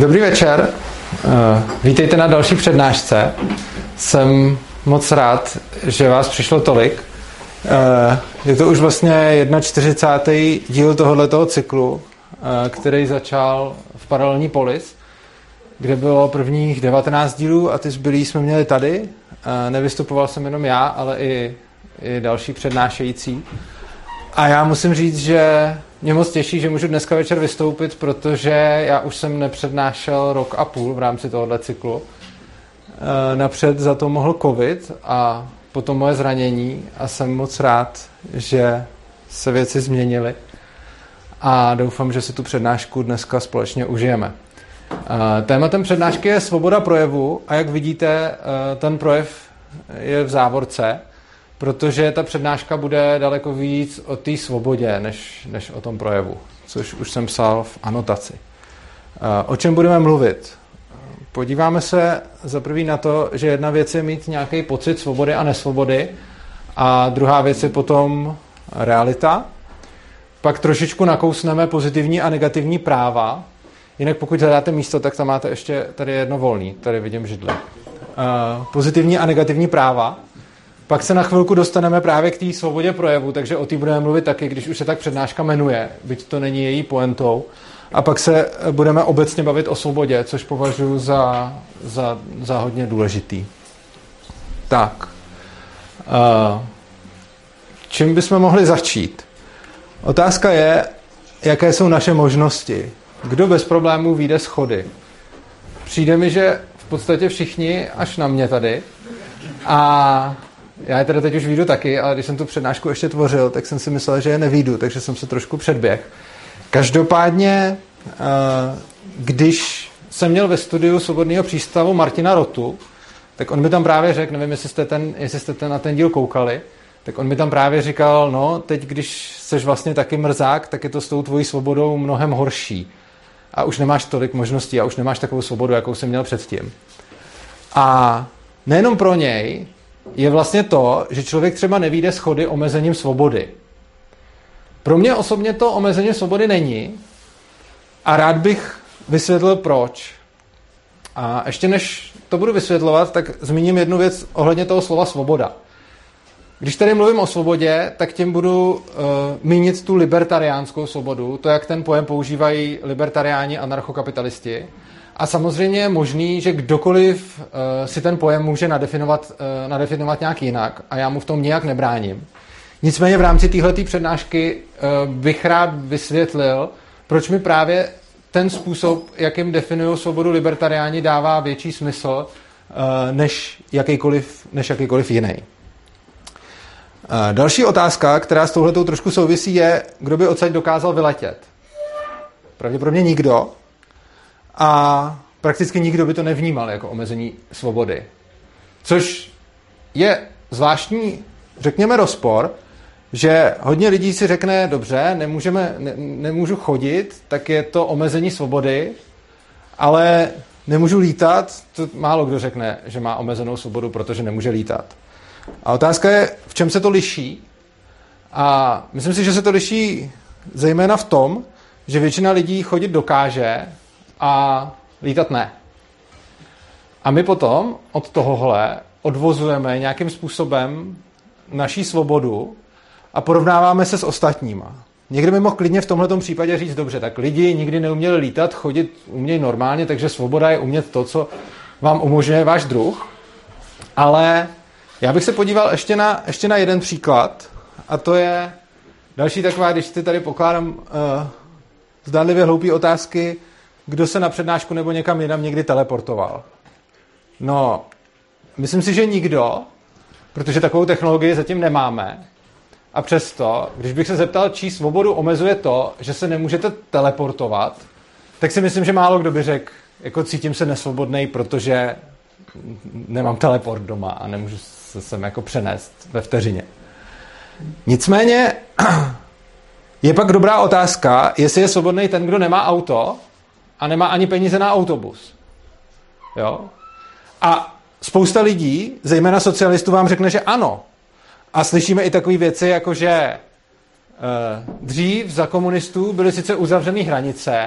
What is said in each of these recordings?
Dobrý večer, vítejte na další přednášce. Jsem moc rád, že vás přišlo tolik. Je to už vlastně 41. díl tohoto cyklu, který začal v Paralelní polis, kde bylo prvních 19 dílů a ty zbylí jsme měli tady. Nevystupoval jsem jenom já, ale i další přednášející. A já musím říct, že mě moc těší, že můžu dneska večer vystoupit, protože já už jsem nepřednášel rok a půl v rámci tohoto cyklu. Napřed za to mohl covid a potom moje zranění a jsem moc rád, že se věci změnily a doufám, že si tu přednášku dneska společně užijeme. Tématem přednášky je svoboda projevu a jak vidíte, ten projev je v závorce, protože ta přednáška bude daleko víc o té svobodě, než o tom projevu, což už jsem psal v anotaci. O čem budeme mluvit? Podíváme se za prvý na to, že jedna věc je mít nějaký pocit svobody a nesvobody a druhá věc je potom realita. Pak trošičku nakousneme pozitivní a negativní práva. Jinak pokud hledáte místo, tak tam máte ještě tady jedno volný. Tady vidím židle. Pozitivní a negativní práva. Pak se na chvilku dostaneme právě k té svobodě projevu, takže o té budeme mluvit taky, když už se tak přednáška jmenuje, byť to není její pointou. A pak se budeme obecně bavit o svobodě, což považuji za hodně důležitý. Tak. Čím bychom mohli začít? Otázka je, jaké jsou naše možnosti. Kdo bez problémů vyjde schody? Přijde mi, že v podstatě všichni, až na mě tady. A já je teda teď už vyjdu taky, ale když jsem tu přednášku ještě tvořil, tak jsem si myslel, že je nevyjdu, takže jsem se trošku předběhl. Každopádně, když jsem měl ve studiu Svobodného přístavu Martina Rotu, tak on mi tam právě řekl, nevím, jestli jste na ten díl koukali, tak on mi tam právě říkal, no, teď když seš vlastně taky mrzák, tak je to s tou tvojí svobodou mnohem horší. A už nemáš tolik možností a už nemáš takovou svobodu, jakou jsem měl předtím. A nejenom pro něj je vlastně to, že člověk třeba nevyjde schody omezením svobody. Pro mě osobně to omezení svobody není a rád bych vysvětlil proč. A ještě než to budu vysvětlovat, tak zmíním jednu věc ohledně toho slova svoboda. Když tady mluvím o svobodě, tak tím budu mínit tu libertariánskou svobodu, to, jak ten pojem používají libertariáni a anarchokapitalisti. A samozřejmě je možný, že kdokoliv si ten pojem může nadefinovat nějak jinak a já mu v tom nějak nebráním. Nicméně v rámci téhleté přednášky bych rád vysvětlil, proč mi právě ten způsob, jakým definují svobodu libertariáni, dává větší smysl než jakýkoliv jiný. Další otázka, která s touhletou trošku souvisí, je, kdo by odsaď dokázal vyletět. Pravděpodobně nikdo. A prakticky nikdo by to nevnímal jako omezení svobody. Což je zvláštní, řekněme, rozpor, že hodně lidí si řekne, dobře, nemůžu chodit, tak je to omezení svobody, ale nemůžu lítat, to málo kdo řekne, že má omezenou svobodu, protože nemůže lítat. A otázka je, v čem se to liší? A myslím si, že se to liší zejména v tom, že většina lidí chodit dokáže a lítat ne. A my potom od tohohle odvozujeme nějakým způsobem naší svobodu a porovnáváme se s ostatníma. Někdo by mohl klidně v tomhletom případě říct, dobře, tak lidi nikdy neuměli lítat, chodit umějí normálně, takže svoboda je umět to, co vám umožňuje váš druh. Ale já bych se podíval ještě na jeden příklad a to je další taková, když si tady pokládám zdánlivě hloupý otázky, kdo se na přednášku nebo někam jinam někdy teleportoval. No, myslím si, že nikdo, protože takovou technologii zatím nemáme. A přesto, když bych se zeptal, čí svobodu omezuje to, že se nemůžete teleportovat, tak si myslím, že málo kdo by řekl, jako cítím se nesvobodnej, protože nemám teleport doma a nemůžu se sem jako přenést ve vteřině. Nicméně je pak dobrá otázka, jestli je svobodnej ten, kdo nemá auto a nemá ani peníze na autobus. Jo? A spousta lidí, zejména socialistů, vám řekne, že ano. A slyšíme i takové věci, jako že dřív za komunistů byly sice uzavřené hranice,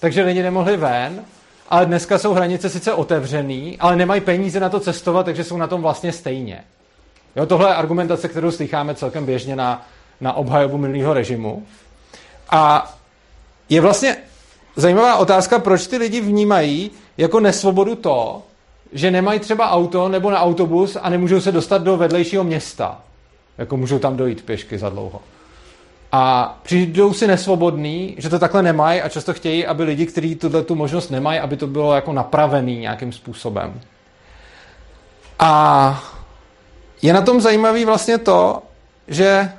takže lidi nemohli ven, ale dneska jsou hranice sice otevřený, ale nemají peníze na to cestovat, takže jsou na tom vlastně stejně. Jo, tohle je argumentace, kterou slycháme celkem běžně na obhajobu minulého režimu. A je vlastně zajímavá otázka, proč ty lidi vnímají jako nesvobodu to, že nemají třeba auto nebo na autobus a nemůžou se dostat do vedlejšího města. Jako můžou tam dojít pěšky za dlouho. A přijdou si nesvobodný, že to takhle nemají a často chtějí, aby lidi, kteří tu možnost nemají, aby to bylo jako napravený nějakým způsobem. A je na tom zajímavý vlastně to, že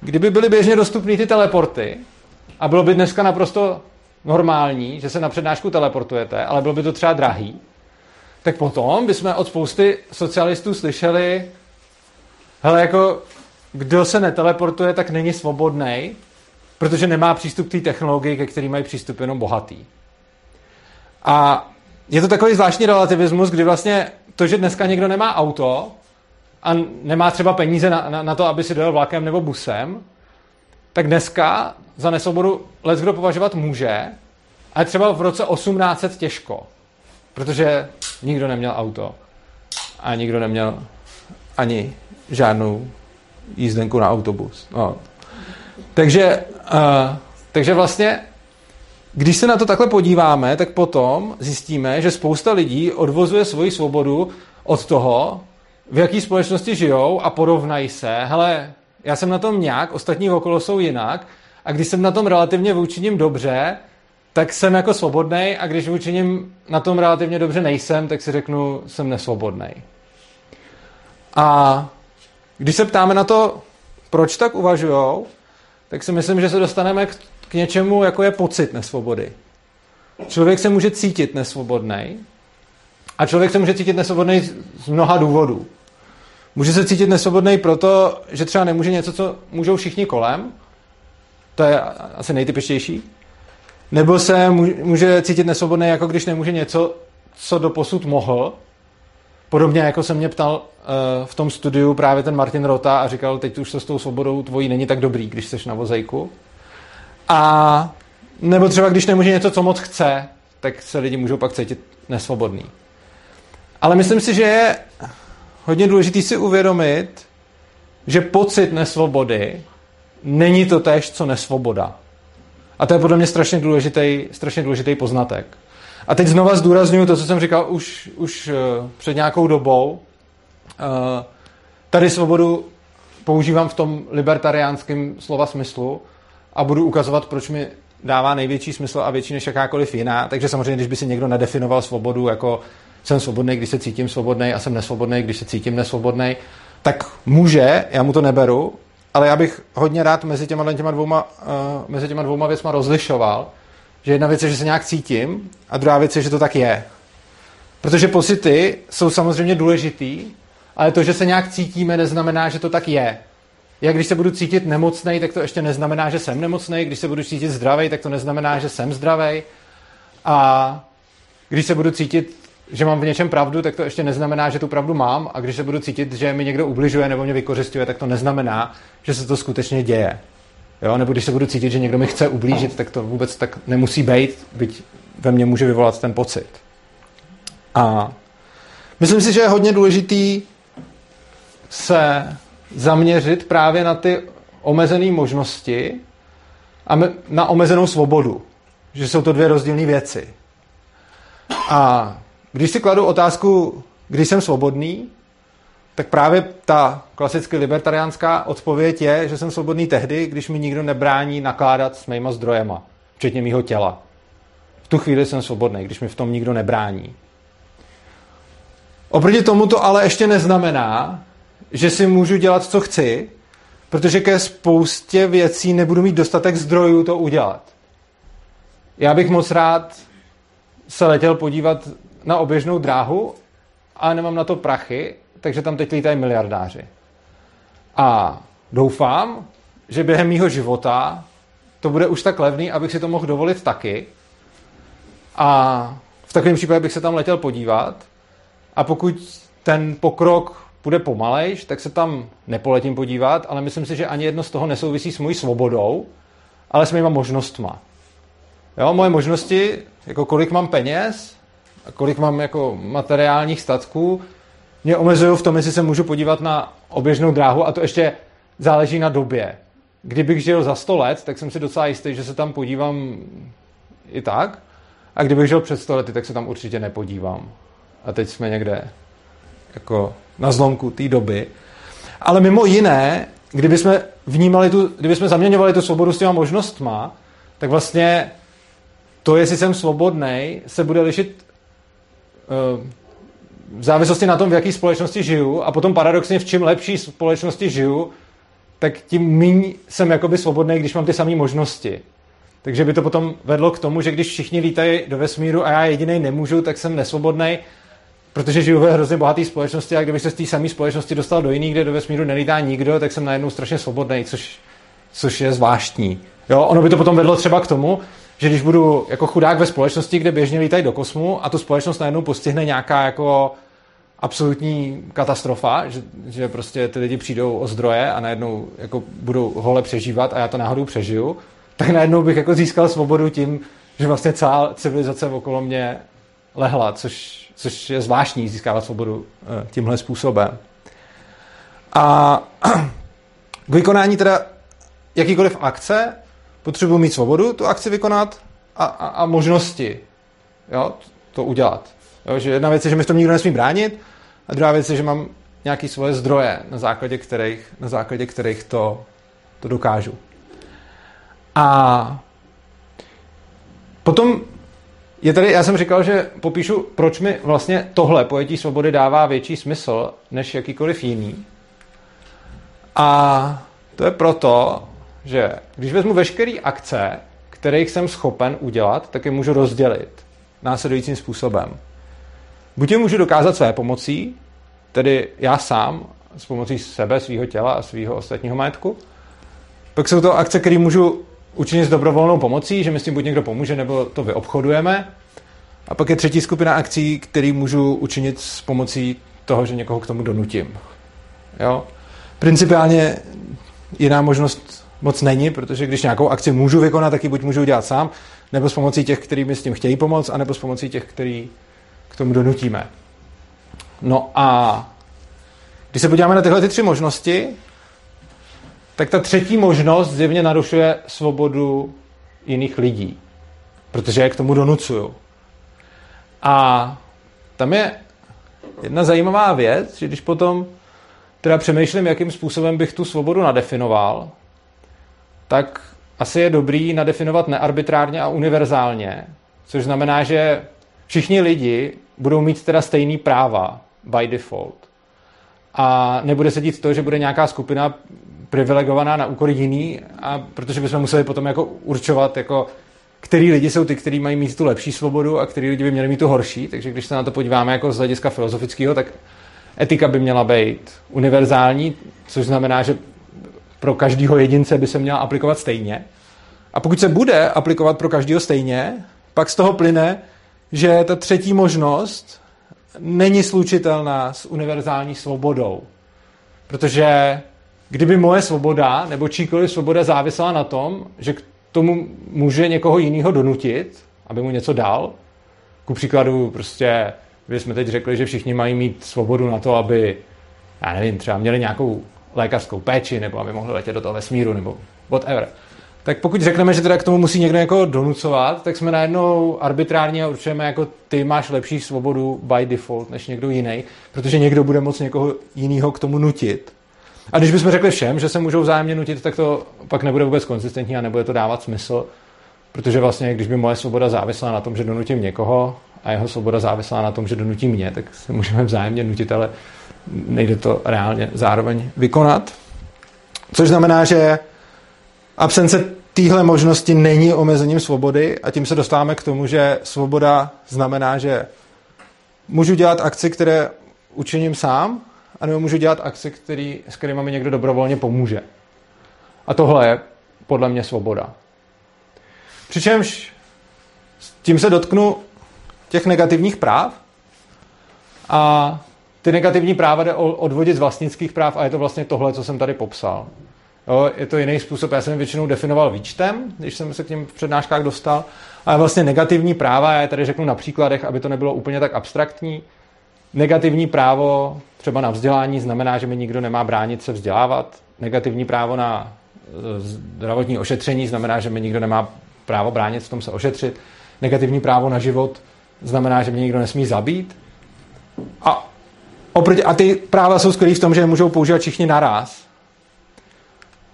kdyby byly běžně dostupné ty teleporty a bylo by dneska naprosto normální, že se na přednášku teleportujete, ale bylo by to třeba drahý, tak potom bychom od spousty socialistů slyšeli, hele, jako kdo se neteleportuje, tak není svobodnej, protože nemá přístup k té technologii, ke který mají přístup jenom bohatý. A je to takový zvláštní relativismus, kdy vlastně to, že dneska někdo nemá auto a nemá třeba peníze na to, aby si dojel vlakem nebo busem, tak dneska za nesvobodu leckdo považovat může, ale třeba v roce 1800 těžko, protože nikdo neměl auto a nikdo neměl ani žádnou jízdenku na autobus. No. Takže vlastně, když se na to takhle podíváme, tak potom zjistíme, že spousta lidí odvozuje svoji svobodu od toho, v jaký společnosti žijou a porovnají se. Hele, já jsem na tom nějak, ostatní okolo jsou jinak a když jsem na tom relativně vůči nim dobře, tak jsem jako svobodnej a když vůči nim na tom relativně dobře nejsem, tak si řeknu, jsem nesvobodnej. A když se ptáme na to, proč tak uvažujou, tak si myslím, že se dostaneme k něčemu, jako je pocit nesvobody. Člověk se může cítit nesvobodnej a člověk se může cítit nesvobodnej z mnoha důvodů. Může se cítit nesvobodnej proto, že třeba nemůže něco, co můžou všichni kolem, to je asi nejtypičtější, nebo se může cítit nesvobodnej, jako když nemůže něco, co doposud mohl. Podobně jako se mě ptal v tom studiu právě ten Martin Rota a říkal, teď už se s tou svobodou tvojí není tak dobrý, když seš na vozejku. A nebo třeba, když nemůže něco, co moc chce, tak se lidi můžou pak cítit nesvobodný. Ale myslím si, že je hodně důležitý si uvědomit, že pocit nesvobody není to též, co nesvoboda. A to je podle mě strašně důležitý poznatek. A teď znova zdůrazňuju to, co jsem říkal už před nějakou dobou. Tady svobodu používám v tom libertariánském slova smyslu a budu ukazovat, proč mi dává největší smysl a větší než jakákoliv jiná. Takže samozřejmě, když by si někdo nedefinoval svobodu jako jsem svobodnej, když se cítím svobodnej a jsem nesvobodnej, když se cítím nesvobodnej, tak může, já mu to neberu, ale já bych hodně rád mezi těma dvouma věcma rozlišoval, že jedna věc je, že se nějak cítím a druhá věc je, že to tak je. Protože pocity jsou samozřejmě důležitý, ale to, že se nějak cítíme, neznamená, že to tak je. Já když se budu cítit nemocnej, tak to ještě neznamená, že jsem nemocnej, když se budu cítit zdravej, tak to neznamená, že jsem zdravej. A když se budu cítit, že mám v něčem pravdu, tak to ještě neznamená, že tu pravdu mám. A když se budu cítit, že mi někdo ubližuje nebo mě vykořisťuje, tak to neznamená, že se to skutečně děje. Jo, nebo když se budu cítit, že někdo mi chce ublížit, tak to vůbec tak nemusí být, byť ve mně může vyvolat ten pocit. A myslím si, že je hodně důležitý se zaměřit právě na ty omezené možnosti a na omezenou svobodu. Že jsou to dvě rozdílné věci. A když si kladu otázku, když jsem svobodný, tak právě ta klasicky libertariánská odpověď je, že jsem svobodný tehdy, když mi nikdo nebrání nakládat s mýma zdrojema, včetně mýho těla. V tu chvíli jsem svobodný, když mi v tom nikdo nebrání. Oproti tomu to ale ještě neznamená, že si můžu dělat, co chci, protože ke spoustě věcí nebudu mít dostatek zdrojů to udělat. Já bych moc rád se letěl podívat na oběžnou dráhu, ale nemám na to prachy, takže tam teď lítají miliardáři. A doufám, že během mýho života to bude už tak levný, abych si to mohl dovolit taky. A v takovém případě bych se tam letěl podívat. A pokud ten pokrok bude pomalejš, tak se tam nepoletím podívat, ale myslím si, že ani jedno z toho nesouvisí s mojí svobodou, ale s mýma možnostma. Jo, moje možnosti, jako kolik mám peněz, kolik mám jako materiálních statků, mě omezují v tom, jestli se můžu podívat na oběžnou dráhu, a to ještě záleží na době. Kdybych žil za 100 let, tak jsem si docela jistý, že se tam podívám i tak. A kdybych žil před 100 lety, tak se tam určitě nepodívám. A teď jsme někde jako na zlomku té doby. Ale mimo jiné, kdybychom zaměňovali tu svobodu s těma možnostma, tak vlastně to, jestli jsem svobodnej, se bude lišit v závislosti na tom, v jaký společnosti žiju, a potom paradoxně v čím lepší společnosti žiju, tak tím míň jsem jakoby svobodnej, když mám ty samé možnosti. Takže by to potom vedlo k tomu, že když všichni lítají do vesmíru a já jedinej nemůžu, tak jsem nesvobodnej, protože žiju ve hrozně bohaté společnosti, a kdybych se z té samé společnosti dostal do jiný, kde do vesmíru nelítá nikdo, tak jsem najednou strašně svobodnej, což je zvláštní. Jo, ono by to potom vedlo třeba k tomu, že když budu jako chudák ve společnosti, kde běžně lítají do kosmu, a tu společnost najednou postihne nějaká jako absolutní katastrofa, že prostě ty lidi přijdou o zdroje a najednou jako budou hole přežívat a já to náhodou přežiju, tak najednou bych jako získal svobodu tím, že vlastně celá civilizace okolo mě lehla, což je zvláštní získávat svobodu tímhle způsobem. A k vykonání teda jakýkoliv akce potřebuji mít svobodu tu akci vykonat a možnosti, jo, to udělat. Jo, že jedna věc je, že mi v tom nikdo nesmí bránit, a druhá věc je, že mám nějaké svoje zdroje, na základě kterých to dokážu. A potom je tady, já jsem říkal, že popíšu, proč mi vlastně tohle pojetí svobody dává větší smysl než jakýkoliv jiný. A to je proto, že když vezmu veškeré akce, kterých jsem schopen udělat, tak je můžu rozdělit následujícím způsobem. Buď je můžu dokázat své pomocí, tedy já sám, s pomocí sebe, svého těla a svého ostatního majetku. Pak jsou to akce, které můžu učinit s dobrovolnou pomocí, že mi s tím buď někdo pomůže, nebo to vyobchodujeme. A pak je třetí skupina akcí, které můžu učinit s pomocí toho, že někoho k tomu donutím. Jo? Principiálně jiná možnost moc není, protože když nějakou akci můžu vykonat, tak ji buď můžu udělat sám, nebo s pomocí těch, kteří mi s tím chtějí pomoct, anebo s pomocí těch, kteří k tomu donutíme. No a když se podíváme na tyhle ty tři možnosti, tak ta třetí možnost zjevně narušuje svobodu jiných lidí, protože je k tomu donucuju. A tam je jedna zajímavá věc, že když potom teda přemýšlím, jakým způsobem bych tu svobodu nadefinoval, tak asi je dobrý nadefinovat nearbitrárně a univerzálně, což znamená, že všichni lidi budou mít teda stejný práva by default. A nebude se dít to, že bude nějaká skupina privilegovaná na úkor jiný, a protože bychom museli potom jako určovat, jako, který lidi jsou ty, kteří mají mít tu lepší svobodu a který lidi by měli mít tu horší. Takže když se na to podíváme jako z hlediska filozofického, tak etika by měla být univerzální, což znamená, že pro každého jedince by se měla aplikovat stejně. A pokud se bude aplikovat pro každého stejně, pak z toho plyne, že ta třetí možnost není slučitelná s univerzální svobodou. Protože kdyby moje svoboda nebo číkoliv svoboda závisela na tom, že k tomu může někoho jiného donutit, aby mu něco dal. Ku příkladu prostě, jsme teď řekli, že všichni mají mít svobodu na to, aby, já nevím, třeba měli nějakou lékařskou péči, nebo aby mohli letět do toho vesmíru, nebo whatever. Tak pokud řekneme, že teda k tomu musí někdo někoho donucovat, tak jsme najednou arbitrárně určujeme, jako ty máš lepší svobodu by default než někdo jiný, protože někdo bude moc někoho jiného k tomu nutit. A když bychom řekli všem, že se můžou vzájemně nutit, tak to pak nebude vůbec konzistentní a nebude to dávat smysl, protože vlastně, když by moje svoboda závisela na tom, že donutím někoho, a jeho svoboda závisela na tom, že donutí mě, tak se můžeme vzájemně nutit, ale nejde to reálně zároveň vykonat. Což znamená, že absence téhle možnosti není omezením svobody, a tím se dostáváme k tomu, že svoboda znamená, že můžu dělat akci, které učiním sám, anebo můžu dělat akci, s kterými mi někdo dobrovolně pomůže. A tohle je podle mě svoboda. Přičemž tím se dotknu těch negativních práv, a ty negativní práva jde odvodit z vlastnických práv, a je to vlastně tohle, co jsem tady popsal. Jo, je to jiný způsob, já jsem většinou definoval výčtem, když jsem se k něm v přednáškách dostal, ale vlastně negativní práva, já je tady řeknu na příkladech, aby to nebylo úplně tak abstraktní, negativní právo třeba na vzdělání znamená, že mi nikdo nemá bránit se vzdělávat, negativní právo na zdravotní ošetření znamená, že mi nikdo nemá právo bránit v tom se ošetřit, negativní právo na život znamená, že mě nikdo nesmí zabít a ty práva jsou skvělý v tom, že je můžou používat všichni naraz.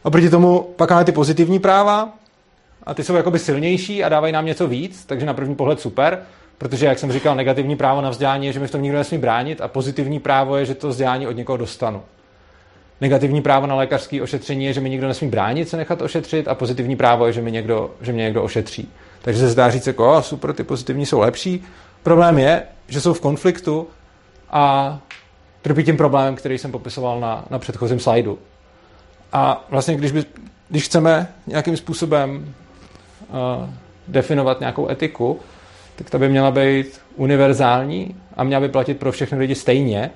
Oproti tomu pak máme ty pozitivní práva a ty jsou jakoby silnější a dávají nám něco víc, takže na první pohled super, protože, jak jsem říkal, negativní právo na vzdělání je, že mi v tom nikdo nesmí bránit a pozitivní právo je, že to vzdělání od někoho dostanu. Negativní právo na lékařské ošetření je, že mi nikdo nesmí bránit se nechat ošetřit a pozitivní právo je, že mě někdo ošetří. Takže se zdá říct, jako, super, ty pozitivní jsou lepší. Problém je, že jsou v konfliktu a trpí tím problémem, který jsem popisoval na předchozím slajdu. A vlastně, když chceme nějakým způsobem definovat nějakou etiku, tak ta by měla být univerzální a měla by platit pro všechny lidi stejně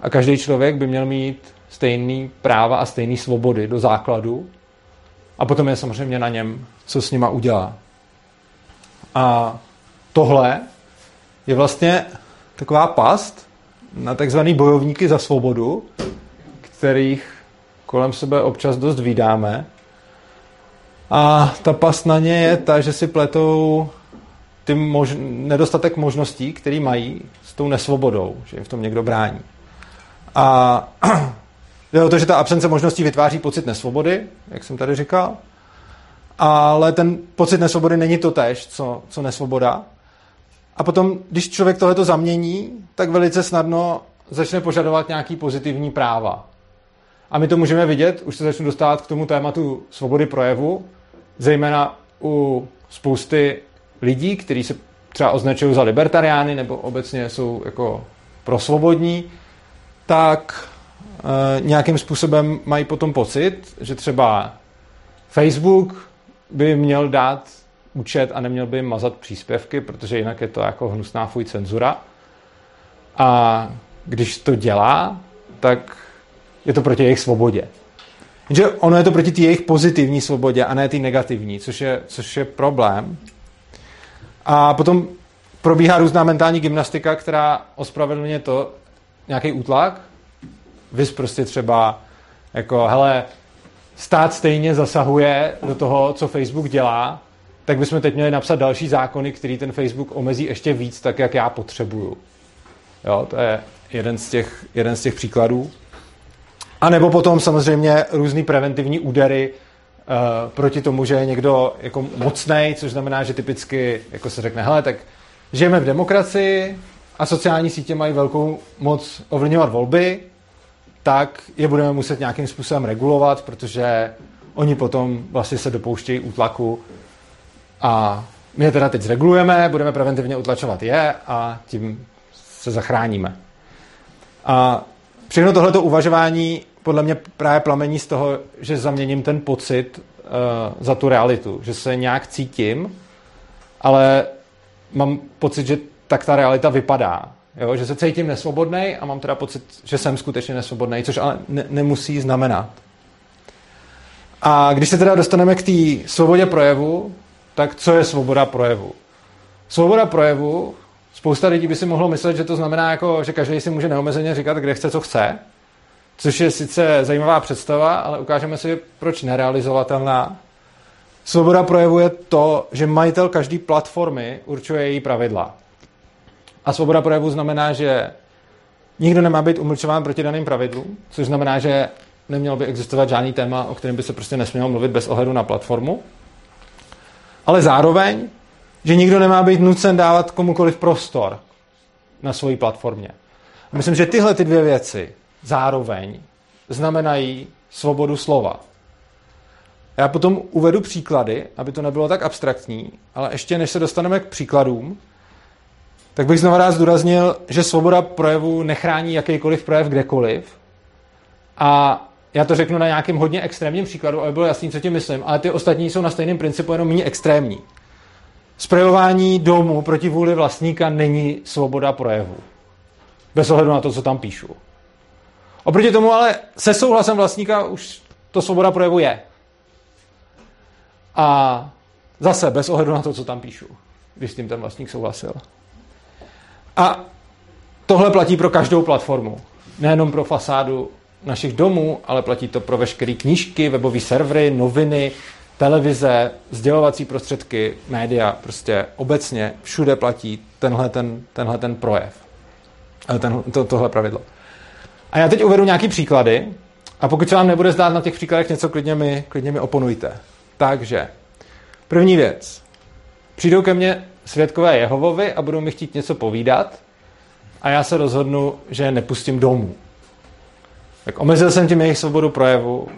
a každý člověk by měl mít stejný práva a stejné svobody do základu a potom je samozřejmě na něm, co s nima udělá. A tohle je vlastně taková past na takzvaný bojovníky za svobodu, kterých kolem sebe občas dost vídáme. A ta past na ně je ta, že si pletou ty nedostatek možností, který mají, s tou nesvobodou, že jim v tom někdo brání. A jde o to, že ta absence možností vytváří pocit nesvobody, jak jsem tady říkal, ale ten pocit nesvobody není totéž, co nesvoboda. A potom, když člověk tohleto zamění, tak velice snadno začne požadovat nějaký pozitivní práva. A my to můžeme vidět, už se začnu dostávat k tomu tématu svobody projevu, zejména u spousty lidí, kteří se třeba označují za libertariány nebo obecně jsou jako prosvobodní, tak nějakým způsobem mají potom pocit, že třeba Facebook by měl dát účet a neměl by jim mazat příspěvky, protože jinak je to jako hnusná fuj cenzura. A když to dělá, tak je to proti jejich svobodě. Jenže ono je to proti té jejich pozitivní svobodě a ne té negativní, což je problém. A potom probíhá různá mentální gymnastika, která ospravedlňuje to nějaký útlak. Vys prostě třeba jako, hele, stát stejně zasahuje do toho, co Facebook dělá, tak bychom teď měli napsat další zákony, který ten Facebook omezí ještě víc, tak jak já potřebuju. Jo, to je jeden z těch příkladů. A nebo potom samozřejmě různý preventivní údery proti tomu, že je někdo jako mocnej, což znamená, že typicky jako se řekne, hele, tak žijeme v demokracii a sociální sítě mají velkou moc ovlivňovat volby, tak je budeme muset nějakým způsobem regulovat, protože oni potom vlastně se dopouštějí útlaku a my je teda teď zregulujeme, budeme preventivně utlačovat je a tím se zachráníme. A všechno tohleto uvažování podle mě právě plamení z toho, že zaměním ten pocit za tu realitu, že se nějak cítím, ale mám pocit, že tak ta realita vypadá. Jo? Že se cítím nesvobodnej a mám teda pocit, že jsem skutečně nesvobodnej, což ale nemusí znamenat. A když se teda dostaneme k té svobodě projevu, tak co je svoboda projevu? Svoboda projevu, spousta lidí by si mohlo myslet, že to znamená, jako, že každý si může neomezeně říkat, kde chce, co chce, což je sice zajímavá představa, ale ukážeme si, proč nerealizovatelná. Svoboda projevu je to, že majitel každé platformy určuje její pravidla. A svoboda projevu znamená, že nikdo nemá být umlčován proti daným pravidlům, což znamená, že nemělo by existovat žádný téma, o kterém by se prostě nesmělo mluvit bez ohledu na platformu. Ale zároveň, že nikdo nemá být nucen dávat komukoliv prostor na své platformě. A myslím, že tyhle ty dvě věci zároveň znamenají svobodu slova. Já potom uvedu příklady, aby to nebylo tak abstraktní, ale ještě než se dostaneme k příkladům, tak bych znovu rád zdůraznil, že svoboda projevu nechrání jakýkoliv projev kdekoliv. A já to řeknu na nějakém hodně extrémním příkladu, aby bylo jasný, co tím myslím, ale ty ostatní jsou na stejném principu, jenom méně extrémní. Sprejování domu proti vůli vlastníka není svoboda projevu. Bez ohledu na to, co tam píšu. Oproti tomu ale se souhlasem vlastníka už to svoboda projevu je. A zase bez ohledu na to, co tam píšu, když s tím ten vlastník souhlasil. A tohle platí pro každou platformu. Nejenom pro fasádu našich domů, ale platí to pro veškeré knížky, webové servery, noviny, televize, sdělovací prostředky, média, prostě obecně všude platí tenhle ten projev. Tohle pravidlo. A já teď uvedu nějaký příklady a pokud se vám nebude zdát na těch příkladech něco, klidně mi oponujte. Takže první věc. Přijdou ke mně svědkové Jehovovi a budou mi chtít něco povídat a já se rozhodnu, že je nepustím domů. Tak omezil jsem tím jejich svobodu projevu.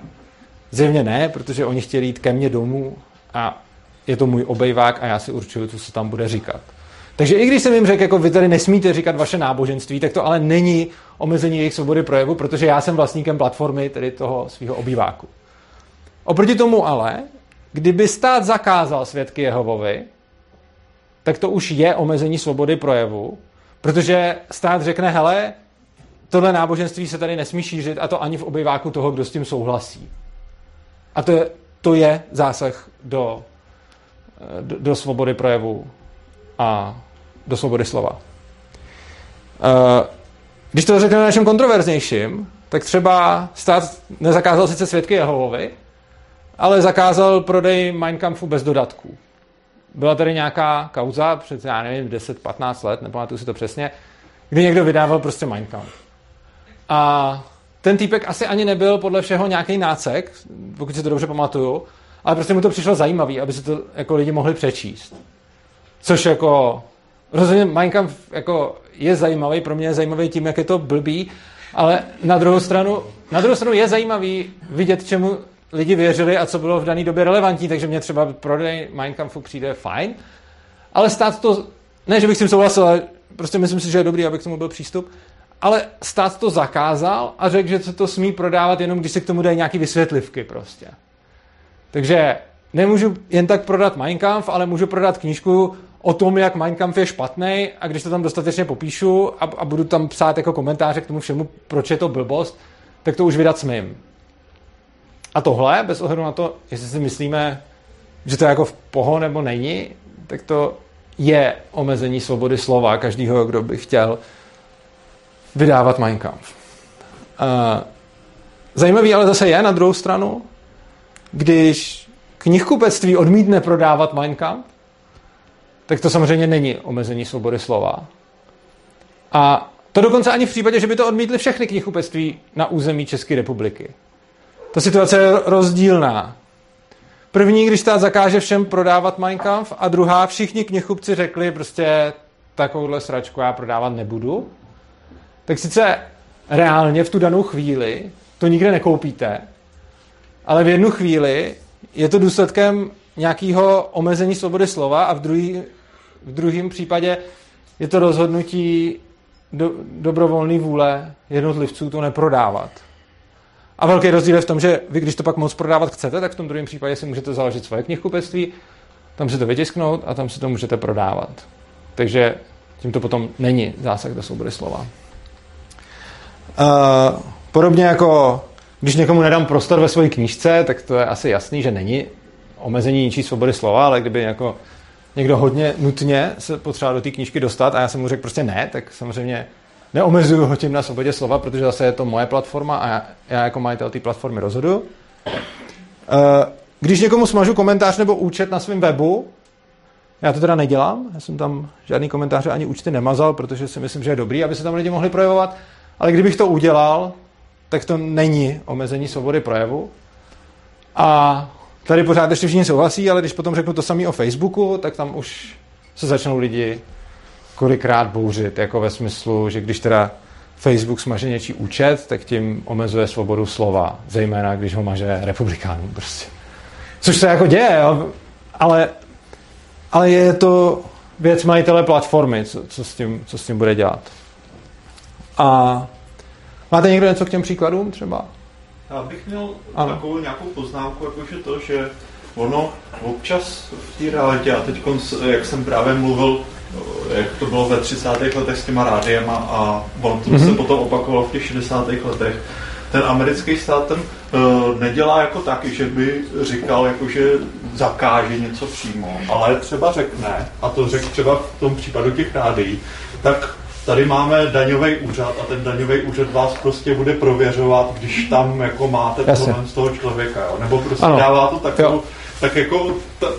Zjevně ne, protože oni chtěli jít ke mně domů a je to můj obejvák a já si určuju, co se tam bude říkat. Takže i když jsem jim řekl, jako vy tady nesmíte říkat vaše náboženství, tak to ale není omezení jejich svobody projevu, protože já jsem vlastníkem platformy, tedy toho svého obýváku. Oproti tomu ale, kdyby stát zakázal svědky Jehovovi, tak to už je omezení svobody projevu, protože stát řekne, hele, tohle náboženství se tady nesmí šířit a to ani v obýváku toho, kdo s tím souhlasí. A to je zásah do svobody projevu a do svobody slova. Když to řekneme našem kontroverznějším, tak třeba stát nezakázal sice svědky Jehovovi, ale zakázal prodej Mein Kampfu bez dodatků. Byla tady nějaká kauza před, já nevím, 10-15 let, nepamatuju si to přesně, kdy někdo vydával prostě Mein Kampf. A ten týpek asi ani nebyl podle všeho nějaký nácek, pokud si to dobře pamatuju, ale prostě mu to přišlo zajímavý, aby si to jako lidi mohli přečíst. Což jako, rozhodně Mein Kampf jako je zajímavý, pro mě je zajímavý tím, jak je to blbý, ale na druhou stranu je zajímavý vidět, čemu lidi věřili a co bylo v dané době relevantní, takže mě třeba prodej Mein Kampfu přijde fajn, ale stát to, ne, že bych s tím souhlasil, ale prostě myslím si, že je dobrý, aby k tomu byl přístup, ale stát to zakázal a řekl, že se to smí prodávat jenom, když se k tomu dají nějaký vysvětlivky prostě. Takže nemůžu jen tak prodat Mein Kampf, ale můžu prodat knížku o tom, jak Mein Kampf je špatnej a když to tam dostatečně popíšu a budu tam psát jako komentáře k tomu všemu, proč je to blbost, tak to už vydat smím. A tohle, bez ohledu na to, jestli si myslíme, že to je jako v poho nebo není, tak to je omezení svobody slova každýho, kdo by chtěl vydávat Mein Kampf. Zajímavý ale zase je na druhou stranu, když knihkupectví odmítne prodávat Mein Kampf, tak to samozřejmě není omezení svobody slova. A to dokonce ani v případě, že by to odmítly všechny knihkupectví na území České republiky. Ta situace je rozdílná. První, když stát zakáže všem prodávat Mein Kampf a druhá, všichni knihkupci řekli prostě takovouhle sračku já prodávat nebudu, tak sice reálně v tu danou chvíli to nikde nekoupíte, ale v jednu chvíli je to důsledkem nějakého omezení svobody slova a v druhém případě je to rozhodnutí dobrovolné vůle jednotlivců to neprodávat. A velký rozdíl je v tom, že vy, když to pak moc prodávat chcete, tak v tom druhém případě si můžete založit svoje knihkupectví, tam si to vytisknout a tam si to můžete prodávat. Takže tím to potom není zásah do svobody slova. Podobně jako když někomu nedám prostor ve své knížce, tak to je asi jasný, že není omezení ničí svobody slova, ale kdyby jako někdo hodně nutně se potřeboval do té knížky dostat a já jsem mu řekl prostě ne, tak samozřejmě neomezuju ho tím na svobodě slova, protože zase je to moje platforma a já jako majitel té platformy rozhodu. Když někomu smažu komentář nebo účet na svém webu, já to teda nedělám, já jsem tam žádný komentáře ani účty nemazal, protože si myslím, že je dobrý, aby se tam lidi mohli projevovat, ale kdybych to udělal, tak to není omezení svobody projevu. A tady pořád ještě všichni souhlasí, ale když potom řeknu to samé o Facebooku, tak tam už se začnou lidi kolikrát bouřit, jako ve smyslu, že když teda Facebook smaže něčí účet, tak tím omezuje svobodu slova, zejména když ho maže republikánům prostě. Což se jako děje, jo? Ale je to věc majitele platformy, co s tím bude dělat. A máte někdo něco k těm příkladům třeba? Já bych měl takovou nějakou poznámku, jakože to, že ono občas v té realitě, a teď, jak jsem právě mluvil, jak to bylo ve 30. letech s těma rádiema a on to se potom opakovalo v těch 60. letech, ten americký stát ten nedělá jako taky, že by říkal, jako, že zakáže něco přímo, ale třeba řekne, a to řekl třeba v tom případu těch rádií, tak tady máme daňový úřad a ten daňový úřad vás prostě bude prověřovat, když tam jako máte problém z toho člověka, jo? Nebo prostě ano. Dává to takovou, tak jako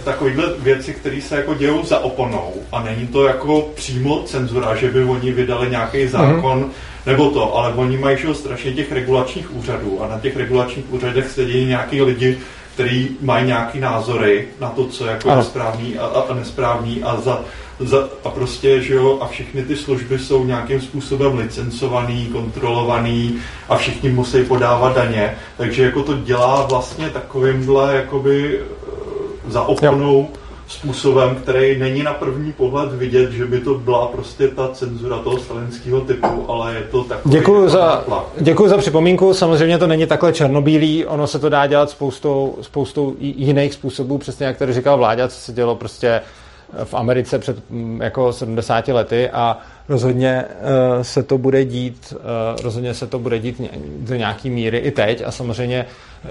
takovýhle věci, které se jako dějou za oponou a není to jako přímo cenzura, že by oni vydali nějaký zákon, nebo to, ale oni mají strašně těch regulačních úřadů a na těch regulačních úřadech sedí nějaký lidi, kteří mají nějaký názory na to, co jako je správný a nesprávný a a prostě, že jo, a všechny ty služby jsou nějakým způsobem licencovaný, kontrolovaný a všichni musí podávat daně, takže jako to dělá vlastně takovýmhle jakoby zaopnou způsobem, který není na první pohled vidět, že by to byla prostě ta cenzura toho stalinského typu, ale je to takový... Děkuju za připomínku, samozřejmě to není takhle černobílý, ono se to dá dělat spoustou jiných způsobů, přesně jak tady říkal Vláďa, co se dělo prostě v Americe před jako 70 lety a rozhodně se to bude dít, do nějaký míry i teď a samozřejmě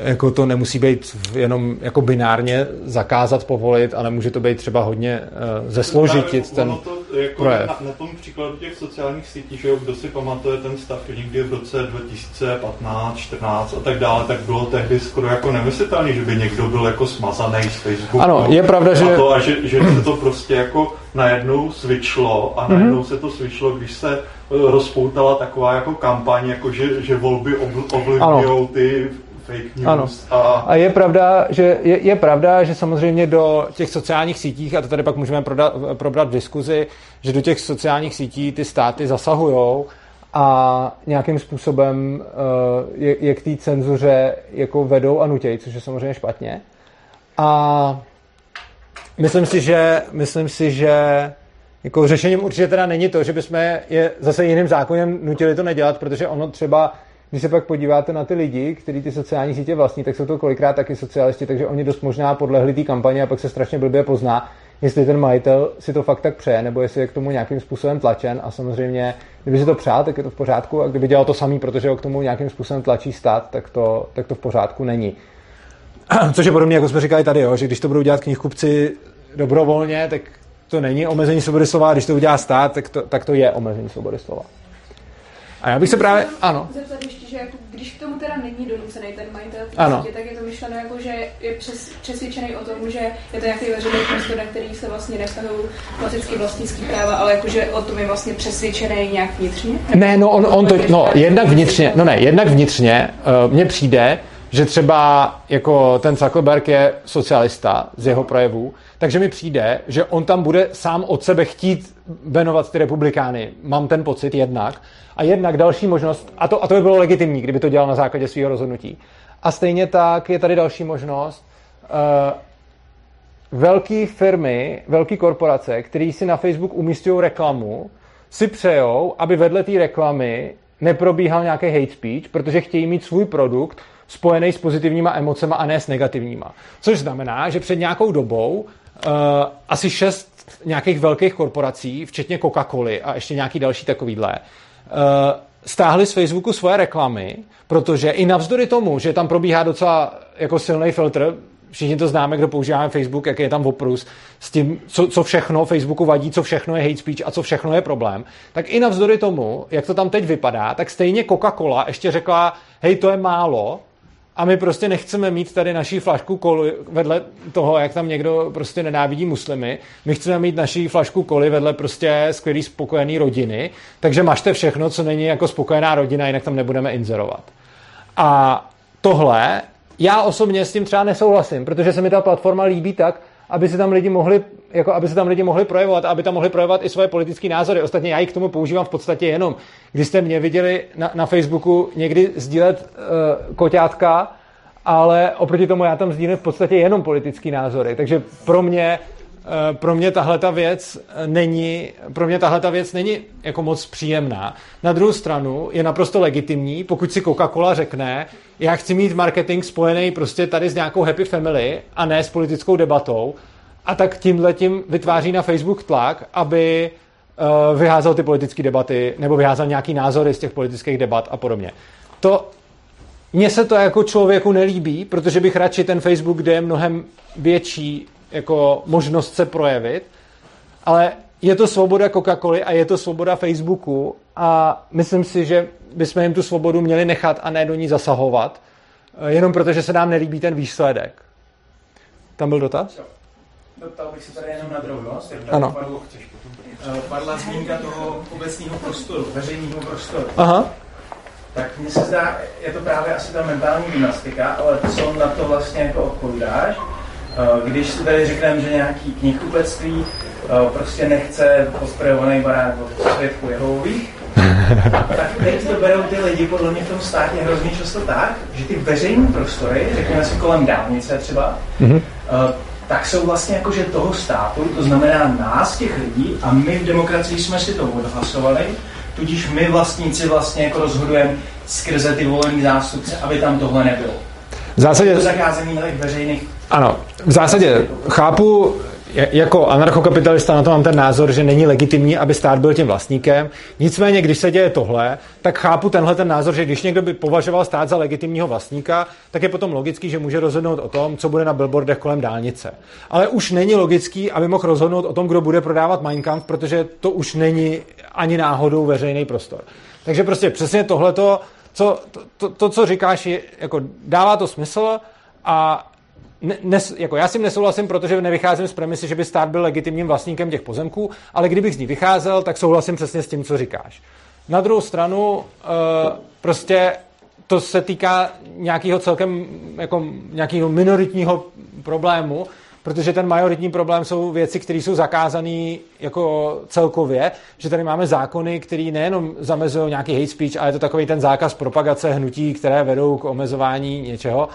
jako to nemusí být jenom jako binárně zakázat, povolit, ale může to být třeba hodně zesložitit ten jako projev. Na tom příkladu těch sociálních sítí, že kdo si pamatuje ten stav, někdy v roce 2015, 14 a tak dále, tak bylo tehdy skoro jako nemyslitelný, že by někdo byl jako smazaný z Facebooku. Ano, je pravda, že... to, a že se to prostě jako najednou svičlo a najednou se to svičlo, když se rozpoutala taková jako kampaň, jako že volby ovlivňujou ty fake news. Ano. A je pravda, že samozřejmě do těch sociálních sítích, a to tady pak můžeme probrat v diskuzi, že do těch sociálních sítí ty státy zasahujou a nějakým způsobem je k té cenzuře jako vedou a nutějí, což je samozřejmě špatně. A myslím si, že jako řešením určitě teda není to, že bychom je zase jiným zákonem nutili to nedělat, protože ono třeba, když se pak podíváte na ty lidi, kteří ty sociální sítě vlastní, tak jsou to kolikrát taky socialisti, takže oni dost možná podlehli té kampani a pak se strašně blbě pozná, jestli ten majitel si to fakt tak přeje, nebo jestli je k tomu nějakým způsobem tlačen a samozřejmě, kdyby si to přál, tak je to v pořádku a kdyby dělal to samý, protože ho k tomu nějakým způsobem tlačí stát, tak to v pořádku není. Což je podobně, jako jsme říkali tady, jo, že když to budou dělat knihkupci dobrovolně, tak to není omezení svobody slova, když to udělá stát, tak to je omezení svobody slova. A já bych se právě... Ano. Zeptat ještě, že jako, když k tomu teda není donucený ten majitel, tak je to myšleno jako, že je přesvědčený o tom, že je to nějaký veřejný prostor, na který se vlastně nevztahují klasicky vlastnický práva, ale jakože o tom je vlastně přesvědčený nějak vnitřně? Ne, no on to... No, jednak vnitřně mně přijde, že třeba jako ten Zuckerberg je socialista z jeho projevů, takže mi přijde, že on tam bude sám od sebe chtít benovat ty republikány. Mám ten pocit jednak. A jednak další možnost, a to by bylo legitimní, kdyby to dělal na základě svého rozhodnutí. A stejně tak je tady další možnost. Velké firmy, velké korporace, které si na Facebook umístějí reklamu, si přejou, aby vedle té reklamy neprobíhal nějaký hate speech, protože chtějí mít svůj produkt spojený s pozitivníma emocema a ne s negativníma. Což znamená, že před nějakou dobou asi 6 nějakých velkých korporací, včetně Coca-Coly a ještě nějaký další takovýhle, stáhli z Facebooku svoje reklamy, protože i navzdory tomu, že tam probíhá docela jako silný filtr, všichni to známe, kdo používáme Facebook, jaký je tam oprus, s tím, co všechno Facebooku vadí, co všechno je hate speech a co všechno je problém, tak i navzdory tomu, jak to tam teď vypadá, tak stejně Coca-Cola ještě řekla, hej, to je málo, a my prostě nechceme mít tady naší flašku koly vedle toho, jak tam někdo prostě nenávidí muslimy. My chceme mít naší flašku koly vedle prostě skvělý spokojený rodiny. Takže mažte všechno, co není jako spokojená rodina, jinak tam nebudeme inzerovat. A tohle, já osobně s tím třeba nesouhlasím, protože se mi ta platforma líbí tak, aby se tam lidi mohli, projevovat, aby tam mohli projevovat i svoje politické názory. Ostatně já ji k tomu používám v podstatě jenom. Když jste mě viděli na Facebooku někdy sdílet koťátka, ale oproti tomu já tam sdílím v podstatě jenom politické názory. Takže pro mě tahleta věc není jako moc příjemná. Na druhou stranu je naprosto legitimní, pokud si Coca-Cola řekne, já chci mít marketing spojený prostě tady s nějakou happy family a ne s politickou debatou, a tak tímhletím vytváří na Facebook tlak, aby vyházal ty politické debaty nebo vyházal nějaký názory z těch politických debat a podobně. To Mně se to jako člověku nelíbí, protože bych radši ten Facebook, kde je mnohem větší jako možnost se projevit, ale je to svoboda Coca-Coly a je to svoboda Facebooku a myslím si, že bychom jim tu svobodu měli nechat a ne do ní zasahovat, jenom protože se nám nelíbí ten výsledek. Tam byl dotaz? Doptal bych se tady jenom na drobnost, jak tady padla zmínka toho obecného prostoru, veřejného prostoru. Aha. Tak mně se zdá, je to právě asi ta mentální gymnastika, ale co na to vlastně jako odpovídáš? Když si tady řekneme, že nějaký knihkupectví prostě nechce posprejovaný barák od světku jehovových, tak teď to berou ty lidi podle mě v tom státě hrozně často tak, že ty veřejné prostory, řekněme si kolem dálnice třeba, tak jsou vlastně jakože toho státu, to znamená nás, těch lidí, a my v demokracii jsme si to odhlasovali, tudíž my vlastníci vlastně jako rozhodujeme skrze ty volený zástupce, aby tam tohle nebylo. V zásadě... zakázení veřejných... Ano, v zásadě chápu, jako anarchokapitalista na to mám ten názor, že není legitimní, aby stát byl tím vlastníkem. Nicméně, když se děje tohle, tak chápu tenhle ten názor, že když někdo by považoval stát za legitimního vlastníka, tak je potom logický, že může rozhodnout o tom, co bude na billboardech kolem dálnice. Ale už není logický, aby mohl rozhodnout o tom, kdo bude prodávat Mein Kampf, protože to už není ani náhodou veřejný prostor. Takže prostě přesně tohleto, co říkáš, je, jako dává to smysl a jako já s tím nesouhlasím, protože nevycházím z premisy, že by stát byl legitimním vlastníkem těch pozemků, ale kdybych z ní vycházel, tak souhlasím přesně s tím, co říkáš. Na druhou stranu prostě to se týká nějakého celkem jako nějakého minoritního problému, protože ten majoritní problém jsou věci, které jsou zakázané jako celkově, že tady máme zákony, které nejenom zamezují nějaký hate speech, ale je to takový ten zákaz propagace hnutí, které vedou k omezování něčeho.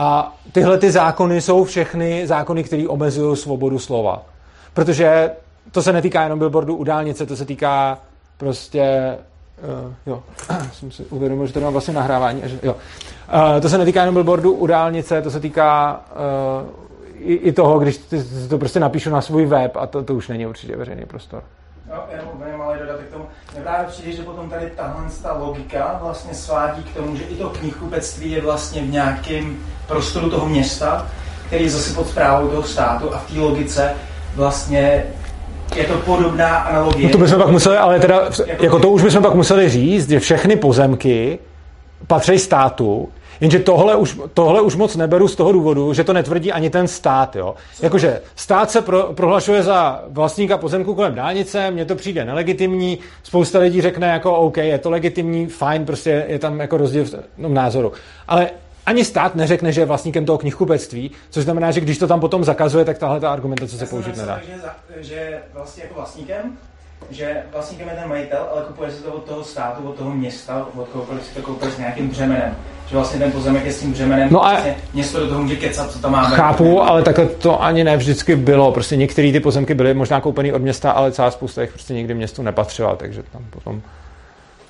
A tyhle ty zákony jsou všechny zákony, které omezují svobodu slova. Protože to se netýká jenom billboardu u dálnice, to se týká prostě... jo, jsem si uvědomil, že tady mám vlastně nahrávání. Že, jo. To se netýká jenom billboardu u dálnice, to se týká i toho, když to prostě napíšu na svůj web a to už není určitě veřejný prostor. No, jenom úplně malý dodatek k tomu. Mě právě přijde, že potom tady ta logika vlastně svádí k tomu, že i to knihkupectví je vlastně v nějakém prostoru toho města, který je zase pod správou toho státu a v té logice vlastně je to podobná analogie. No to bychom pak museli, ale teda, jako to už bychom pak museli říct, že všechny pozemky patří státu, jenže tohle už moc neberu z toho důvodu, že to netvrdí ani ten stát. Jo? Jakože stát se prohlašuje za vlastníka pozemku kolem dálnice, mně to přijde nelegitimní, spousta lidí řekne jako OK, je to legitimní, fajn, prostě je tam jako rozdíl v názoru. Ale ani stát neřekne, že je vlastníkem toho knihkupectví, což znamená, že když to tam potom zakazuje, tak tahle ta argumentace se použít nedá. Že vlastně jako vlastníkem? Že vlastníkem je ten majitel, ale kupuje si to od toho státu, od toho města, od kohokoliv si to koupuje s nějakým břemenem. Že vlastně ten pozemek je s tím břemenem, no a vlastně město do toho může kecat, co tam máme. Chápu, ale takhle to ani ne vždycky bylo. Prostě některé ty pozemky byly možná koupený od města, ale celá spousta jich prostě nikdy městu nepatřila, takže tam potom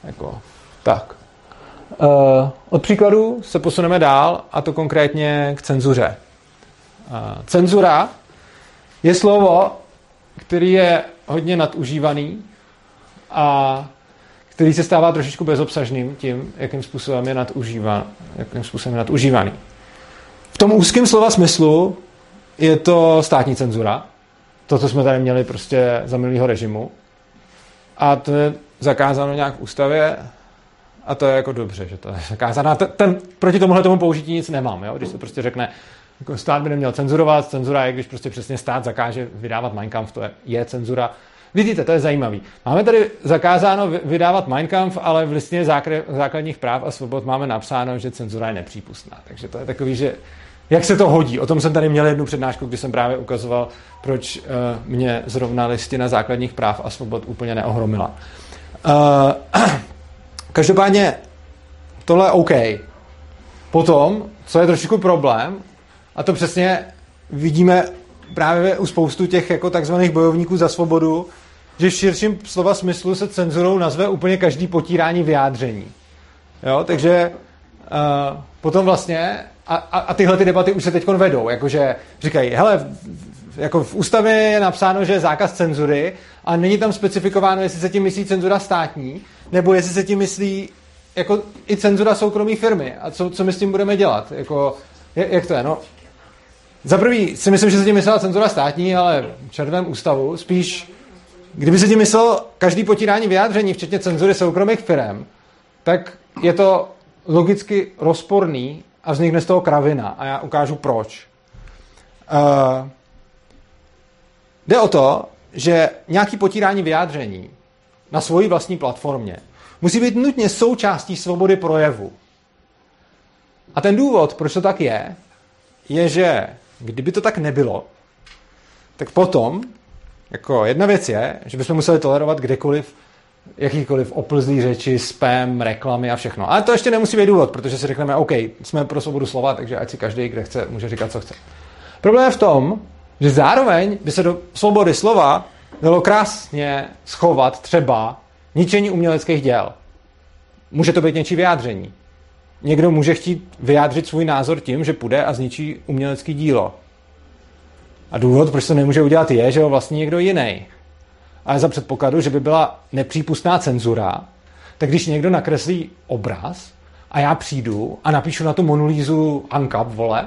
jako tak. Od příkladů se posuneme dál, a to konkrétně k cenzuře. Cenzura je slovo, který je hodně nadužívaný a který se stává trošičku bezobsažným tím, jakým způsobem je nadužívaný. V tom úzkém slova smyslu je to státní cenzura. To, co jsme tady měli prostě za minulého režimu. A to je zakázáno nějak v ústavě a to je jako dobře, že to je zakázáno. Proti tomuhle tomu použití nic nemám, jo? Když se prostě řekne, stát by neměl cenzurovat, cenzura je, když prostě přesně stát zakáže vydávat Mein Kampf, to je cenzura. Vidíte, to je zajímavý. Máme tady zakázáno vydávat Mein Kampf, ale v listině základních práv a svobod máme napsáno, že cenzura je nepřípustná. Takže to je takový, že jak se to hodí. O tom jsem tady měl jednu přednášku, kdy jsem právě ukazoval, proč mě zrovna listina základních práv a svobod úplně neohromila. Každopádně tohle je OK. Potom, co je trošičku problém, a to přesně vidíme právě u spoustu těch jako takzvaných bojovníků za svobodu, že v širším slova smyslu se cenzurou nazve úplně každý potírání vyjádření. Jo, takže potom vlastně, a tyhle ty debaty už se teď vedou, jakože říkají, hele, jako v ústavě je napsáno, že je zákaz cenzury a není tam specifikováno, jestli se tím myslí cenzura státní, nebo jestli se tím myslí jako i cenzura soukromé firmy. A co my s tím budeme dělat? Jako, jak to je? No, za prvý si myslím, že se tím myslela cenzura státní, ale v červém ústavu. Spíš, kdyby se tím myslel každý potírání vyjádření, včetně cenzury soukromých firm, tak je to logicky rozporný a vznikne z toho kravina. A já ukážu proč. Jde o to, že nějaký potírání vyjádření na svoji vlastní platformě musí být nutně součástí svobody projevu. A ten důvod, proč to tak je, že kdyby to tak nebylo, tak potom, jako jedna věc je, že bychom museli tolerovat kdekoliv, jakýkoliv oplzlý řeči, spam, reklamy a všechno. Ale to ještě nemusí být důvod, protože si řekneme, OK, jsme pro svobodu slova, takže ať si každý, kde chce, může říkat, co chce. Problém je v tom, že zároveň by se do svobody slova dalo krásně schovat třeba ničení uměleckých děl. Může to být něčí vyjádření. Někdo může chtít vyjádřit svůj názor tím, že půjde a zničí umělecké dílo. A důvod, proč to nemůže udělat, je, že ho vlastní někdo jiný. Ale za předpokladu, že by byla nepřípustná cenzura, tak když někdo nakreslí obraz a já přijdu a napíšu na tu monolízu Ankap, vole,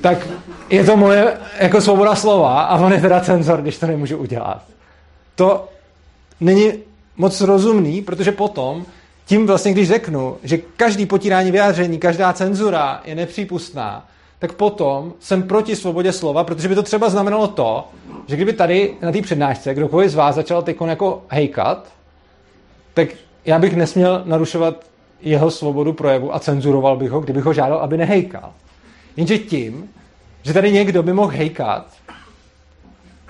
tak je to moje jako svoboda slova a on je teda cenzor, když to nemůžu udělat. To není moc rozumný, protože potom tím vlastně, když řeknu, že každý potírání vyjádření, každá cenzura je nepřípustná, tak potom jsem proti svobodě slova, protože by to třeba znamenalo to, že kdyby tady na té přednášce kdokoliv z vás začal tykon jako hejkat, tak já bych nesměl narušovat jeho svobodu projevu a cenzuroval bych ho, kdybych ho žádal, aby nehejkal. Jenže tím, že tady někdo by mohl hejkat,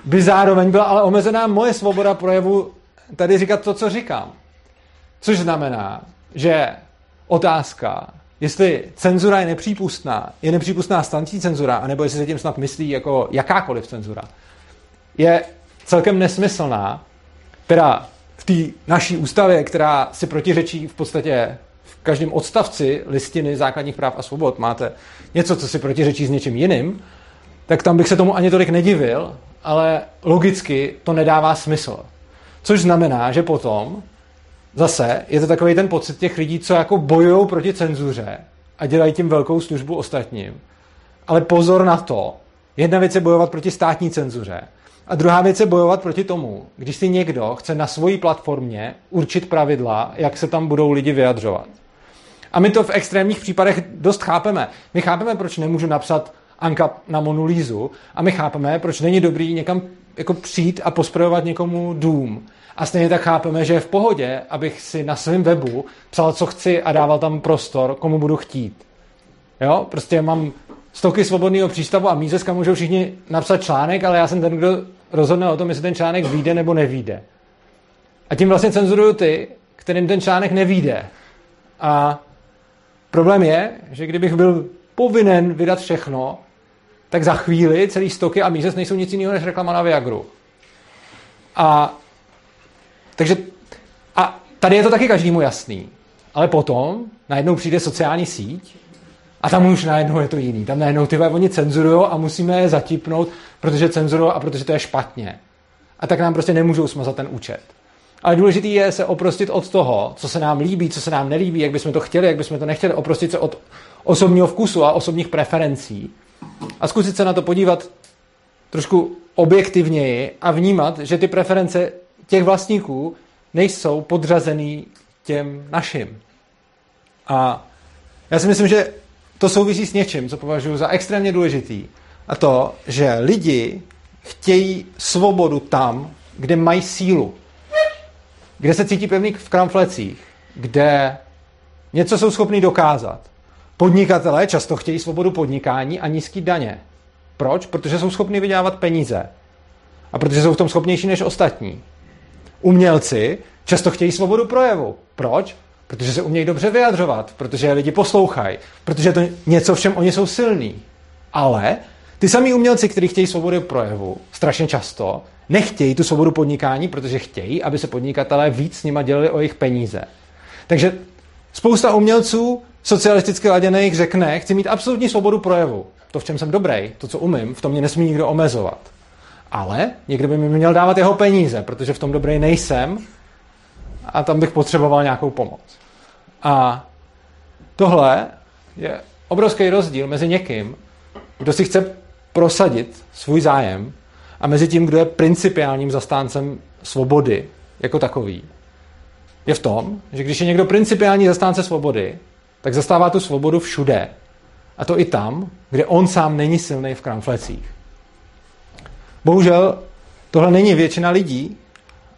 by zároveň byla ale omezená moje svoboda projevu tady říkat to, co říkám. Což znamená, že otázka, jestli cenzura je nepřípustná stantí cenzura, anebo jestli se tím snad myslí jako jakákoliv cenzura, je celkem nesmyslná, teda v té naší ústavě, která si protiřečí v podstatě v každém odstavci listiny základních práv a svobod, máte něco, co si protiřečí s něčím jiným, tak tam bych se tomu ani tolik nedivil, ale logicky to nedává smysl. Což znamená, že potom zase je to takový ten pocit těch lidí, co jako bojují proti cenzuře a dělají tím velkou službu ostatním. Ale pozor na to. Jedna věc je bojovat proti státní cenzuře a druhá věc je bojovat proti tomu, když si někdo chce na svojí platformě určit pravidla, jak se tam budou lidi vyjadřovat. A my to v extrémních případech dost chápeme. My chápeme, proč nemůžu napsat Anka na monolízu a my chápeme, proč není dobrý někam jako přijít a posprojovat někomu dům. A stejně tak chápeme, že je v pohodě, abych si na svém webu psal, co chci a dával tam prostor, komu budu chtít. Jo? Prostě mám stoky svobodného přístavu a mízeska můžou všichni napsat článek, ale já jsem ten, kdo rozhodne o tom, jestli ten článek vyjde nebo nevyjde. A tím vlastně cenzuruju ty, kterým ten článek nevyjde. A problém je, že kdybych byl povinen vydat všechno, tak za chvíli celý stoky a mízes nejsou nic jiného než reklama na Viagru. A tady je to taky každému jasný. Ale potom najednou přijde sociální síť a tam už najednou je to jiný. Tam najednou ty oni cenzurujou a musíme je zatipnout, protože cenzurujou a protože to je špatně. A tak nám prostě nemůžou smazat ten účet. Ale důležité je se oprostit od toho, co se nám líbí, co se nám nelíbí, jak bychom to chtěli, jak bychom to nechtěli, oprostit se od osobního vkusu a osobních preferencí. A zkusit se na to podívat trošku objektivněji a vnímat, že ty preference těch vlastníků nejsou podřazený těm našim. A já si myslím, že to souvisí s něčím, co považuji za extrémně důležitý. A to, že lidi chtějí svobodu tam, kde mají sílu. Kde se cítí pevný v kramflecích. Kde něco jsou schopní dokázat. Podnikatelé často chtějí svobodu podnikání a nízký daně. Proč? Protože jsou schopni vydělávat peníze. A protože jsou v tom schopnější než ostatní. Umělci často chtějí svobodu projevu. Proč? Protože se umějí dobře vyjadřovat, protože lidi poslouchají, protože to něco, v čem oni jsou silní. Ale ty samí umělci, kteří chtějí svobodu projevu, strašně často nechtějí tu svobodu podnikání, protože chtějí, aby se podnikatelé víc s nima dělili o jejich peníze. Takže spousta umělců socialisticky laděných řekne, chci mít absolutní svobodu projevu. To, v čem jsem dobrý, to, co umím, v tom mě nesmí nikdo omezovat. Ale někdo by mi měl dávat jeho peníze, protože v tom dobrý nejsem a tam bych potřeboval nějakou pomoc. A tohle je obrovský rozdíl mezi někým, kdo si chce prosadit svůj zájem, a mezi tím, kdo je principiálním zastáncem svobody jako takový, je v tom, že když je někdo principiální zastánce svobody, tak zastává tu svobodu všude. A to i tam, kde on sám není silný v kramflecích. Bohužel tohle není většina lidí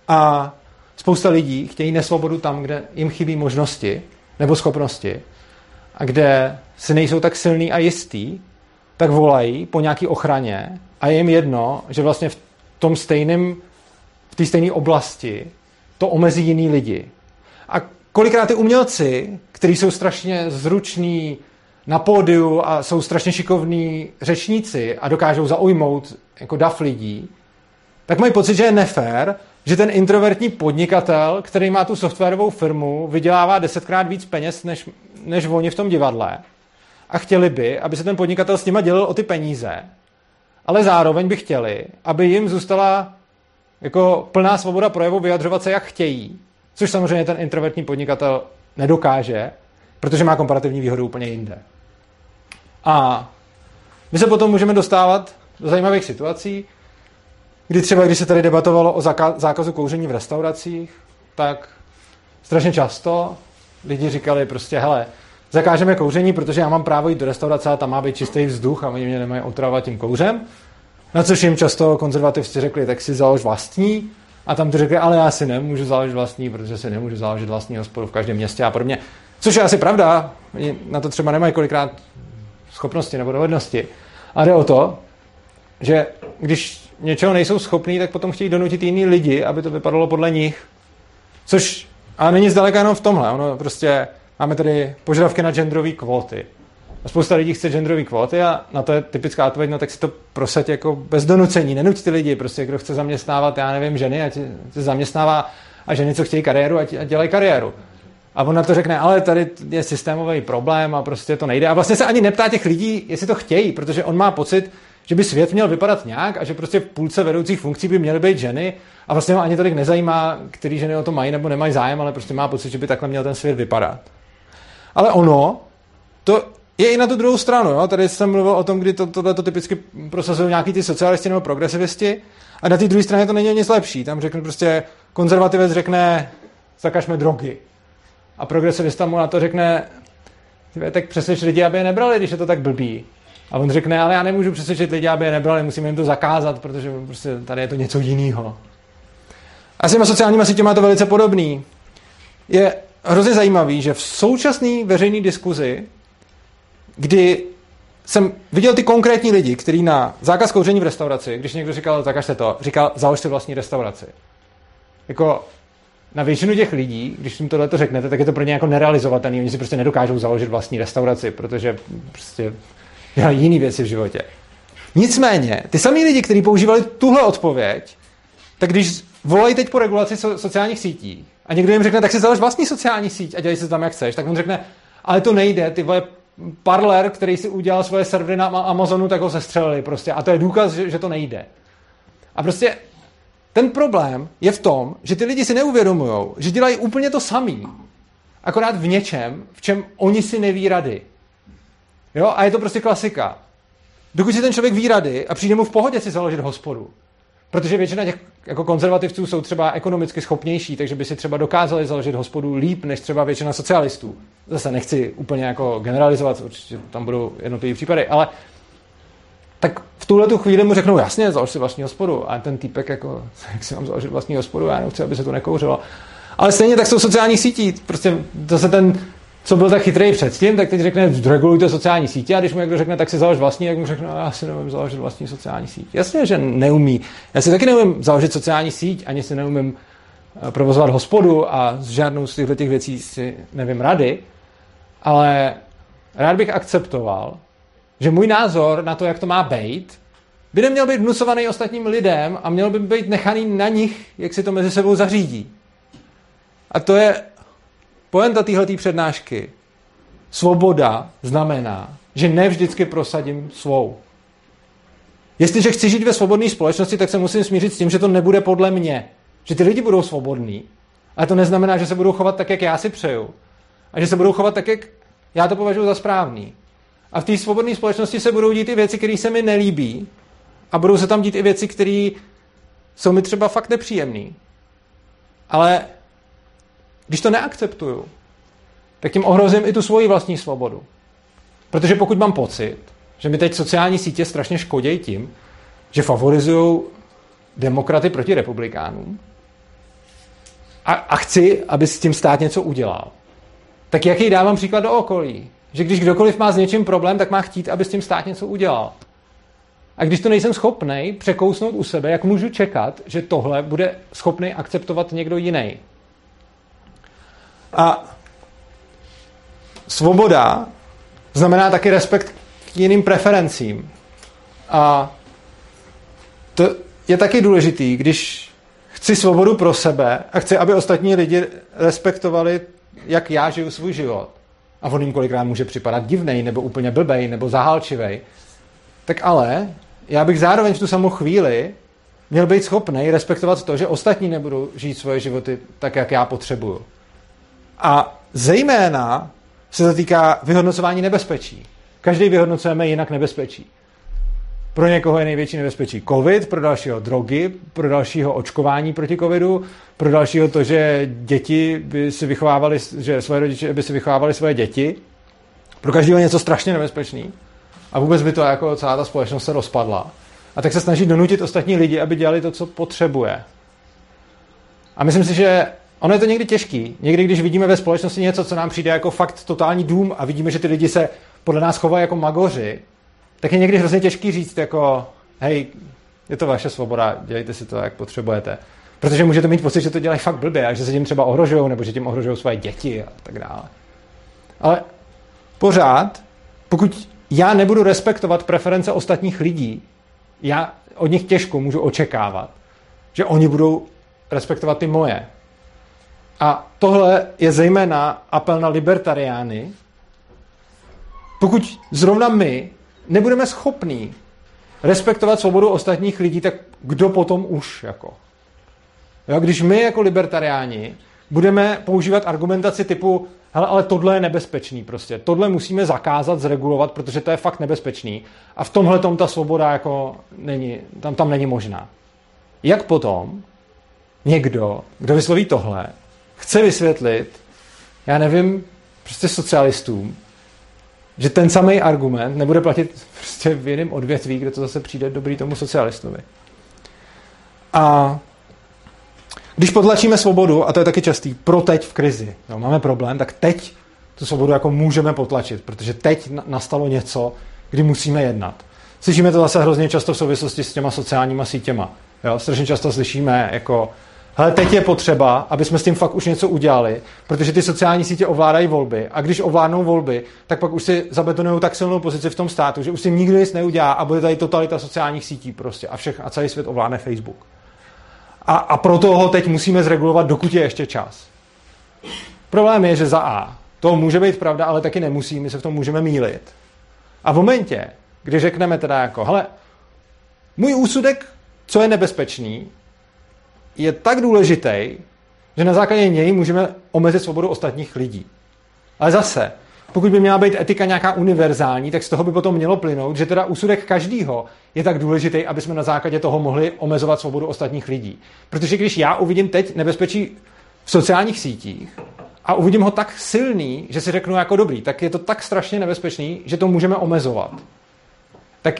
a spousta lidí chtějí nesvobodu tam, kde jim chybí možnosti nebo schopnosti a kde si nejsou tak silný a jistý, tak volají po nějaký ochraně a je jim jedno, že vlastně v té stejné oblasti to omezí jiný lidi. A kolikrát ty umělci, kteří jsou strašně zruční na pódiu a jsou strašně šikovní řečníci a dokážou zaujmout jako dav lidí, tak mají pocit, že je nefér, že ten introvertní podnikatel, který má tu softwarovou firmu, vydělává 10krát víc peněz, než oni v tom divadle. A chtěli by, aby se ten podnikatel s nima dělil o ty peníze, ale zároveň by chtěli, aby jim zůstala jako plná svoboda projevu vyjadřovat se, jak chtějí, což samozřejmě ten introvertní podnikatel nedokáže, protože má komparativní výhodu úplně jinde. A my se potom můžeme dostávat do zajímavých situací, kdy třeba, když se tady debatovalo o zákazu kouření v restauracích, tak strašně často lidi říkali prostě, hele, zakážeme kouření, protože já mám právo jít do restaurace a tam má být čistý vzduch a oni mě nemají otravovat tím kouřem. Na což jim často konzervativci řekli, tak si založ vlastní. A tam to řekli, ale já si nemůžu založit vlastní, protože si nemůžu založit vlastní hospodu v každém městě a podobně. Což je asi pravda, na to třeba nemají kolikrát schopnosti nebo dovednosti. A jde o to, že když něčeho nejsou schopní, tak potom chtějí donutit jiný lidi, aby to vypadalo podle nich. Což ale není zdaleka jenom v tomhle. Ono prostě máme tady požadavky na genderové kvóty. A spousta lidí chce genderové kvóty a na to je typická odpověď, no tak si to prosadí jako bez donucení. Nenuť ty lidi, prostě kdo chce zaměstnávat, já nevím, ženy, ať se zaměstnává a ženy, co chtějí kariéru, ať dělají kariéru. A on na to řekne, ale tady je systémový problém a prostě to nejde. A vlastně se ani neptá těch lidí, jestli to chtějí, protože on má pocit, že by svět měl vypadat nějak a že prostě v půlce vedoucích funkcí by měly být ženy a vlastně ho ani tolik nezajímá, který ženy o to mají nebo nemají zájem, ale prostě má pocit, že by takhle měl ten svět vypadat. Ale ono, to je i na tu druhou stranu. Jo? Tady jsem mluvil o tom, kdy tohle typicky prosazují nějaký ty socialisti nebo progresivisti a na té druhé straně to není nic lepší. Tam řekne prostě konzervativec řekne, zakažme drogy. A progresivista mu na to řekne, tak přesvědč lidi, aby je nebrali, když je to tak blbý. A on řekne, ale já nemůžu přesvědčit lidi, aby je nebrali, musíme jim to zakázat, protože prostě tady je to něco jiného. A s těma sociálníma sítěma je to velice podobný. Je hrozně zajímavý, že v současné veřejné diskuzi, kdy jsem viděl ty konkrétní lidi, kteří na zákaz kouření v restauraci, když někdo říkal, zakažte to, říkal, založte vlastní restauraci. Jako na většinu těch lidí, když jim tohle to řeknete, tak je to pro ně jako nerealizovatelné. Oni si prostě nedokážou založit vlastní restauraci, protože prostě dělají jiné věci v životě. Nicméně, ty samý lidi, kteří používali tuhle odpověď, tak když volají teď po regulaci sociálních sítí a někdo jim řekne, tak si založ vlastní sociální síť a dělej si tam, jak chceš, tak on řekne, ale to nejde, ty vole, Parler, který si udělal svoje servery na Amazonu, tak ho sestřelili prostě a to je důkaz, že to nejde. A prostě ten problém je v tom, že ty lidi si neuvědomují, že dělají úplně to samý, akorát v něčem, v čem oni si neví rady. Jo? A je to prostě klasika. Dokud si ten člověk ví rady a přijde mu v pohodě si založit hospodu, protože většina těch jako konzervativců jsou třeba ekonomicky schopnější, takže by si třeba dokázali založit hospodu líp než třeba většina socialistů. Zase nechci úplně jako generalizovat, určitě tam budou jednotlivé případy, ale tak v tuhle tu chvíli mu řeknou, jasně, založ si vlastní hospodu. A ten týpek jako, jak si mám založit vlastní hospodu, já nechci, aby se to nekouřilo. Ale stejně tak jsou sociální sítí. Prostě zase ten, co byl tak chytrý předtím, tak teď řekne, regulujte sociální sítě, a když mu někdo řekne, tak si založ vlastní, tak mu řekne, já si neumím založit vlastní sociální síť. Jasně, že neumí. Já si taky neumím založit sociální síť, ani si neumím provozovat hospodu a s žádnou z těchto věcí si nevím rady, ale rád bych akceptoval, že můj názor na to, jak to má být, by neměl být vnucovaný ostatním lidem a měl by být nechaný na nich, jak si to mezi sebou zařídí. A to je poenta téhletý přednášky. Svoboda znamená, že ne vždycky prosadím svou. Jestliže chci žít ve svobodné společnosti, tak se musím smířit s tím, že to nebude podle mě. Že ty lidi budou svobodní, ale to neznamená, že se budou chovat tak, jak já si přeju. A že se budou chovat tak, jak já to považuji za správný. A v té svobodné společnosti se budou dít i věci, které se mi nelíbí. A budou se tam dít i věci, které jsou mi třeba fakt nepříjemné. Ale když to neakceptuju, tak tím ohrozím i tu svoji vlastní svobodu. Protože pokud mám pocit, že mi teď sociální sítě strašně škodějí tím, že favorizují demokraty proti republikánům a chci, aby s tím stát něco udělal, tak jaký dávám příklad do okolí? Že když kdokoliv má s něčím problém, tak má chtít, aby s tím stát něco udělal. A když to nejsem schopnej překousnout u sebe, jak můžu čekat, že tohle bude schopný akceptovat někdo jiný? A svoboda znamená taky respekt k jiným preferencím. A to je taky důležitý, když chci svobodu pro sebe a chci, aby ostatní lidi respektovali, jak já žiju svůj život. A on jim kolikrát může připadat divnej, nebo úplně blbej, nebo zahálčivej. Tak ale já bych zároveň v tu samou chvíli měl být schopný respektovat to, že ostatní nebudou žít svoje životy tak, jak já potřebuju. A zejména se to týká vyhodnocování nebezpečí. Každý vyhodnocujeme jinak nebezpečí. Pro někoho je největší nebezpečí covid, pro dalšího drogy, pro dalšího očkování proti covidu, pro dalšího to, že děti by si vychovávali, že svoje rodiče by si vychovávali svoje děti. Pro každého je něco strašně nebezpečný. A vůbec by to jako celá ta společnost se rozpadla. A tak se snaží donutit ostatní lidi, aby dělali to, co potřebuje. A myslím si, že ono je to někdy těžký. Někdy, když vidíme ve společnosti něco, co nám přijde jako fakt totální dům a vidíme, že ty lidi se podle nás chovají jako magoři, tak je někdy hrozně těžký říct jako hej, je to vaše svoboda, dělejte si to, jak potřebujete. Protože můžete mít pocit, že to dělají fakt blbě a že se tím třeba ohrožujou, nebo že tím ohrožují svoje děti a tak dále. Ale pořád, pokud já nebudu respektovat preference ostatních lidí, já od nich těžko můžu očekávat, že oni budou respektovat ty moje. A tohle je zejména apel na libertariány. Pokud zrovna my nebudeme schopní respektovat svobodu ostatních lidí, tak kdo potom už? Jako? Jo, když my jako libertariáni budeme používat argumentaci typu hele, ale tohle je nebezpečný prostě. Tohle musíme zakázat, zregulovat, protože to je fakt nebezpečný. A v tomhletom ta svoboda jako není, tam není možná. Jak potom někdo, kdo vysloví tohle, chce vysvětlit, já nevím, prostě socialistům, že ten samý argument nebude platit prostě v jiném odvětví, kde to zase přijde dobrý tomu socialistovi. A když potlačíme svobodu, a to je taky častý, pro teď v krizi, jo, máme problém, tak teď tu svobodu jako můžeme potlačit, protože teď nastalo něco, kdy musíme jednat. Slyšíme to zase hrozně často v souvislosti s těma sociálníma sítěma. Jo, strašně často slyšíme jako hele, teď je potřeba, aby jsme s tím fakt už něco udělali, protože ty sociální sítě ovládají volby a když ovládnou volby, tak pak už si zabetonujou tak silnou pozici v tom státu, že už si nikdo nic neudělá a bude tady totalita sociálních sítí prostě a všech a celý svět ovládne Facebook. A proto ho teď musíme zregulovat, dokud je ještě čas. Problém je, že za A to může být pravda, ale taky nemusí, my se v tom můžeme mýlit. A v momentě, kdy řekneme teda jako, hele, můj úsudek, co je nebezpečný, je tak důležitý, že na základě něj můžeme omezit svobodu ostatních lidí. Ale zase, pokud by měla být etika nějaká univerzální, tak z toho by potom mělo plynout, že teda úsudek každýho je tak důležitý, aby jsme na základě toho mohli omezovat svobodu ostatních lidí. Protože když já uvidím teď nebezpečí v sociálních sítích a uvidím ho tak silný, že si řeknu jako dobrý, tak je to tak strašně nebezpečný, že to můžeme omezovat. Tak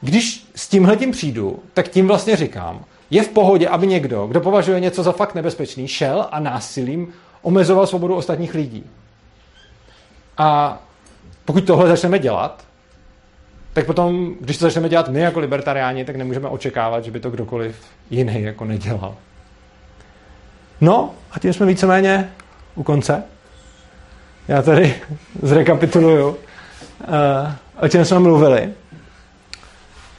když s tímhletím přijdu, tak tím vlastně říkám, je v pohodě, aby někdo, kdo považuje něco za fakt nebezpečný, šel a násilím omezoval svobodu ostatních lidí. A pokud tohle začneme dělat, tak potom, když to začneme dělat my jako libertariáni, tak nemůžeme očekávat, že by to kdokoliv jiný jako nedělal. No a tím jsme víceméně u konce. Já tady zrekapituluju, o čem jsme mluvili.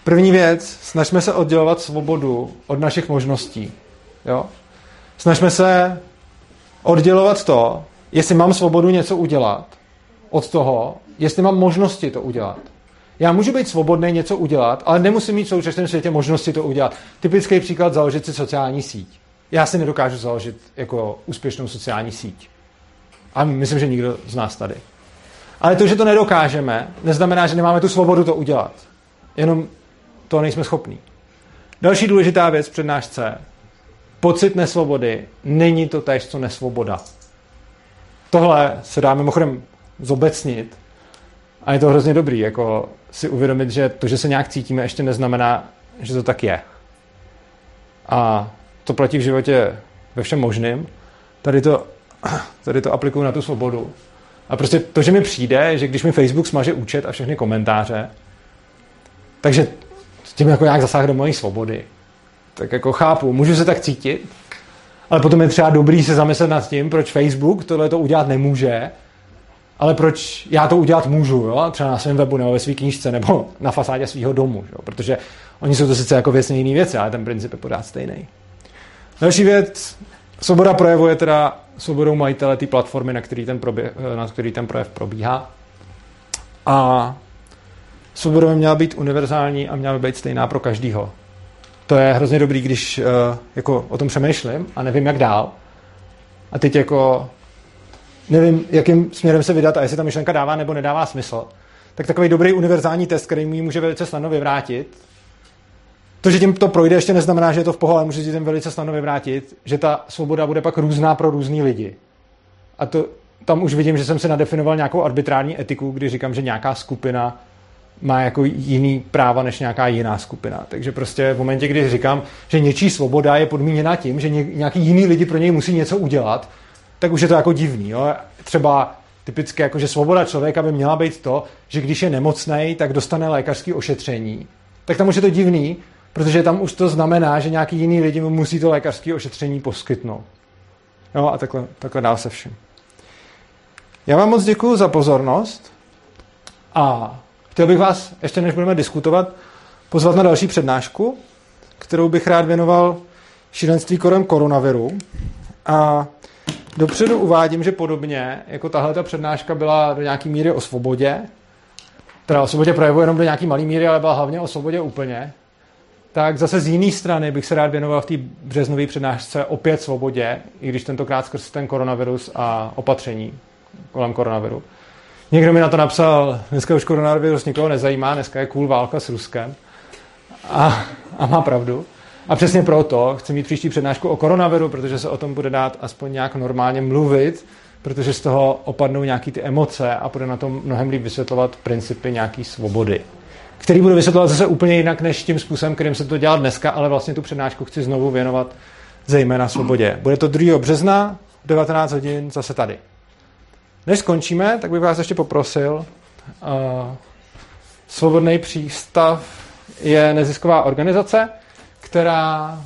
První věc, snažme se oddělovat svobodu od našich možností. Jo? Snažme se oddělovat to, jestli mám svobodu něco udělat, od toho, jestli mám možnosti to udělat. Já můžu být svobodný něco udělat, ale nemusím mít v současném světě možnosti to udělat. Typický příklad, založit si sociální síť. Já si nedokážu založit jako úspěšnou sociální síť. A myslím, že nikdo z nás tady. Ale to, že to nedokážeme, neznamená, že nemáme tu svobodu to udělat. Jenom to nejsme schopní. Další důležitá věc v přednášce. Pocit nesvobody není to též, co nesvoboda. Tohle se dá mimochodem zobecnit a je to hrozně dobrý, jako si uvědomit, že to, že se nějak cítíme, ještě neznamená, že to tak je. A to platí v životě ve všem možným. Tady to aplikuju na tu svobodu. A prostě to, že mi přijde, že když mi Facebook smaže účet a všechny komentáře, takže tím jako nějak zasáhne do mojí svobody. Tak jako chápu, můžu se tak cítit, ale potom je třeba dobrý se zamyslet nad tím, proč Facebook tohle to udělat nemůže, ale proč já to udělat můžu, jo? Třeba na svém webu nebo ve své knížce nebo na fasádě svého domu, jo? Protože oni jsou to sice jako věcně jiný věci, ale ten princip je pořád stejný. Další věc, svoboda projevu je teda svobodou majitele té platformy, na který ten projev probíhá. A svoboda by měla být univerzální a měla by být stejná pro každýho. To je hrozně dobrý, když jako o tom přemýšlím a nevím, jak dál. A teď jako nevím, jakým směrem se vydat a jestli ta myšlenka dává nebo nedává smysl. Tak takový dobrý univerzální test, který mi může velice snadno vyvrátit. To, že tím to projde, ještě neznamená, že je to v pohodě, může si tím velice snadno vyvrátit, že ta svoboda bude pak různá pro různý lidi. A to, tam už vidím, že jsem si nadefinoval nějakou arbitrární etiku, kdy říkám, že nějaká skupina má jako jiný práva než nějaká jiná skupina. Takže prostě v momentě, kdy říkám, že něčí svoboda je podmíněna tím, že nějaký jiný lidi pro něj musí něco udělat, tak už je to jako divný. Jo? Třeba typické, jako, že svoboda člověka by měla být to, že když je nemocnej, tak dostane lékařské ošetření. Tak tam už je to divný, protože tam už to znamená, že nějaký jiný lidi mu musí to lékařské ošetření poskytnout. Jo? A takhle dál se vším. Já vám moc děkuju za pozornost a chtěl bych vás, ještě než budeme diskutovat, pozvat na další přednášku, kterou bych rád věnoval šílenství kolem koronaviru. A dopředu uvádím, že podobně, jako tahleta přednáška byla do nějaký míry o svobodě, teda o svobodě projevu jenom do nějaký malý míry, ale byla hlavně o svobodě úplně, tak zase z jiné strany bych se rád věnoval v té březnové přednášce opět svobodě, i když tentokrát skrz ten koronavirus a opatření kolem koronaviru. Někdo mi na to napsal, dneska už koronavirus nikoho nezajímá, dneska je cool válka s Ruskem. A má pravdu. A přesně proto chci mít příští přednášku o koronaviru, protože se o tom bude dát aspoň nějak normálně mluvit, protože z toho opadnou nějaké ty emoce a bude na tom mnohem líp vysvětlovat principy nějaké svobody, který budu vysvětlovat zase úplně jinak než tím způsobem, kterým se to dělá dneska, ale vlastně tu přednášku chci znovu věnovat zejména svobodě. Bude to 2. března, 19 hodin, zase tady. Než skončíme, tak bych vás ještě poprosil. Svobodný přístav je nezisková organizace, která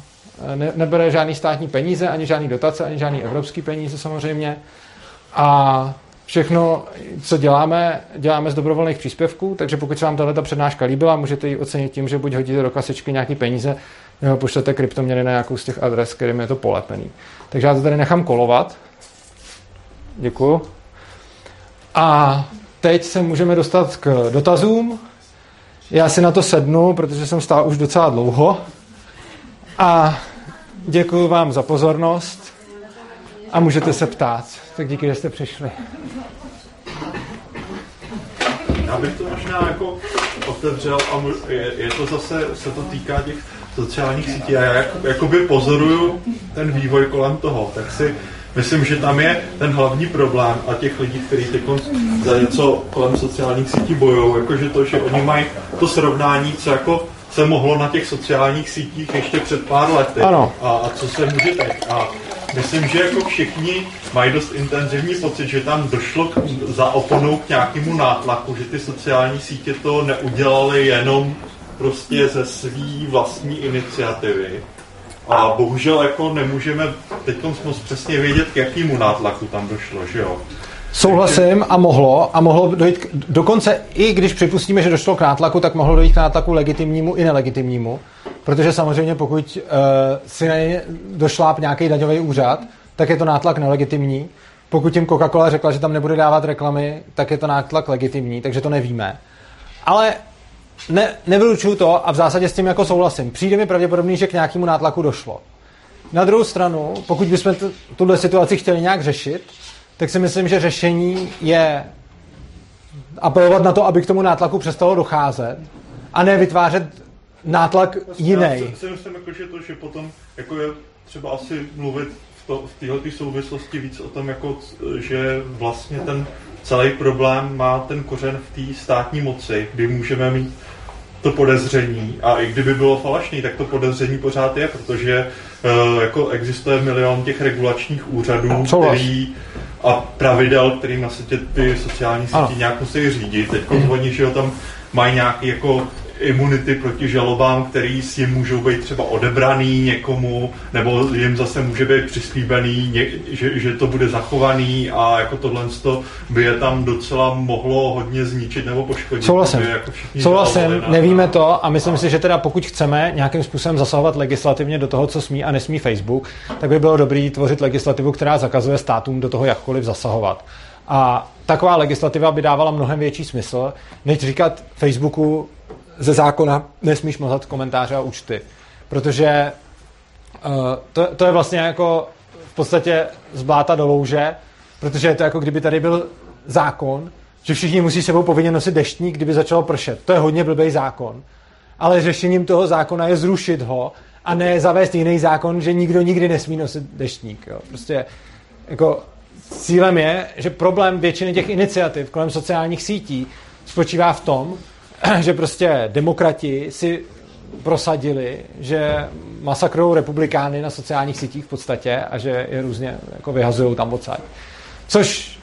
nebere žádný státní peníze, ani žádný dotace, ani žádný evropský peníze samozřejmě. A všechno, co děláme, děláme z dobrovolných příspěvků, takže pokud se vám tato přednáška líbila, můžete ji ocenit tím, že buď hodíte do kasičky nějaký peníze, nebo pošlete kryptoměny na nějakou z těch adres, kterým je to polepený. Takže já to tady nechám kolovat. Děkuju. A teď se můžeme dostat k dotazům. Já si na to sednu, protože jsem stál už docela dlouho. A děkuju vám za pozornost a můžete se ptát. Tak díky, že jste přišli. Já bych to možná jako otevřel a je to zase, se to týká těch sociálních sítí a já jakoby pozoruju ten vývoj kolem toho, tak si myslím, že tam je ten hlavní problém a těch lidí, kteří za něco kolem sociálních sítí bojují, jakože to, že oni mají to srovnání, co jako se mohlo na těch sociálních sítích ještě před pár lety a co se může teď. A myslím, že jako všichni mají dost intenzivní pocit, že tam došlo za oponou k nějakému nátlaku, že ty sociální sítě to neudělaly jenom prostě ze svý vlastní iniciativy. A bohužel jako nemůžeme teď moc přesně vědět, k jakému nátlaku tam došlo, že jo? Souhlasím a mohlo dojít, dokonce i když připustíme, že došlo k nátlaku, tak mohlo dojít k nátlaku legitimnímu i nelegitimnímu, protože samozřejmě pokud si na ně došláp nějaký daňový úřad, tak je to nátlak nelegitimní. Pokud jim Coca-Cola řekla, že tam nebude dávat reklamy, tak je to nátlak legitimní, takže to nevíme. Ale nevylučuju to a v zásadě s tím jako souhlasím. Přijde mi pravděpodobný, že k nějakému nátlaku došlo. Na druhou stranu, pokud bychom tuhle situaci chtěli nějak řešit, tak si myslím, že řešení je apelovat na to, aby k tomu nátlaku přestalo docházet a ne vytvářet nátlak jiný. Já si myslím, jako, že to, že potom jako je třeba asi mluvit v této souvislosti víc o tom, jako, že vlastně ten celý problém má ten kořen v té státní moci, kdy můžeme mít to podezření, a i kdyby bylo falešný, tak to podezření pořád je, protože jako existuje milion těch regulačních úřadů, který a pravidel, kterým na světě ty sociální sítě nějak musí řídit. Teď oni, že tam mají nějaký jako imunity proti žalobám, který si můžou být třeba odebraný někomu, nebo jim zase může být přislíbený, že to bude zachovaný, a jako tohle by je tam docela mohlo hodně zničit nebo poškodit. Souhlasím, nevíme to, a myslím si, že teda pokud chceme nějakým způsobem zasahovat legislativně do toho, co smí a nesmí Facebook, tak by bylo dobré tvořit legislativu, která zakazuje státům do toho jakkoliv zasahovat. A taková legislativa by dávala mnohem větší smysl, než říkat Facebooku ze zákona nesmíš mazat komentáře a účty. Protože to je vlastně jako v podstatě z bláta do louže, protože je to jako kdyby tady byl zákon, že všichni musí sebou povinně nosit deštník, kdyby začalo pršet. To je hodně blbej zákon. Ale řešením toho zákona je zrušit ho a ne zavést jiný zákon, že nikdo nikdy nesmí nosit deštník. Jo. Prostě jako cílem je, že problém většiny těch iniciativ kolem sociálních sítí spočívá v tom, že prostě demokrati si prosadili, že masakrujou republikány na sociálních sítích v podstatě a že je různě jako vyhazujou tam odsaď. Což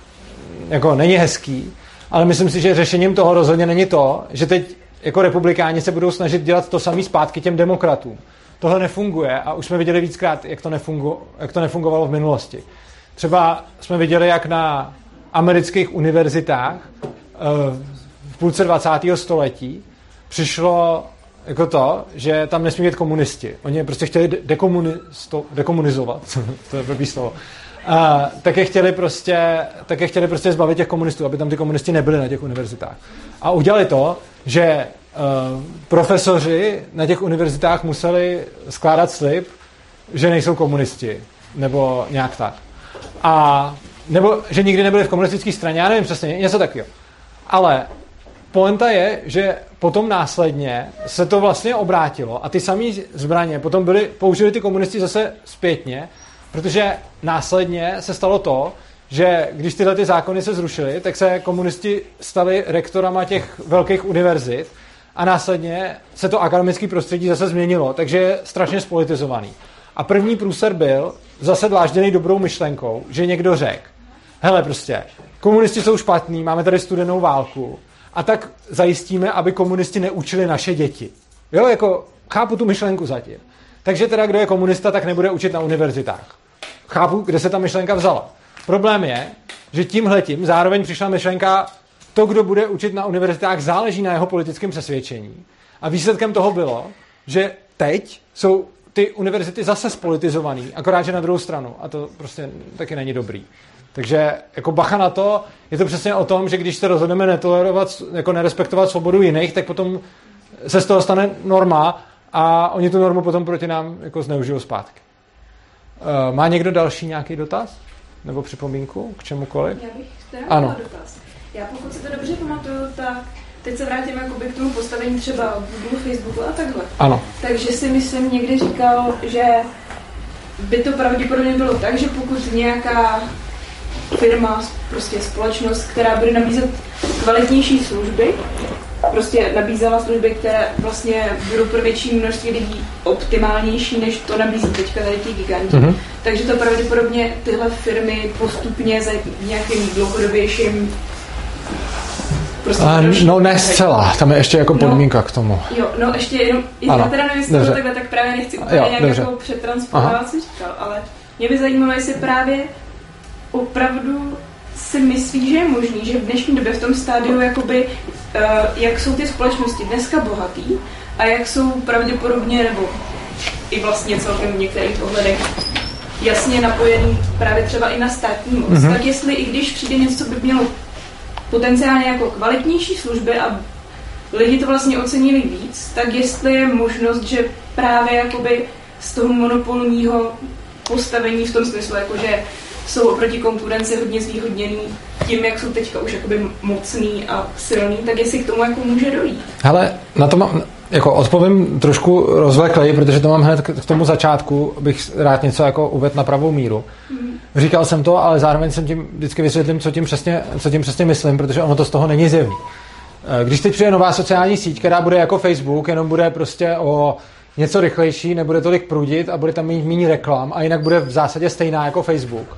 jako není hezký, ale myslím si, že řešením toho rozhodně není to, že teď jako republikáni se budou snažit dělat to samý zpátky těm demokratům. Tohle nefunguje a už jsme viděli víckrát, jak to nefungovalo v minulosti. Třeba jsme viděli, jak na amerických univerzitách v půlce 20. století přišlo jako to, že tam nesmí být komunisti. Oni je prostě chtěli dekomunizovat. To je blbý slovo. Také chtěli prostě zbavit těch komunistů, aby tam ty komunisti nebyli na těch univerzitách. A udělali to, že profesoři na těch univerzitách museli skládat slib, že nejsou komunisti. Nebo nějak tak. A nebo že nikdy nebyli v komunistické straně. Já nevím přesně, něco takového. Ale pointa je, že potom následně se to vlastně obrátilo a ty samé zbraně potom použili ty komunisti zase zpětně, protože následně se stalo to, že když tyhle ty zákony se zrušily, tak se komunisti stali rektorama těch velkých univerzit a následně se to akademické prostředí zase změnilo, takže je strašně spolitizovaný. A první průser byl zase dlážděný dobrou myšlenkou, že někdo řekl, hele prostě, komunisti jsou špatní, máme tady studenou válku a tak zajistíme, aby komunisti neučili naše děti. Jo, jako chápu tu myšlenku zatím. Takže teda, kdo je komunista, tak nebude učit na univerzitách. Chápu, kde se ta myšlenka vzala. Problém je, že tímhletím zároveň přišla myšlenka, to, kdo bude učit na univerzitách, záleží na jeho politickém přesvědčení. A výsledkem toho bylo, že teď jsou ty univerzity zase spolitizovaný, akorát, že na druhou stranu. A to prostě taky není dobrý. Takže jako bacha na to, je to přesně o tom, že když se rozhodneme netolerovat, jako nerespektovat svobodu jiných, tak potom se z toho stane norma a oni tu normu potom proti nám jako zneužijou zpátky. Má někdo další nějaký dotaz? Nebo připomínku k čemukoliv? Já bych teda měla dotaz. Já pokud se to dobře pamatuju, tak teď se vrátím jakoby k tomu postavení třeba Google, Facebooku a takhle. Ano. Takže si myslím, někdy říkal, že by to pravděpodobně bylo tak, že pokud nějaká firma, prostě společnost, která bude nabízet kvalitnější služby, prostě nabízela služby, které vlastně budou pro větší množství lidí optimálnější, než to nabízí teďka tady ty giganti. Mm-hmm. Takže to pravděpodobně tyhle firmy postupně za nějakým dlouhodobějším prostě no ne zcela, tam je ještě jako podmínka k tomu. Jo, no ještě jenom, já teda nevím, jestli to takhle, tak právě nechci úplně nějak jako přetransformovat, co říkal, ale mě by zajímalo, jestli právě opravdu si myslí, že je možný, že v dnešní době v tom stádiu jakoby, jak jsou ty společnosti dneska bohatý a jak jsou pravděpodobně, nebo i vlastně celkem v některých ohledech jasně napojený právě třeba i na státní moc. Mm-hmm. Tak jestli i když přijde něco, by mělo potenciálně jako kvalitnější služby a lidi to vlastně ocenili víc, tak jestli je možnost, že právě jakoby z toho monopolního postavení v tom smyslu, jakože jsou oproti konkurenci hodně zvýhodněný tím, jak jsou teďka už jakoby mocný a silný, tak jestli k tomu jako může dojít. Hele, na to mám, jako odpovím trošku rozvlekleji, protože to mám hned k tomu začátku, bych rád něco jako uvedl na pravou míru. Říkal jsem to, ale zároveň jsem tím vždycky vysvětlím, co tím přesně myslím, protože ono to z toho není zjevný. Když teď přijde nová sociální síť, která bude jako Facebook, jenom bude prostě o něco rychlejší, nebude tolik prudit a bude tam mít méně reklam a jinak bude v zásadě stejná jako Facebook,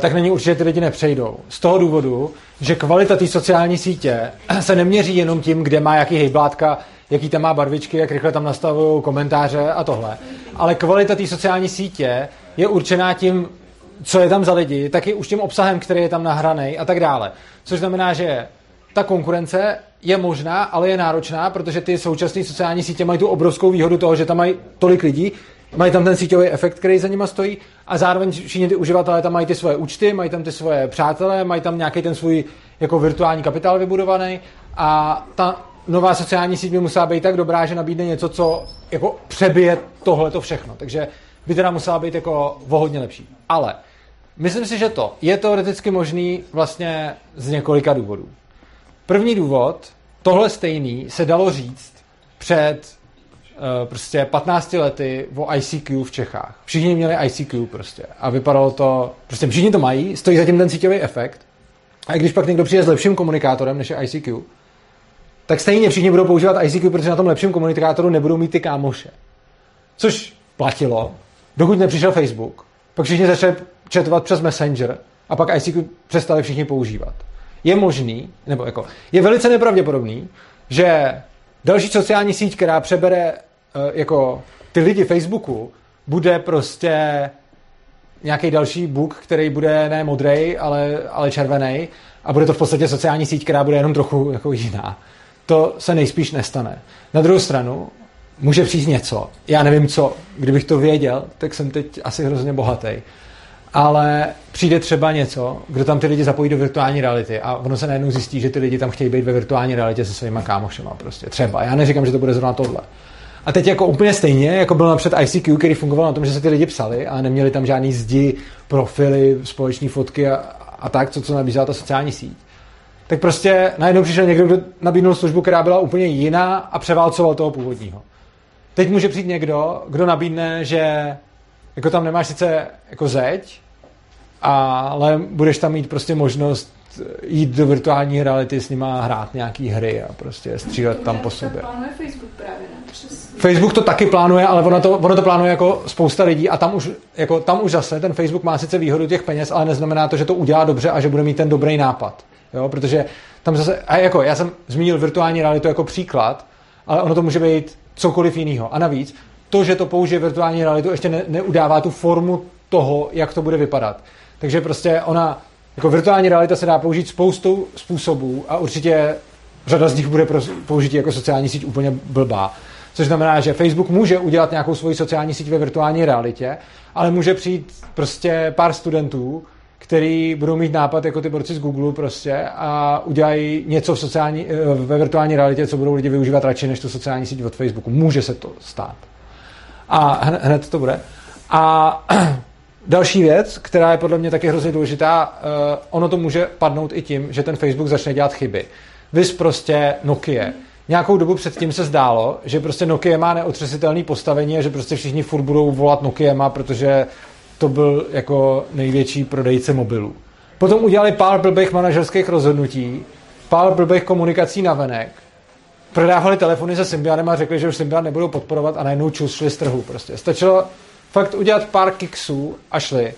tak není určitě ty lidi nepřejdou. Z toho důvodu, že kvalita té sociální sítě se neměří jenom tím, kde má jaký hejblátka, jaký tam má barvičky, jak rychle tam nastavují komentáře a tohle. Ale kvalita té sociální sítě je určená tím, co je tam za lidi, taky už tím obsahem, který je tam nahranej a tak dále. Což znamená, že ta konkurence je možná, ale je náročná, protože ty současné sociální sítě mají tu obrovskou výhodu toho, že tam mají tolik lidí, mají tam ten síťový efekt, který za nima stojí, a zároveň všichni ty uživatelé tam mají ty svoje účty, mají tam ty svoje přátelé, mají tam nějaký ten svůj jako virtuální kapitál vybudovaný, a ta nová sociální síť by musela být tak dobrá, že nabídne něco, co jako přebije tohleto všechno. Takže by teda musela být jako o hodně lepší. Ale myslím si, že to je teoreticky možný vlastně z několika důvodů. První důvod, tohle stejný se dalo říct před prostě 15 lety o ICQ v Čechách. Všichni měli ICQ prostě a vypadalo to, prostě všichni to mají, stojí zatím ten síťový efekt, a když pak někdo přijde s lepším komunikátorem než je ICQ, tak stejně všichni budou používat ICQ, protože na tom lepším komunikátoru nebudou mít ty kámoše. Což platilo, dokud nepřišel Facebook, pak všichni začali chatovat přes Messenger a pak ICQ přestali všichni používat. Je možný, nebo jako, je velice nepravděpodobný, že další sociální síť, která přebere jako ty lidi Facebooku, bude prostě nějaký další buk, který bude ne modrej, ale červenej, a bude to v podstatě sociální síť, která bude jenom trochu jako jiná. To se nejspíš nestane. Na druhou stranu může přijít něco. Já nevím co, kdybych to věděl, tak jsem teď asi hrozně bohatý. Ale přijde třeba něco, kdo tam ty lidi zapojí do virtuální reality a ono se najednou zjistí, že ty lidi tam chtějí být ve virtuální realitě se svýma kámošema prostě. Třeba. Já neříkám, že to bude zrovna tohle. A teď jako úplně stejně, jako byl napřed ICQ, který fungoval na tom, že se ty lidi psali a neměli tam žádný zdi, profily, společné fotky a tak, co nabízela ta sociální síť. Tak prostě najednou přišel někdo, kdo nabídnul službu, která byla úplně jiná a převálcoval toho původního. Teď může přijít někdo, kdo nabídne, že jako tam nemáš sice jako zeď, ale budeš tam mít prostě možnost jít do virtuální reality s nima, hrát nějaký hry a prostě střílet tam po sobě. Plánuje Facebook právě, ne? Facebook to taky plánuje, ale ono to plánuje jako spousta lidí a tam už zase ten Facebook má sice výhodu těch peněz, ale neznamená to, že to udělá dobře a že bude mít ten dobrý nápad. Jo? Protože tam zase, a jako já jsem zmínil virtuální realitu jako příklad, ale ono to může být cokoliv jiného. A navíc to, že to použije virtuální realitu, ještě neudává tu formu toho, jak to bude vypadat. Takže prostě ona, jako virtuální realita se dá použít spoustou způsobů a určitě řada z nich bude použití jako sociální síť úplně blbá. Což znamená, že Facebook může udělat nějakou svoji sociální síť ve virtuální realitě, ale může přijít prostě pár studentů, který budou mít nápad jako ty borci z Google prostě a udělají něco ve virtuální realitě, co budou lidi využívat radši než tu sociální síť od Facebooku. Může se to stát. A hned to bude. A další věc, která je podle mě taky hrozně důležitá, ono to může padnout i tím, že ten Facebook začne dělat chyby. Viz prostě Nokia. Nějakou dobu předtím se zdálo, že prostě Nokia má neotřesitelné postavení a že prostě všichni furt budou volat Nokia, protože to byl jako největší prodejce mobilů. Potom udělali pár blbých manažerských rozhodnutí, pár blbých komunikací navenek, prodávali telefony se Symbianem a řekli, že už Symbian nebudou podporovat a najednou čus šli z trhu prostě. Stačilo fakt udělat pár kiksů a šli.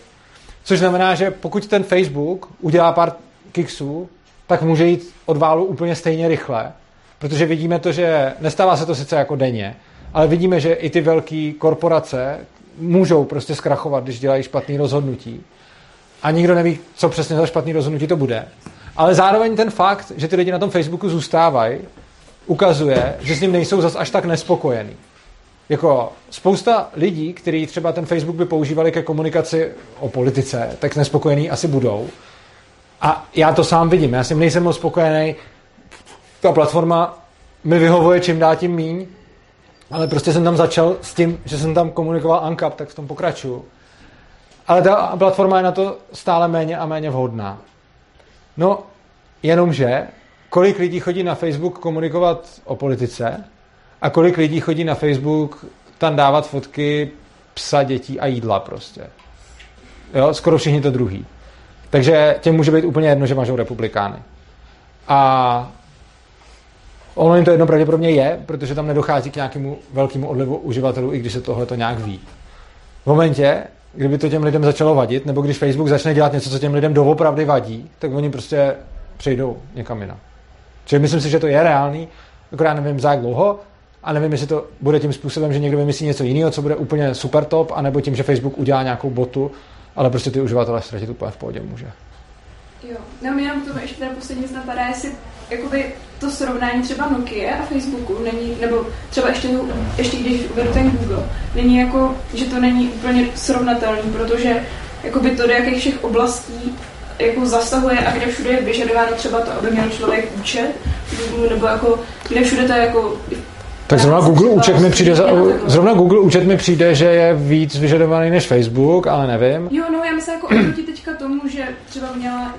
Což znamená, že pokud ten Facebook udělá pár kiksů, tak může jít od válu úplně stejně rychle, protože vidíme to, že nestává se to sice jako denně, ale vidíme, že i ty velké korporace můžou prostě zkrachovat, když dělají špatný rozhodnutí. A nikdo neví, co přesně za špatný rozhodnutí to bude. Ale zároveň ten fakt, že ty lidi na tom Facebooku zůstávají, ukazuje, že s ním nejsou zas až tak nespokojený. Jako spousta lidí, kteří třeba ten Facebook by používali ke komunikaci o politice, tak nespokojení asi budou. A já to sám vidím, já s ním nejsem moc spokojený. Ta platforma mi vyhovuje čím dál tím míň, ale prostě jsem tam začal s tím, že jsem tam komunikoval ANCAP, tak v tom pokračuju. Ale ta platforma je na to stále méně a méně vhodná. No, jenomže kolik lidí chodí na Facebook komunikovat o politice a kolik lidí chodí na Facebook tam dávat fotky psa, dětí a jídla prostě. Jo, skoro všichni to druhý. Takže těm může být úplně jedno, že mažou republikány. A ono jim to jedno pravděpodobně je, protože tam nedochází k nějakému velkému odlivu uživatelů, i když se tohle to nějak ví. V momentě, kdyby to těm lidem začalo vadit, nebo když Facebook začne dělat něco, co těm lidem doopravdy vadí, tak oni prostě přejdou někam jinam. Čili myslím si, že to je reálný, akorát nevím za jak dlouho a nevím, jestli to bude tím způsobem, že někdo vymyslí něco jiného, co bude úplně super top, anebo tím, že Facebook udělá nějakou botu, ale prostě ty uživatelé ztratit úplně v pohodě může. Jo, no mě jenom k tomu ještě teda poslední věc napadá, jestli jakoby to srovnání třeba Nokia a Facebooku není, nebo třeba ještě když uvedu ten Google, není jako, že to není úplně srovnatelný, protože jakoby to do jakých všech oblastí jako zasahuje a kde všude je vyžadováno třeba to, aby měl člověk účet Google, nebo jako kde všude to jako... Tak zrovna Google účet mi přijde, že je víc vyžadovaný než Facebook, ale nevím. Jo, no já myslím jako oproti teďka tomu, že třeba měla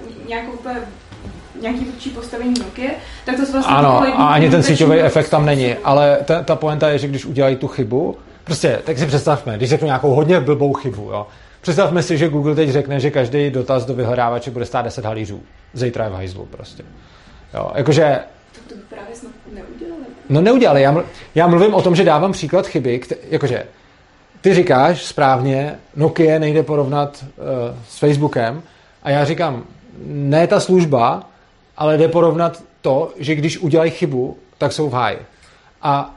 nějaký vůči postavení Nokia, tak to se vlastně... Ano, a ani ten síťový efekt tam není, ale ta pointa je, že když udělají tu chybu, prostě, tak si představme, když řeknu nějakou hodně blbou chybu, jo. Představme si, že Google teď řekne, že každý dotaz do vyhledávače bude stát 10 halířů. Zítra je v hajzlu prostě. Jo, jakože... To by právě snad neudělali. No neudělali, já mluvím o tom, že dávám příklad chyby, jakože ty říkáš správně, Nokia nejde porovnat s Facebookem a já říkám, ne ta služba, ale jde porovnat to, že když udělají chybu, tak jsou v háji. A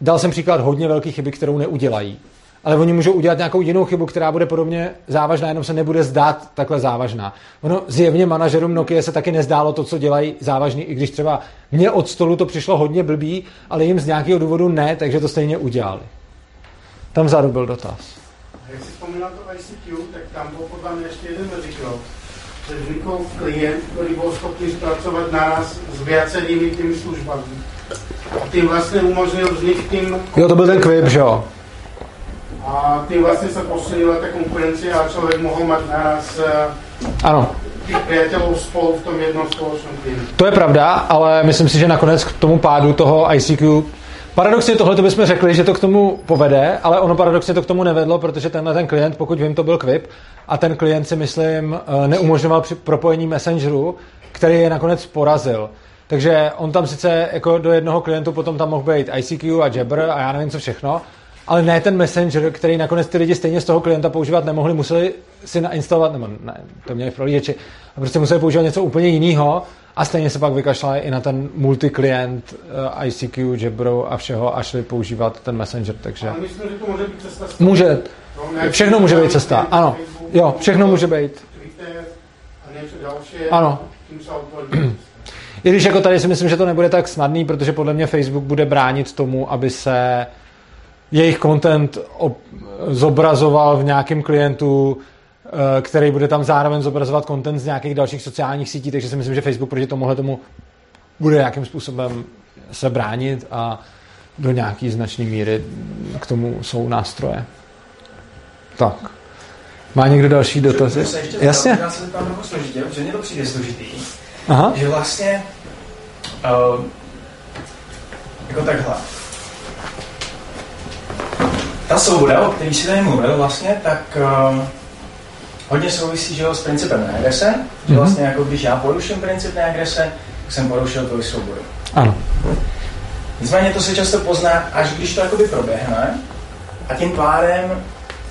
dal jsem příklad hodně velké chyby, kterou neudělají. Ale oni můžou udělat nějakou jinou chybu, která bude podobně závažná, jenom se nebude zdát takhle závažná. Ono zjevně manažerům Nokia se taky nezdálo to, co dělají závažný, i když třeba mně od stolu to přišlo hodně blbý, ale jim z nějakého důvodu ne, takže to stejně udělali. Tam vzadu byl dotaz. A jak si vzpomínal to ICQ, tak tam byl podle mě ještě jeden riziko. Že vznikl klient, který byl schopný zpracovat naraz s vyjacenými těmi službami. A tím vlastně umožnil vznik tím... Jo, to byl ten kvip, že jo? A ty vlastně se posunila ta konkurenci a člověk mohl mít naraz těch priatelů spolu v tom jednom společném týmu. To je pravda, ale myslím si, že nakonec k tomu pádu toho ICQ paradoxně tohle to bychom řekli, že to k tomu povede, ale ono paradoxně to k tomu nevedlo, protože tenhle ten klient, pokud vím, to byl Quip a ten klient si myslím neumožňoval při propojení Messengeru, který je nakonec porazil. Takže on tam sice jako do jednoho klientu potom tam mohl být ICQ a Jabber a já nevím co všechno, ale ne ten Messenger, který nakonec ty lidi stejně z toho klienta používat nemohli, museli si nainstalovat, nebo ne, to měli v prohlížeči, a prostě museli používat něco úplně jiného a stejně se pak vykašlali i na ten multiklient ICQ, Jabberu a všeho a šli používat ten Messenger, takže... Ale myslím, že to může být cesta. Může. Všechno může být cesta, ano. Jo, všechno může být. Ano. I když jako tady si myslím, že to nebude tak snadný, protože podle mě Facebook bude bránit tomu, aby se jejich content zobrazoval v nějakém klientu, který bude tam zároveň zobrazovat content z nějakých dalších sociálních sítí, takže si myslím, že Facebook proti tomuhle tomu bude nějakým způsobem se bránit a do nějaký značné míry k tomu jsou nástroje. Tak. Má někdo další dotazy? Jasně? Já se tam mnoho složitě, protože mě to přijde složitý. Aha. Že vlastně jako takhle. Ta svoboda, o který si tady mluvil vlastně, tak hodně souvisí že, s principem neagrese. Mm-hmm. Že vlastně jako když já poruším princip neagrese, tak jsem porušil tvoji svobodu. Ano. Nicméně to se často pozná, až když to jakoby proběhne a tím pádem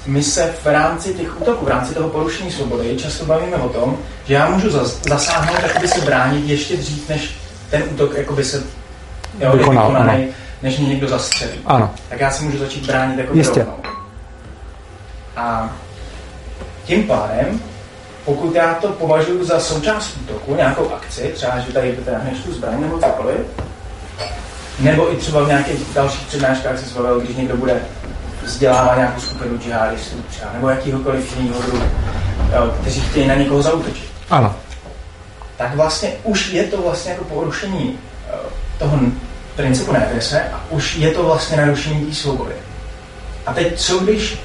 my se v rámci těch útoků, v rámci toho porušení svobody často bavíme o tom, že já můžu zasáhnout, jakoby se bránit ještě dřív, než ten útok jakoby se vykonaný, než mě někdo zastřelí. Ano. Tak já si můžu začít bránit jako rovnou. A tím pádem, pokud já to považuji za součást útoku, nějakou akci, třeba, že tady vytáhneš tu zbraň nebo cokoliv, nebo i třeba v nějakých dalších přednáškách se zvolil, když někdo bude vzdělávat nějakou skupinu džihadistů třeba, nebo jakýhokoliv jiného druhu, kteří chtějí na někoho zaútočit. Ano. Tak vlastně už je to vlastně jako porušení toho principu neagrese a už je to vlastně narušení té svobody. A teď co když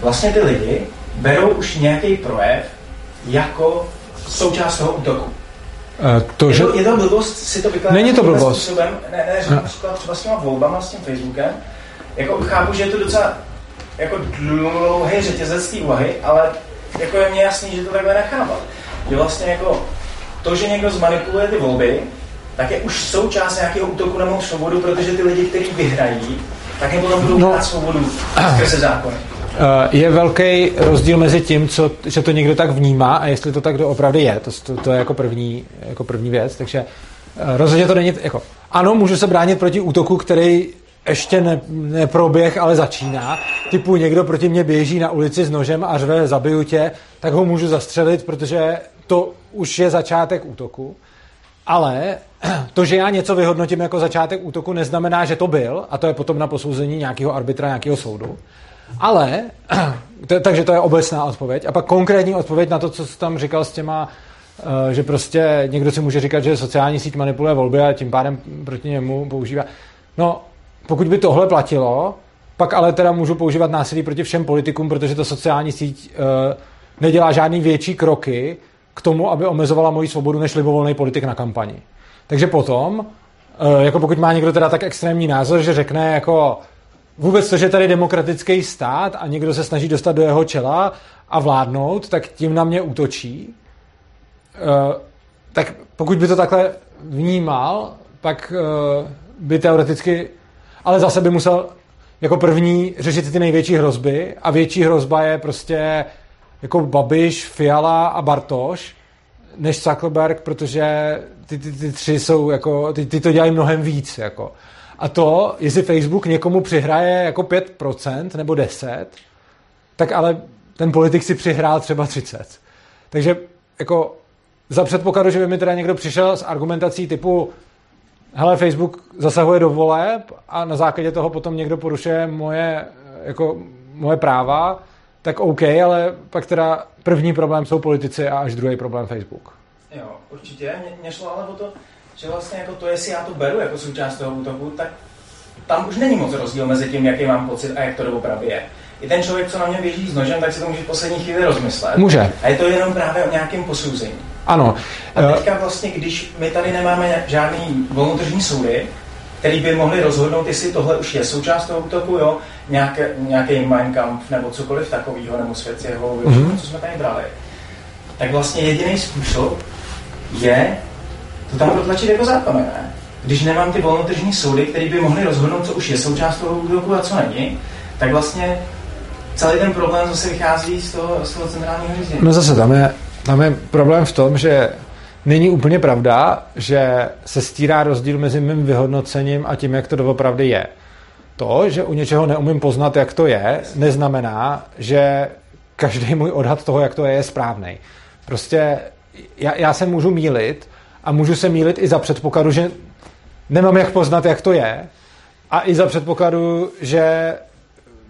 vlastně ty lidi berou už nějaký projev jako součást toho útoku. To, že... je to blbost si to vykládat? Není to blbost. Způsobem, ne, třeba s těma volbama, s tím Facebookem. Jako chápu, že je to docela jako dlouhý řetězec té úvahy, ale jako je mně jasný, že to takhle nechávat. Že vlastně jako to, že někdo zmanipuluje ty volby, tak je už součást nějakého útoku na mou svobodu, protože ty lidi, kteří vyhrají, tak jim potom budou dát svobodu skrze zákony. Je velký rozdíl mezi tím, že to někdo tak vnímá a jestli to tak doopravdy je. To je jako první věc. Takže rozhodně to není... Jako, ano, můžu se bránit proti útoku, který ještě neproběh, ale začíná. Typu někdo proti mně běží na ulici s nožem a řve zabiju tě, tak ho můžu zastřelit, protože to už je začátek útoku. Ale to, že já něco vyhodnotím jako začátek útoku, neznamená, že to byl, a to je potom na posouzení nějakého arbitra, nějakého soudu. Ale, takže to je obecná odpověď. A pak konkrétní odpověď na to, co jsi tam říkal s těma, že prostě někdo si může říkat, že sociální síť manipuluje volby a tím pádem proti němu používá. No, pokud by tohle platilo, pak ale teda můžu používat násilí proti všem politikům, protože ta sociální síť nedělá žádný větší kroky k tomu, aby omezovala moji svobodu než libovolný politik na kampani. Takže potom, jako pokud má někdo teda tak extrémní názor, že řekne jako vůbec to, že tady demokratický stát a někdo se snaží dostat do jeho čela a vládnout, tak tím na mě útočí. Tak pokud by to takhle vnímal, pak by teoreticky, ale zase by musel jako první řešit ty největší hrozby a větší hrozba je prostě jako Babiš, Fiala a Bartoš než Zuckerberg, protože ty tři jsou jako, ty to dělají mnohem víc jako. A to, jestli Facebook někomu přihraje jako 5% nebo 10%, tak ale ten politik si přihrál třeba 30%. Takže jako za předpokladu, že by mi teda někdo přišel s argumentací typu hele, Facebook zasahuje do voleb a na základě toho potom někdo porušuje moje práva, tak OK, ale pak teda první problém jsou politici a až druhý problém Facebook. Jo, určitě. Mě šlo ale o to, že vlastně jako to, jestli já to beru jako součást toho útoku, tak tam už není moc rozdíl mezi tím, jaký mám pocit a jak to doopravdy je. I ten člověk, co na mě běží s nožem, tak si to může v poslední chvíli rozmyslet. Může. A je to jenom právě o nějakém posouzení. Ano. A teďka vlastně, když my tady nemáme žádný volnotržní soudy, který by mohli rozhodnout, jestli tohle už je součást toho útoku, jo, nějaký Mein Kampf nebo cokoliv takovýho, nebo svět jeho, co jsme tady brali, tak vlastně jediný způsob je to tam protlačit jako zákony, ne? Když nemám ty volnotržní soudy, které by mohly rozhodnout, co už je součást toho útoku a co není, tak vlastně celý ten problém zase vychází z toho centrálního řízení. No zase tam je problém v tom, že není úplně pravda, že se stírá rozdíl mezi mým vyhodnocením a tím, jak to doopravdy je. To, že u něčeho neumím poznat, jak to je, neznamená, že každý můj odhad toho, jak to je správnej. Prostě já se můžu mýlit a můžu se mýlit i za předpokladu, že nemám jak poznat, jak to je, a i za předpokladu, že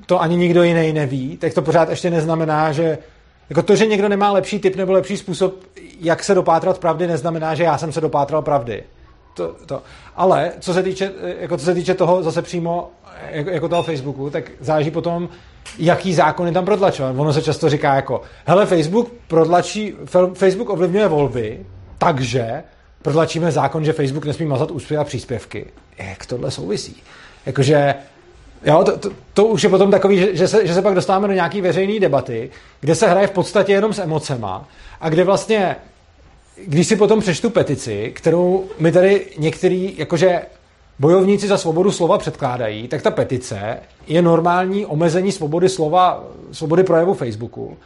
to ani nikdo jiný neví, tak to pořád ještě neznamená, že jako to, že někdo nemá lepší tip nebo lepší způsob, jak se dopátrat pravdy, neznamená, že já jsem se dopátral pravdy. Ale co se týče toho zase přímo jako toho Facebooku, tak záleží potom, jaký zákon je tam protlačovat. Ono se často říká jako, hele, Facebook ovlivňuje volby, takže protlačíme zákon, že Facebook nesmí mazat úspěch a příspěvky. Jak tohle souvisí? Jakože jo, to už je potom takový, že se pak dostáváme do nějaký veřejné debaty, kde se hraje v podstatě jenom s emocema a kde vlastně, když si potom přečtu petici, kterou mi tady některý jakože bojovníci za svobodu slova předkládají, tak ta petice je normální omezení svobody slova, svobody projevu Facebooku.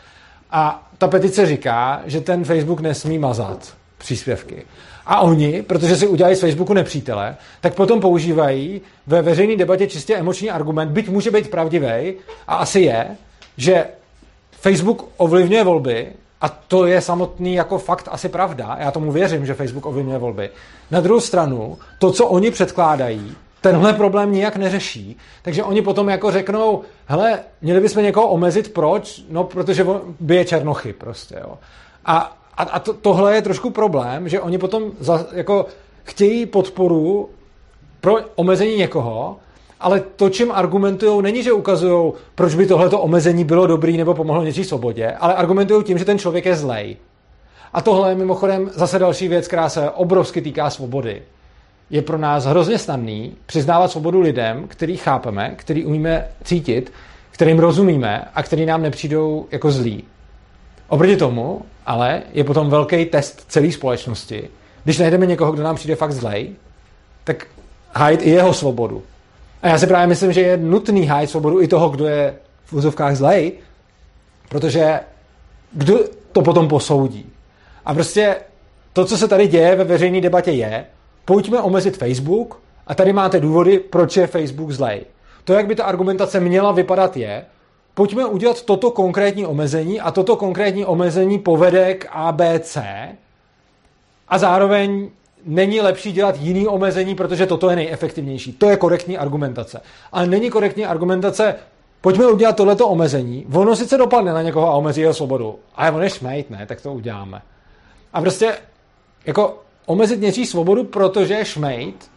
A ta petice říká, že ten Facebook nesmí mazat příspěvky. A oni, protože si udělají z Facebooku nepřítele, tak potom používají ve veřejné debatě čistě emoční argument, byť může být pravdivý, a asi je, že Facebook ovlivňuje volby, a to je samotný jako fakt asi pravda, já tomu věřím, že Facebook ovlivňuje volby. Na druhou stranu, to, co oni předkládají, tenhle problém nijak neřeší, takže oni potom jako řeknou, hele, měli bychom někoho omezit, proč? No, protože bije černochy prostě, jo. A tohle je trošku problém, že oni potom jako chtějí podporu pro omezení někoho, ale to, čím argumentují, není, že ukazují, proč by tohleto omezení bylo dobrý nebo pomohlo něčí svobodě, ale argumentují tím, že ten člověk je zlej. A tohle je mimochodem zase další věc, která se obrovsky týká svobody. Je pro nás hrozně snadný přiznávat svobodu lidem, který chápeme, který umíme cítit, kterým rozumíme a který nám nepřijdou jako zlí. Oproti tomu, ale je potom velký test celé společnosti. Když najdeme někoho, kdo nám přijde fakt zlej, tak hájit i jeho svobodu. A já si právě myslím, že je nutný hájit svobodu i toho, kdo je v úzovkách zlej, protože kdo to potom posoudí. A prostě to, co se tady děje ve veřejné debatě je, pojďme omezit Facebook a tady máte důvody, proč je Facebook zlej. To, jak by ta argumentace měla vypadat je, pojďme udělat toto konkrétní omezení a toto konkrétní omezení povede k ABC a zároveň není lepší dělat jiný omezení, protože toto je nejefektivnější. To je korektní argumentace. Ale není korektní argumentace, pojďme udělat tohleto omezení, ono sice dopadne na někoho a omezí jeho svobodu, ale on je šmejt, ne, tak to uděláme. A prostě jako omezit něčí svobodu, protože je šmejt,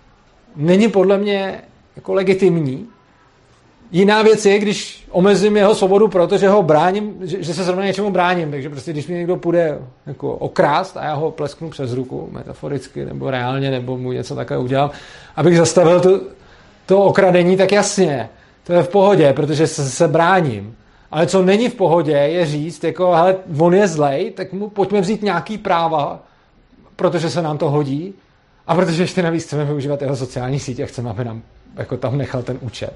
není podle mě jako legitimní. Jiná věc je, když omezím jeho svobodu, protože ho bráním, že se zrovna něčemu bráním, takže prostě když mi někdo půjde jako okrást a já ho plesknu přes ruku, metaforicky nebo reálně, nebo mu něco takové udělám, abych zastavil to okradení, tak jasně, to je v pohodě, protože se bráním. Ale co není v pohodě, je říct, jako hele, on je zlej, tak mu pojďme vzít nějaký práva, protože se nám to hodí a protože ještě navíc chceme využívat jeho sociální sítě a chceme, aby nám jako tam nechal ten účet.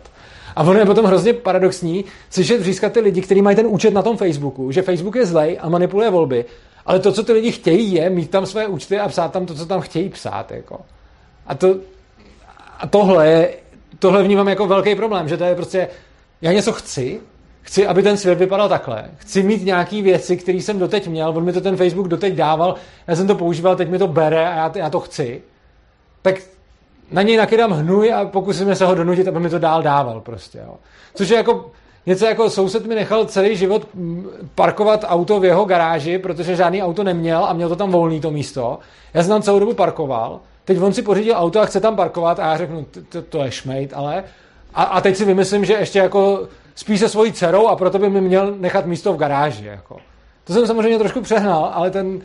A ono je potom hrozně paradoxní slyšet říkat ty lidi, kteří mají ten účet na tom Facebooku, že Facebook je zlej a manipuluje volby, ale to, co ty lidi chtějí, je mít tam své účty a psát tam to, co tam chtějí psát. Jako. A tohle vnímám jako velký problém, že to je prostě, já něco chci, aby ten svět vypadal takhle. Chci mít nějaký věci, které jsem doteď měl, on mi to ten Facebook doteď dával, já jsem to používal, teď mi to bere a já to chci. Tak na něj nakydám hnůj a pokusíme se ho donutit, aby mi to dál dával prostě, jo. Což je jako něco jako soused mi nechal celý život parkovat auto v jeho garáži, protože žádný auto neměl a měl to tam volný to místo. Já jsem tam celou dobu parkoval, teď on si pořídil auto a chce tam parkovat a já řeknu, to je šmejt, ale... A teď si vymyslím, že ještě jako spí se svojí dcerou a proto by mi měl nechat místo v garáži, jako. To jsem samozřejmě trošku přehnal, ale ten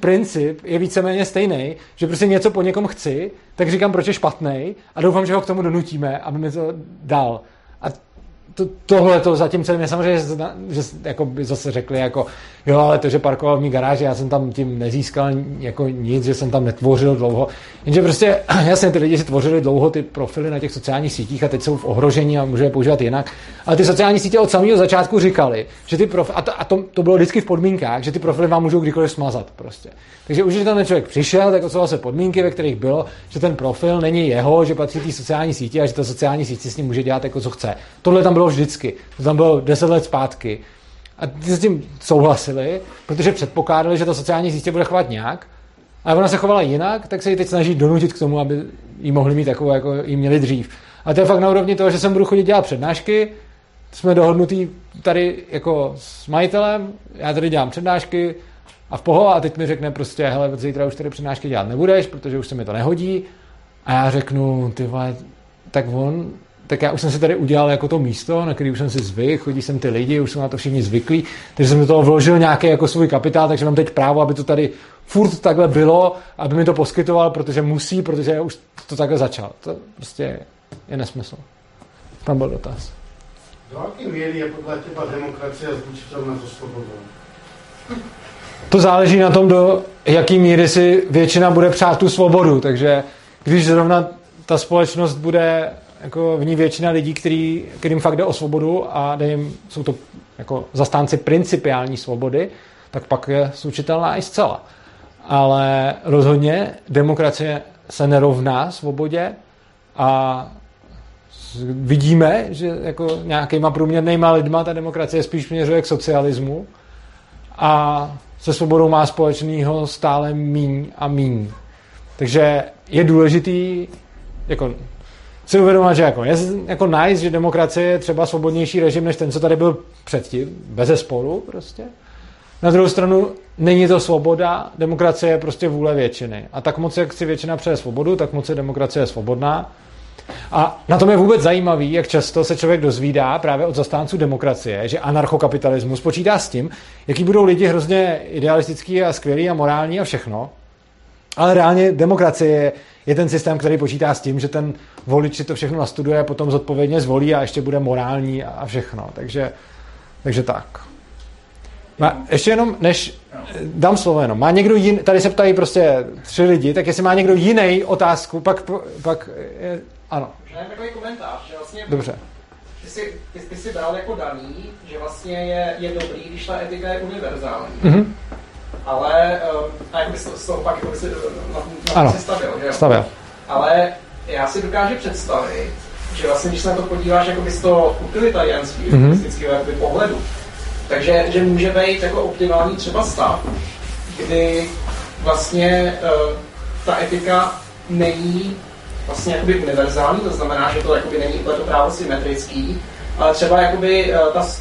princip je víceméně stejný, že prostě něco po někom chci, tak říkám, proč je špatnej a doufám, že ho k tomu donutíme, aby mi to dal. A tohle to zatím celým je samozřejmě, že jako by zase řekli, jako, jo, ale to, že parkoval v mý garáži, já jsem tam tím nezískal jako nic, že jsem tam netvořil dlouho. Jenže prostě, jasně, ty lidi si tvořili dlouho ty profily na těch sociálních sítích a teď jsou v ohrožení a můžou je používat jinak. Ale ty sociální sítě od samého začátku říkali, že ty profily, a to bylo vždycky v podmínkách, že ty profily vám můžou kdykoliv smazat prostě. Takže už, když tam ten člověk přišel, tak odsouval se podmínky, ve kterých bylo, že ten profil není jeho, že patří té sociální síti a že ta sociální síť s ním může dělat jako co chce. Tohle tam bylo vždycky. To tam bylo 10 let zpátky. A ty s tím souhlasili, protože předpokládali, že ta sociální sítě bude chovat nějak, ale ona se chovala jinak, tak se ji teď snaží donutit k tomu, aby ji mohli mít takovou, jako ji měli dřív. A to je fakt na úrovni toho, že sem budu chodit dělat přednášky, jsme dohodnutí tady jako s majitelem, já tady dělám přednášky a v poho, a teď mi řekne prostě, hele, zítra už tady přednášky dělat nebudeš, protože už se mi to nehodí. A já řeknu, ty vole, tak já už jsem si tady udělal jako to místo, na který už jsem si zvyk, chodí sem ty lidi, už jsou na to všichni zvyklí, takže jsem do toho vložil nějaký jako svůj kapitál, takže mám teď právo, aby to tady furt takhle bylo, aby mi to poskytoval, protože musí, protože já už to takhle začal. To prostě je nesmysl. Tam byl dotaz. Do jaké míry je podle těba demokracie zlučitelná se svobodou? To záleží na tom, do jaký míry si většina bude přát tu svobodu, takže když zrovna ta společnost bude jako v ní většina lidí, kterým fakt jde o svobodu a jsou to jako zastánci principiální svobody, tak pak je slučitelná i zcela. Ale rozhodně demokracie se nerovná svobodě a vidíme, že jako nějakýma průměrnýma lidma ta demokracie spíš směřuje k socialismu a se svobodou má společného stále míň a míň. Takže je důležitý jako si uvědomovat, že jako je jako nice, že demokracie je třeba svobodnější režim než ten, co tady byl předtím, bezesporu prostě. Na druhou stranu není to svoboda, demokracie je prostě vůle většiny. A tak moc, jak si většina přeje svobodu, tak moc je demokracie svobodná. A na tom je vůbec zajímavý, jak často se člověk dozvídá právě od zastánců demokracie, že anarchokapitalismus počítá s tím, jaký budou lidi hrozně idealistický a skvělý a morální a všechno. Ale reálně demokracie je ten systém, který počítá s tím, že ten volič si to všechno nastuduje, potom zodpovědně zvolí a ještě bude morální a všechno. Takže tak. Ještě jenom, než dám slovo jenom. Má někdo jiný, tady se ptají prostě 3 lidi, tak jestli má někdo jiný otázku, pak je, ano. Já mám takový komentář, že vlastně dobře. Ty jsi bral jako daný, že vlastně je dobrý, když ta etika je univerzální. Mm-hmm. Ale, a jak bys z toho pak jako bys na to stavil, že jo? Stavil. Ale já si dokážu představit, že vlastně, když se na to podíváš jako z toho utilitarianského mm-hmm. pohledu, takže že může být jako optimální třeba stav, kdy vlastně ta etika není vlastně jakoby univerzální, to znamená, že to jakoby není úplně to právo symetrický, ale třeba jakoby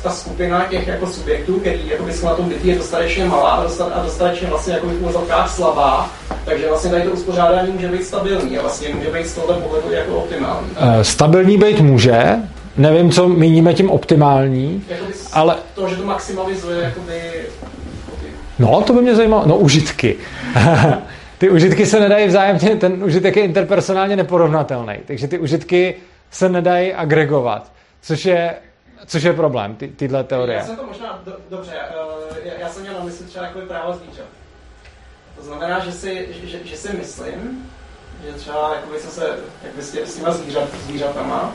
ta skupina těch jako subjektů, který jakoby jsou na tom bytí, je dostatečně malá a dostatečně vlastně jakoby v úzovkách slabá, takže vlastně tady to uspořádání může být stabilní a vlastně může být z tohoto pohledu jako optimální. Stabilní být může, nevím, co míníme tím optimální, jakoby ale to, že to maximalizuje jakoby... No, to by mě zajímalo. No, užitky. Ty užitky se nedají vzájemně, ten užitek je interpersonálně neporovnatelný, takže ty užitky se nedají agregovat, což je problém, tyhle teorie. Já jsem to možná, dobře, já jsem měl na mysli třeba jako právo zvířat. To znamená, že si myslím, že třeba jakoby s těma zvířatama,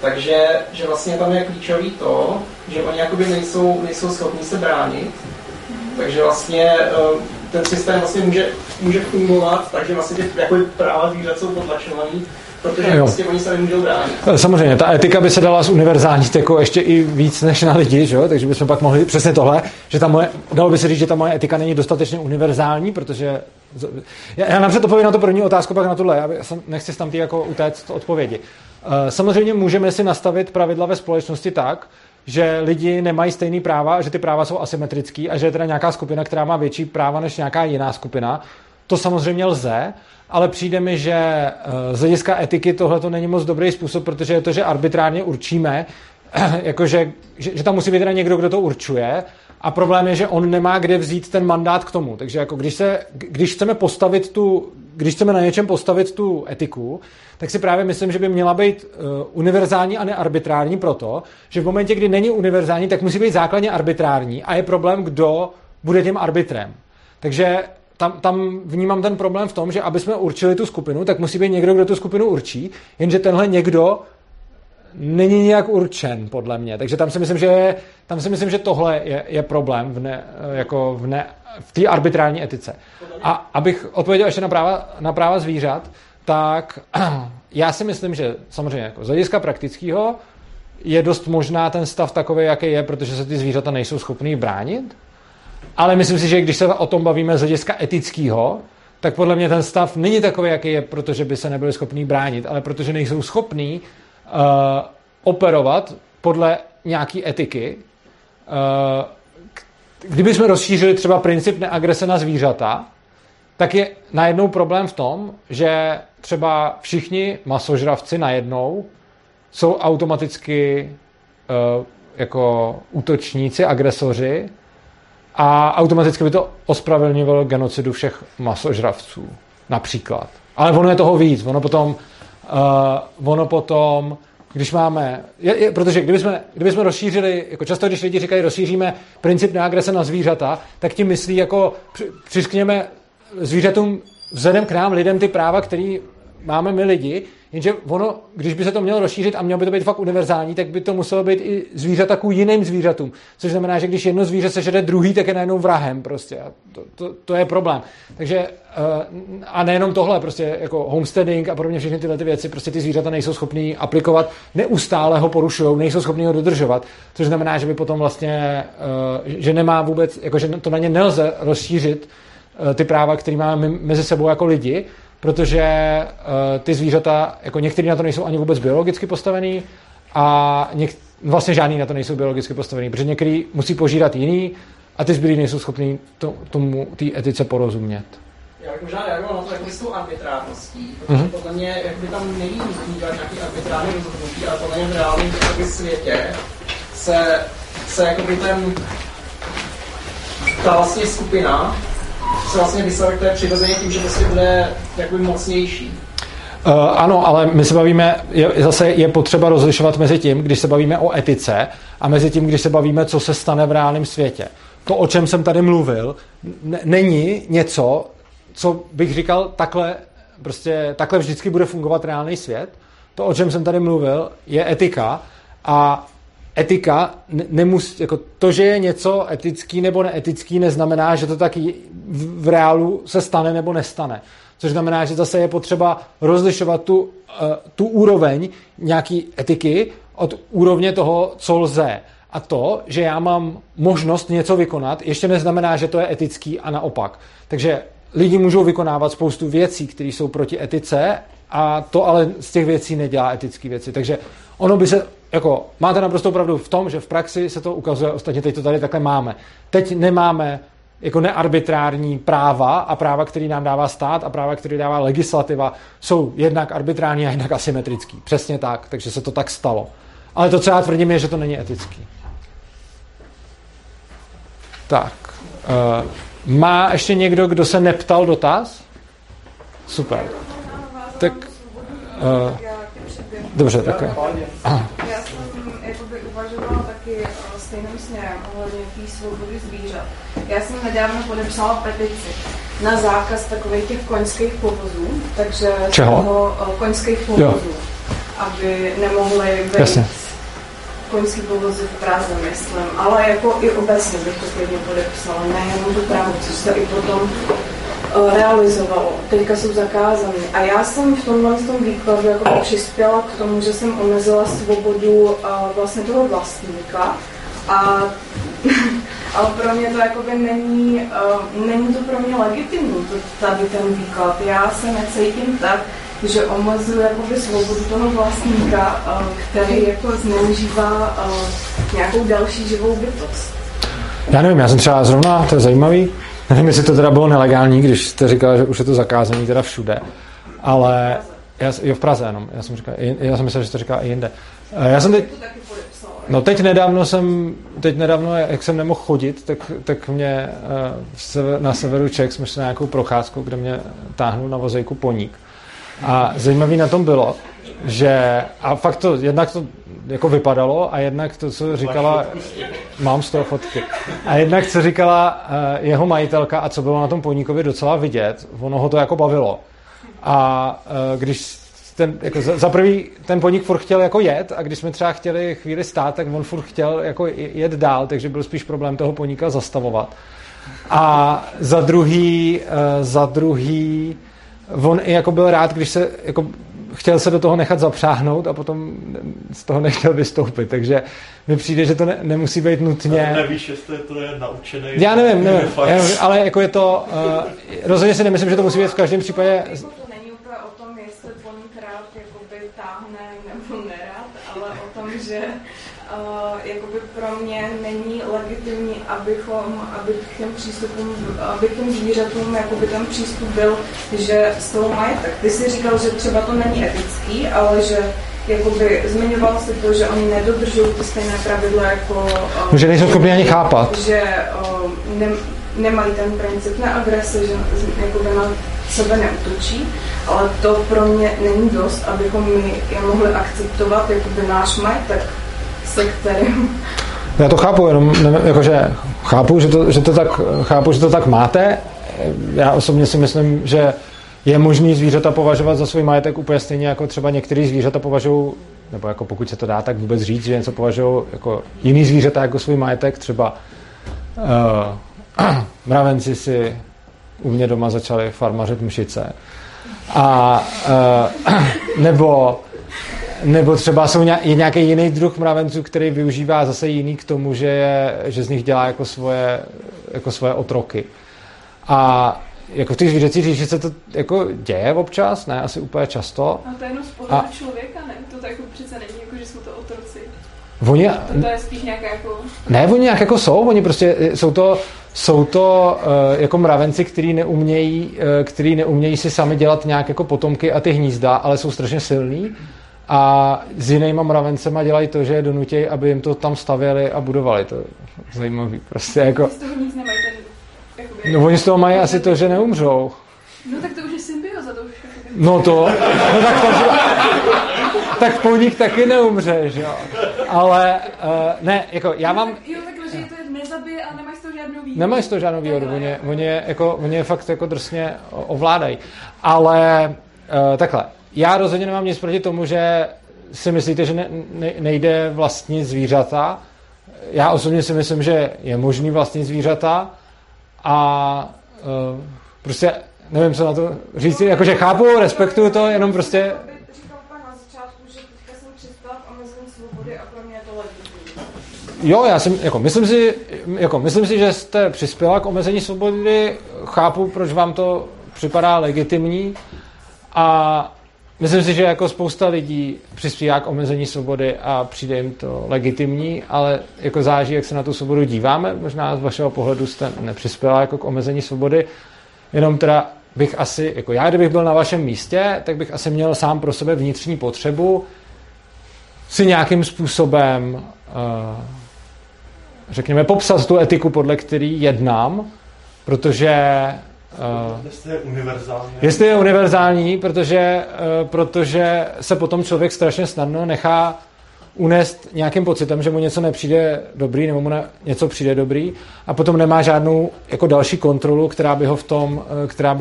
takže že vlastně tam je klíčový to, že oni jakoby nejsou schopní se bránit, takže vlastně ten systém vlastně může fungovat, takže vlastně ty jakoby práva zvířat jsou potlačovaný, protože vlastně oni se nemůžou bránit. Samozřejmě, ta etika by se dala zuniverzálnit jako ještě i víc než na lidi, že jo? Takže bychom pak mohli přesně tohle, že dalo by se říct, že ta moje etika není dostatečně univerzální, protože já napřed odpovím na to první otázku, pak na tuhle, já nechci tam jako utéct odpovědi. Samozřejmě můžeme si nastavit pravidla ve společnosti tak, že lidi nemají stejný práva, že ty práva jsou asymetrický a že je teda nějaká skupina, která má větší práva než nějaká jiná skupina. To samozřejmě lze, ale přijde mi, že z hlediska etiky tohle to není moc dobrý způsob, protože je to, že arbitrárně určíme, jakože, že tam musí být teda někdo, kdo to určuje, a problém je, že on nemá kde vzít ten mandát k tomu. Takže jako když chceme na něčem postavit tu etiku, tak si právě myslím, že by měla být univerzální a nearbitrární proto, že v momentě, kdy není univerzální, tak musí být základně arbitrární a je problém, kdo bude tím arbitrem. Takže tam vnímám ten problém v tom, že aby jsme určili tu skupinu, tak musí být někdo, kdo tu skupinu určí, jenže tenhle někdo není nějak určen, podle mě. Takže tam si myslím, že tohle je problém v té arbitrární etice. A abych odpověděl ještě na práva zvířat, tak já si myslím, že samozřejmě jako z hlediska praktického je dost možná ten stav takový, jaký je, protože se ty zvířata nejsou schopný bránit. Ale myslím si, že když se o tom bavíme z hlediska etického, tak podle mě ten stav není takový, jaký je, protože by se nebyli schopní bránit, ale protože nejsou schopní operovat podle nějaký etiky. Kdybychom rozšířili třeba princip neagrese na zvířata, tak je najednou problém v tom, že třeba všichni masožravci najednou jsou automaticky jako útočníci, agresoři, a automaticky by to ospravedlnilo genocidu všech masožravců, například. Ale ono je toho víc. Ono potom když máme... Protože kdybychom rozšířili... Jako často, když lidi říkají, rozšíříme princip neagrese na zvířata, tak tím myslí, jako přiskněme zvířatům vzhledem k nám, lidem, ty práva, který máme my lidi, jenže ono, když by se to mělo rozšířit a mělo by to být fakt univerzální, tak by to muselo být i zvířata ku jiným zvířatům. Což znamená, že když jedno zvíře sežere druhý, tak je najednou vrahem prostě. A to je problém. Takže a nejenom tohle, prostě jako homesteading a podobně všechny tyhle ty věci, prostě ty zvířata nejsou schopní aplikovat, neustále ho porušují, nejsou schopní ho dodržovat. Což znamená, že by potom vlastně, že nemá vůbec, jakože to na ně nelze rozšířit ty práva, které máme mezi sebou jako lidi, protože ty zvířata, jako některý na to nejsou ani vůbec biologicky postavený a vlastně žádný na to nejsou biologicky postavený, protože některý musí požírat jiný a ty zbylí nejsou schopný té etice porozumět. Já bych možná reagoval na to jakoby s tou arbitrárností, protože podle mě jakoby tam není nutný dělat nějaký arbitrární rozhodnutí, ale podle mě v reálném světě se jakoby ta vlastně skupina se vlastně vysvětlí přirozeně tím, že vlastně bude jakoby mocnější. Ano, ale my se bavíme, je potřeba rozlišovat mezi tím, když se bavíme o etice a mezi tím, když se bavíme, co se stane v reálném světě. To, o čem jsem tady mluvil, není něco, co bych říkal, takhle vždycky bude fungovat reálný svět. To, o čem jsem tady mluvil, je etika a etika nemusí, jako to, že je něco etický nebo neetický, neznamená, že to taky v reálu se stane nebo nestane. Což znamená, že zase je potřeba rozlišovat tu úroveň nějaký etiky od úrovně toho, co lze. A to, že já mám možnost něco vykonat, ještě neznamená, že to je etický a naopak. Takže lidi můžou vykonávat spoustu věcí, které jsou proti etice, a to ale z těch věcí nedělá etické věci. Takže ono by se, jako máte naprosto pravdu v tom, že v praxi se to ukazuje, ostatně teď to tady takhle máme. Teď nemáme jako nearbitrární práva a práva, který nám dává stát a práva, který dává legislativa, jsou jednak arbitrární a jednak asymetrický. Přesně tak, takže se to tak stalo. Ale to, co já tvrdím, je, že to není etický. Tak. Má ještě někdo, kdo se neptal dotaz? Super. Tak. Dobře, tak. Já jsem uvažovala taky stejným směrem ohledně té svobody zvířat. Já jsem nedávno podepsala petici na zákaz takových těch koňských povozů, takže koňských povozů, aby nemohly být koňský povozy v Praze, myslím, ale jako i obecně bych to klidně podepsala, nejenom dopravu, což se i potom realizovalo. Teďka jsou zakázané. A já jsem v tomhle výkladu jako přispěla k tomu, že jsem omezila svobodu vlastně toho vlastníka. Ale pro mě to jakoby není to pro mě legitimní, tady ten výklad. Já se necítím tak, že omezuje jakoby svobodu toho vlastníka, který jako zneužívá nějakou další živou bytost. Já nevím, já jsem třeba zrovna, to je zajímavý, nevím, jestli to teda bylo nelegální, když jste říkala, že už je to zakázaný teda všude, ale v Praze jenom, já jsem myslel, že jste říkala i jinde. Já jsem teď... No teď nedávno, jak jsem nemohl chodit, tak mě na severu Čech jsme šli na nějakou procházku, kde mě táhnul na vozejku poník. A zajímavý na tom bylo, že a fakt to, jednak to jako vypadalo a jednak to, co říkala, mám z toho fotky, a jednak co říkala jeho majitelka a co bylo na tom poníkovi docela vidět, ono ho to jako bavilo. A když za prvý ten poník furt chtěl jako jet a když jsme třeba chtěli chvíli stát, tak on furt chtěl jako jet dál, takže byl spíš problém toho poníka zastavovat. A za druhý on i jako byl rád, když se jako chtěl se do toho nechat zapřáhnout a potom z toho nechtěl vystoupit, takže mi přijde, že to nemusí být nutně... Nevíš, jestli to je naučený... Já nevím, ale jako je to... rozhodně si nemyslím, že to musí být v každém případě... jakoby pro mě není legitimní, aby k těm zvířatům jakoby ten přístup byl, že z toho majetek. Ty jsi říkal, že třeba to není etický, ale že jakoby zmiňoval si to, že oni nedodržují ty stejné pravidla jako... Že nejsou schopni ani chápat. Že nemají ten princip na agrese, že jakoby na sebe neútočí, ale to pro mě není dost, abychom my je mohli akceptovat jakoby náš majetek. Já to chápu, jenom jakože chápu, že to tak máte. Já osobně si myslím, že je možný zvířata považovat za svůj majetek úplně stejně, jako třeba některý zvířata považují, nebo jako pokud se to dá tak vůbec říct, že něco považují jako jiný zvířata jako svůj majetek, třeba mravenci si u mě doma začali farmařit mšice. A nebo třeba jsou nějaký jiný druh mravenců, který využívá zase jiný k tomu, že z nich dělá jako svoje otroky. A jako v těch zvířecích říši se to jako děje občas, ne asi úplně často. A to je jenom z pohledu člověka, ne? To tak jako přece není, jako že jsou to otroci. Oni... To je spíš nějak jako... Ne, oni nějak jako jsou, oni prostě jsou to... Jsou to jako mravenci, který neumějí si sami dělat nějak jako potomky a ty hnízda, ale jsou strašně silní a s jinýma mravencema dělají to, že je donutějí, aby jim to tam stavěli a budovali. To je zajímavý. Prostě jako... Z toho nic nemají ten... Jakoby... No oni z toho mají asi to, že neumřou. No tak to už je symbioza, to už je... Tak po nich taky neumřeš, jo. Ale ne, jako já mám... Jo, takhle, že to nezabije, ale nemáš z toho žádnou výhodu. Nemáš z toho žádnou výhodu, oni je fakt jako drsně ovládají. Ale takhle, já rozhodně nemám nic proti tomu, že si myslíte, že nejde vlastnit zvířata. Já osobně si myslím, že je možný vlastnit zvířata a prostě nevím, co na to říct. Jakože chápu, respektuju to, jenom prostě... Jo, já jsem, jako, myslím si, že jste přispěla k omezení svobody, chápu, proč vám to připadá legitimní a myslím si, že jako spousta lidí přispívá k omezení svobody a přijde jim to legitimní, ale jako záží, jak se na tu svobodu díváme, možná z vašeho pohledu jste nepřispěla jako k omezení svobody, jenom teda bych asi, jako já, kdybych byl na vašem místě, tak bych asi měl sám pro sebe vnitřní potřebu si nějakým způsobem řekněme, popsat tu etiku, podle který jednám, protože... Jestli je univerzální, protože se potom člověk strašně snadno nechá unést nějakým pocitem, že mu něco nepřijde dobrý, nebo mu něco přijde dobrý a potom nemá žádnou jako další kontrolu, která by ho v tom třeba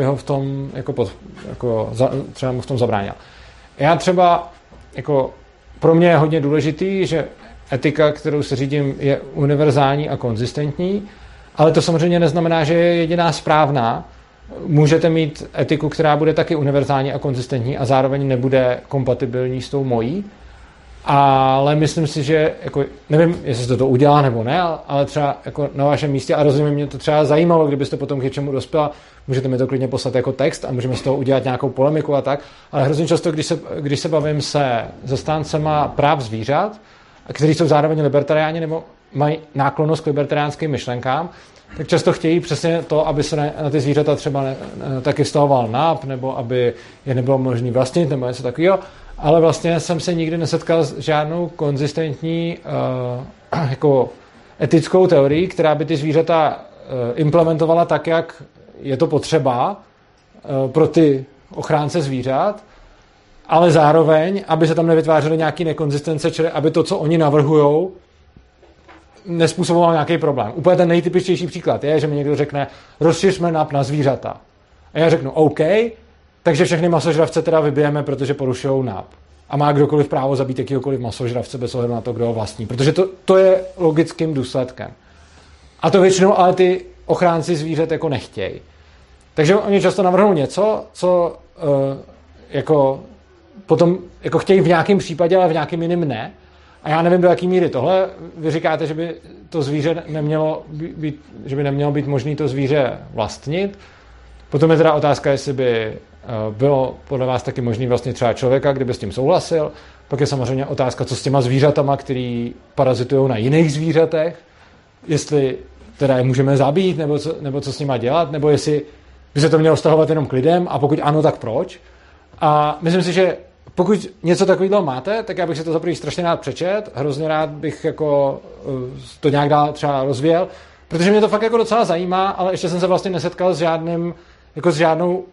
mu v tom zabránila. Já třeba, jako pro mě je hodně důležitý, že etika, kterou se řídím, je univerzální a konzistentní, ale to samozřejmě neznamená, že je jediná správná. Můžete mít etiku, která bude taky univerzální a konzistentní a zároveň nebude kompatibilní s tou mojí, ale myslím si, že jako, nevím, jestli se to udělá nebo ne, ale třeba jako na vašem místě, a rozumím, mě to třeba zajímalo, kdybyste potom k něčemu dospěla, můžete mi to klidně poslat jako text a můžeme z toho udělat nějakou polemiku a tak, ale hrozně často, když se bavím se zastáncema práv zvířat, kteří jsou zároveň libertariáni nebo mají náklonnost k libertariánským myšlenkám, tak často chtějí přesně to, aby se na ty zvířata třeba taky vztahoval náp, nebo aby je nebylo možné vlastnit, nebo něco takového. Ale vlastně jsem se nikdy nesetkal s žádnou konzistentní jako etickou teorií, která by ty zvířata implementovala tak, jak je to potřeba pro ty ochránce zvířat, ale zároveň, aby se tam nevytvářely nějaké nekonzistence, čili aby to, co oni navrhujou, nespůsobovalo nějaký problém. Úplně ten nejtypičtější příklad je, že mi někdo řekne, rozšiřme NAP na zvířata. A já řeknu, OK, takže všechny masožravce teda vybijeme, protože porušují NAP. A má kdokoliv právo zabít jakýhokoliv masožravce bez ohledu na to, kdo ho vlastní. Protože to je logickým důsledkem. A to většinou ale ty ochránci zvířat jako nechtějí. Takže oni často navrhnou něco, co jako... potom jako chtějí v nějakém případě, ale v nějakém jiném ne. A já nevím, do jaký míry tohle. Vy říkáte, že by to zvíře nemělo být možné to zvíře vlastnit. Potom je teda otázka, jestli by bylo podle vás taky možný vlastně třeba člověka, kdyby s tím souhlasil. Pak je samozřejmě otázka, co s těma zvířatama, který parazitujou na jiných zvířatech, jestli teda je můžeme zabít, nebo co s nima dělat, nebo jestli by se to mělo vztahovat jenom k lidem a pokud ano, tak proč? A myslím si, že pokud něco takového máte, tak já bych se to zaprvé strašně rád přečet, hrozně rád bych jako to nějak dál třeba rozvíjel, protože mě to fakt jako docela zajímá, ale ještě jsem se vlastně nesetkal s žádnou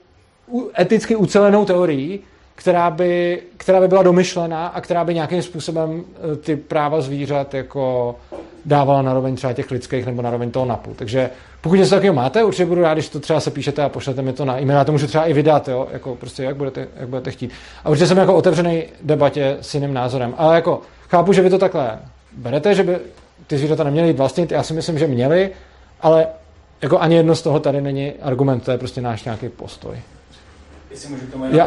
eticky ucelenou teorií, která by byla domyšlená a která by nějakým způsobem ty práva zvířat jako dávala na roveň třeba těch lidských nebo na roveň toho NAPu. Takže pokud něco takového máte, určitě budu rád, když to třeba se píšete a pošlete mi to na e-mail. Já to můžu třeba i vydat, jo? Jako prostě jak budete chtít. A určitě jsem jako otevřený debatě s jiným názorem. Ale jako chápu, že vy to takhle berete, že by ty zvířata neměly jít vlastnit. Já si myslím, že měli, ale jako ani jedno z toho tady není argument, to je prostě náš nějaký postoj. Jestli můžu k tomu jenom...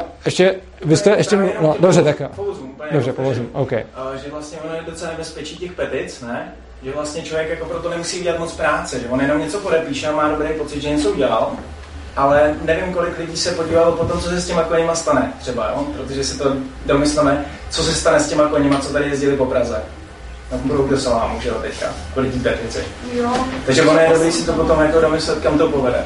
Povozím. Okay. Že vlastně ono je docela nebezpečí těch petic, ne? Že vlastně člověk jako proto nemusí udělat moc práce, že on jenom něco podepíše a má dobrý pocit, že něco udělal, ale nevím, kolik lidí se podívalo po tom, co se s těma koněma stane třeba, jo? Protože si to domyslíme, co se stane s těma koněma, co tady jezdili po Praze. na budou salámu, že jo, teďka, kvůli tý technici. Jo. Takže ono je dobrý si to potom jako domyslet, kam to povede.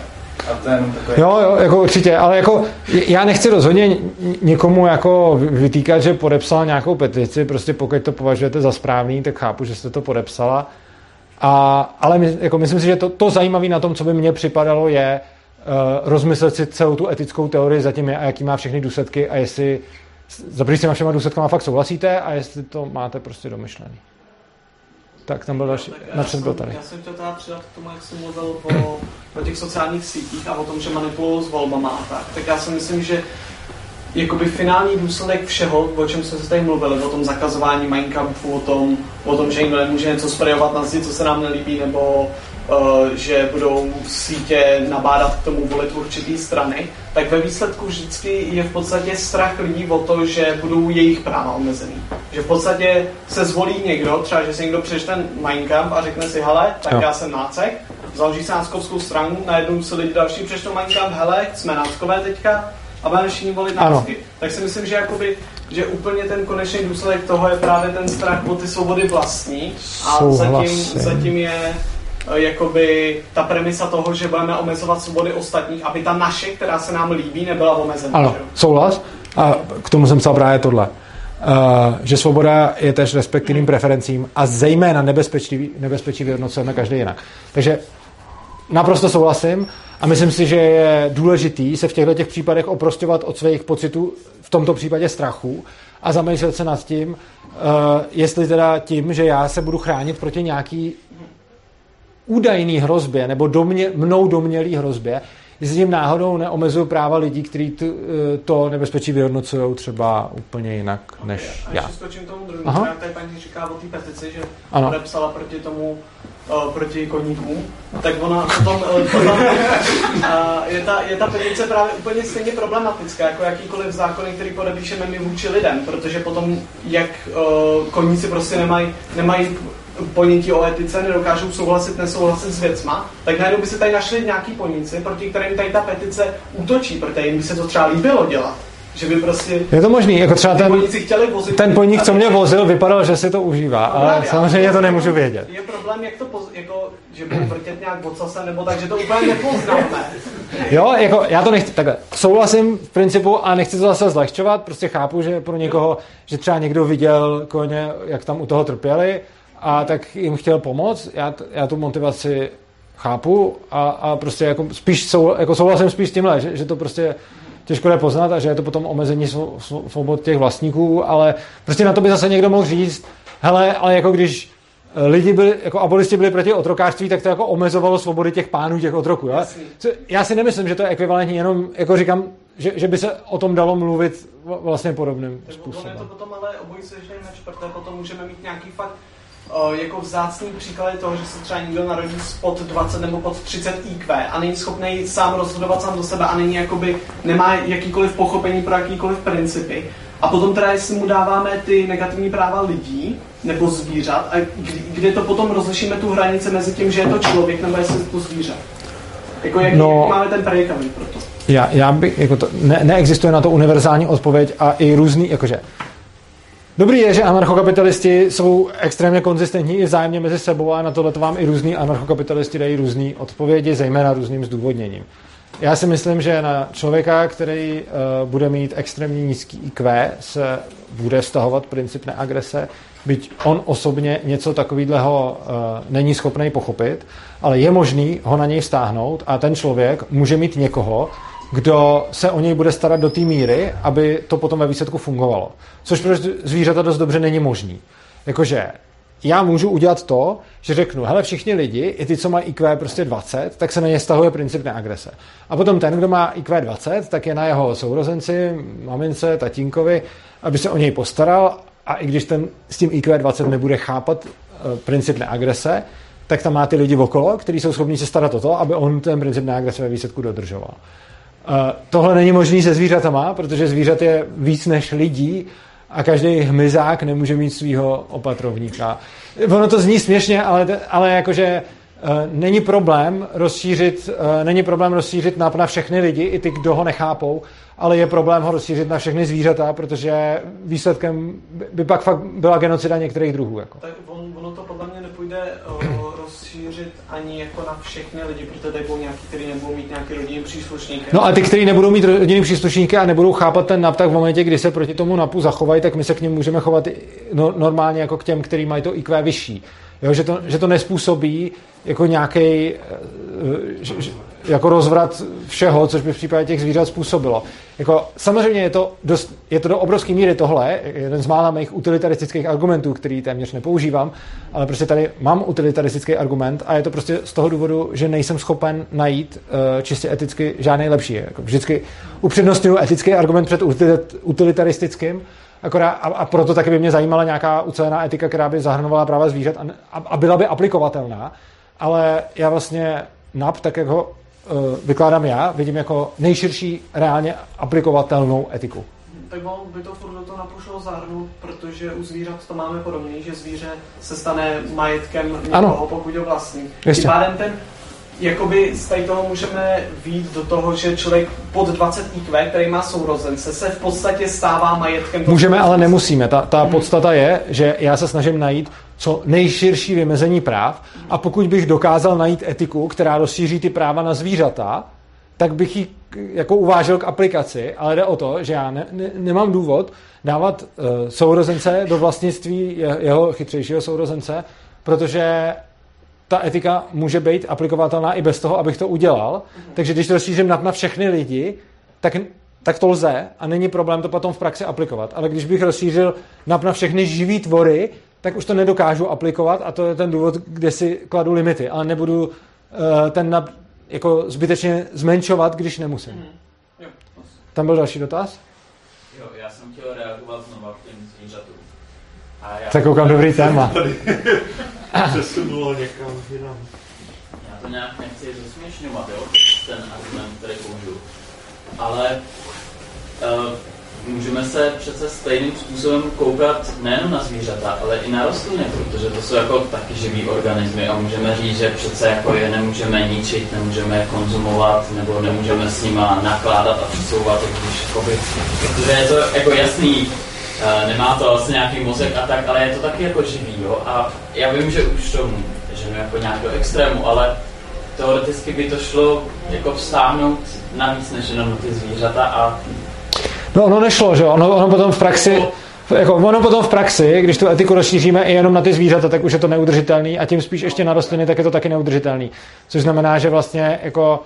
Jo, jako určitě, ale jako já nechci rozhodně někomu jako vytýkat, že podepsal nějakou petici, prostě pokud to považujete za správný, tak chápu, že jste to podepsala. Ale jako myslím si, že to zajímavé na tom, co by mně připadalo, je rozmyslet si celou tu etickou teorii zatím a jaký má všechny důsledky a jestli zaprvé s těma všema důsledkama fakt souhlasíte a jestli to máte prostě domyšlený. Tak tam byl další, načem byl tady. Já jsem chtěl teda přidat k tomu, jak jsem mluvil o těch sociálních sítích a o tom, že manipulují s volbama a tak. Tak já si myslím, že jakoby finální důsledek všeho, o čem jsme se tady mluvili, o tom zakazování Mein Kampfu, o tom, že někdo nemůže něco sprejovat na zdi, co se nám nelíbí, nebo že budou sítě nabádat k tomu volit určitý strany, tak ve výsledku vždycky je v podstatě strach lidí o to, že budou jejich práva omezený. Že v podstatě se zvolí někdo, třeba že si někdo přečte Mein Kampf a řekne si, hele, tak já jsem nácek, založí se náckovskou stranu, najednou se lidi další přečtou Mein Kampf, hele, jsme náckové teďka, a budeme všichni volit nácky. Tak si myslím, že jakoby, že úplně ten konečný důsledek toho je právě ten strach o ty svobody vlastní a zatím je jakoby ta premisa toho, že budeme omezovat svobody ostatních, aby ta naše, která se nám líbí, nebyla omezená. Ano, souhlas. A k tomu jsem psal právě tohle. Že svoboda je tež respekt jiným preferencím a zejména nebezpečí vyhodnocujeme každý jinak. Takže naprosto souhlasím a myslím si, že je důležitý se v těchto těch případech oprosťovat od svých pocitů, v tomto případě strachu, a zamýšlet se nad tím, jestli teda tím, že já se budu chránit proti nějaký údajný hrozbě nebo mnou domnělý hrozbě, jestli tím náhodou neomezuju práva lidí, kteří to nebezpečí vyhodnocují třeba úplně jinak než já. A ještě skočím tomu druhému, jak tady paní říká o té petici, že podepsala proti tomu proti koníkům, tak ona potom je ta petice právě úplně stejně problematická, jako jakýkoliv zákony, který podepíšeme my vůči lidem, protože potom jak koníci prostě nemají ponětí o etice, nedokážou souhlasit, nesouhlasit s věcma, tak najednou by se tady našli nějaký poníci, proti kterým tady ta petice útočí, protože jim by se to třeba líbilo dělat. Že by prostě... Je to možný, jako třeba ten poník, co mě vozil, vypadal, že si to užívá, ale samozřejmě to nemůžu vědět. Je problém, jak to, jako, že budu vrtět nějak odsasem, nebo tak, že to úplně nepoznáme. Jo, jako já to nechci, takhle, souhlasím v principu a nechci to zase zlehčovat, prostě chápu, že pro někoho, že třeba někdo viděl koně, jak tam u toho trpěli, a tak jim chtěl pomoct, já tu motivaci chápu a prostě jako spíš souhlasím spíš s tímhle, že to prostě těžko jde poznat a že je to potom omezení svobod těch vlastníků, ale prostě na to by zase někdo mohl říct, hele, ale jako když lidi byli, jako abolisti byli proti otrokářství, tak to jako omezovalo svobody těch pánů, těch otroků. Já si nemyslím, že to je ekvivalentní, jenom jako říkám, že by se o tom dalo mluvit vlastně podobným způsobem. To potom ale obojí se ještě nečprte, potom můžeme mít nějaký fakt jako vzácný příklad toho, že se třeba někdo narodí pod 20 nebo pod 30 IQ a není schopný sám rozhodovat sám do sebe a není jakoby, nemá jakýkoliv pochopení pro jakýkoliv principy. A potom teda, jestli mu dáváme ty negativní práva lidí nebo zvířat a kde to potom rozlišíme tu hranici mezi tím, že je to člověk nebo jestli je to zvíře. Jako jak máme ten predikament pro to? Já bych, jako to, neexistuje na to univerzální odpověď a i různý, jakože dobrý je, že anarchokapitalisti jsou extrémně konzistentní i vzájemně mezi sebou a na tohle vám i různý anarchokapitalisti dají různý odpovědi, zejména různým zdůvodněním. Já si myslím, že na člověka, který bude mít extrémně nízký IQ, se bude vztahovat princip neagrese, byť on osobně něco takového není schopný pochopit, ale je možný ho na něj stáhnout a ten člověk může mít někoho, kdo se o něj bude starat do té míry, aby to potom ve výsledku fungovalo. Což pro zvířata dost dobře není možný. Jakože já můžu udělat to, že řeknu, hele, všichni lidi, i ty, co mají IQ prostě 20, tak se na ně stahuje princip neagrese. A potom ten, kdo má IQ 20, tak je na jeho sourozenci, mamince, tatínkovi, aby se o něj postaral a i když ten s tím IQ 20 nebude chápat princip neagrese, tak tam má ty lidi okolo, kteří jsou schopni se starat o to, aby on ten princip neagrese ve výsledku dodržoval. Tohle není možný se zvířatama, protože zvířat je víc než lidí a každý hmyzák nemůže mít svýho opatrovníka. Ono to zní směšně, ale jakože Není problém rozšířit NAP na všechny lidi, i ty, kdo ho nechápou, ale je problém ho rozšířit na všechny zvířata, protože výsledkem by pak fakt byla genocida některých druhů. Jako. Tak ono to podle mě nepůjde rozšířit ani jako na všechny lidi, protože tady budou nějaký, kteří nebudou mít nějaký rodinný příslušníky. No a ty, kteří nebudou mít rodinný příslušníky a nebudou chápat ten NAP, tak v momentě, kdy se proti tomu NAPu zachovají, tak my se k něm můžeme chovat normálně jako k těm, kteří mají to IQ vyšší. Jo, že to nespůsobí jako nějaký jako rozvrat všeho, což by v případě těch zvířat způsobilo. Jako, samozřejmě je to do obrovské míry tohle, jeden z mála mých utilitaristických argumentů, který téměř nepoužívám, ale prostě tady mám utilitaristický argument a je to prostě z toho důvodu, že nejsem schopen najít čistě eticky žádný lepší. Jako vždycky upřednostňuji etický argument před utilitaristickým, a proto taky by mě zajímala nějaká ucelená etika, která by zahrnovala práva zvířat a byla by aplikovatelná. Ale já vlastně NAP, tak jak ho vykládám já, vidím jako nejširší reálně aplikovatelnou etiku. Tak by to furt do toho napušlo zahrnu, protože u zvířat to máme podobný, že zvíře se stane majetkem někoho, pokud je vlastní. Tím pádem ten... Jakoby z toho můžeme vyjít do toho, že člověk pod 20 IQ, který má sourozence, se v podstatě stává majetkem. Můžeme, ale nemusíme. Ta podstata je, že já se snažím najít co nejširší vymezení práv a pokud bych dokázal najít etiku, která rozšíří ty práva na zvířata, tak bych ji jako uvážil k aplikaci, ale jde o to, že já nemám důvod dávat sourozence do vlastnictví jeho chytřejšího sourozence, protože ta etika může být aplikovatelná i bez toho, abych to udělal. Takže když to rozšířím na všechny lidi, tak to lze a není problém to potom v praxi aplikovat. Ale když bych rozšířil na všechny živý tvory, tak už to nedokážu aplikovat a to je ten důvod, kde si kladu limity. Ale nebudu ten NAP jako zbytečně zmenšovat, když nemusím. Tam byl další dotaz? Jo, já jsem chtěl reagovat znovu k těm zvířatům. Tak koukám, dobrý téma. Přesunulo někam jinam. Já to nějak nechci zesměšňovat, jo, ten argument, který použiju. Ale můžeme se přece stejným způsobem koukat nejen na zvířata, ale i na rostliny, protože to jsou jako taky živý organismy a můžeme říct, že přece jako je nemůžeme ničit, nemůžeme je konzumovat, nebo nemůžeme s nima nakládat a přesouvat, jakoby, protože je to jako jasný, nemá to vlastně nějaký mozek a tak, ale je to taky jako živý, jo, a já vím, že už to ženu jako nějakého extrému, ale teoreticky by to šlo jako vstáhnout na víc než jenom na ty zvířata a... No ono nešlo, že jo, ono potom v praxi... Jako ono potom v praxi, když tu etiku rozšíříme i jenom na ty zvířata, tak už je to neudržitelný a tím spíš ještě na rostliny, tak je to taky neudržitelný. Což znamená, že vlastně jako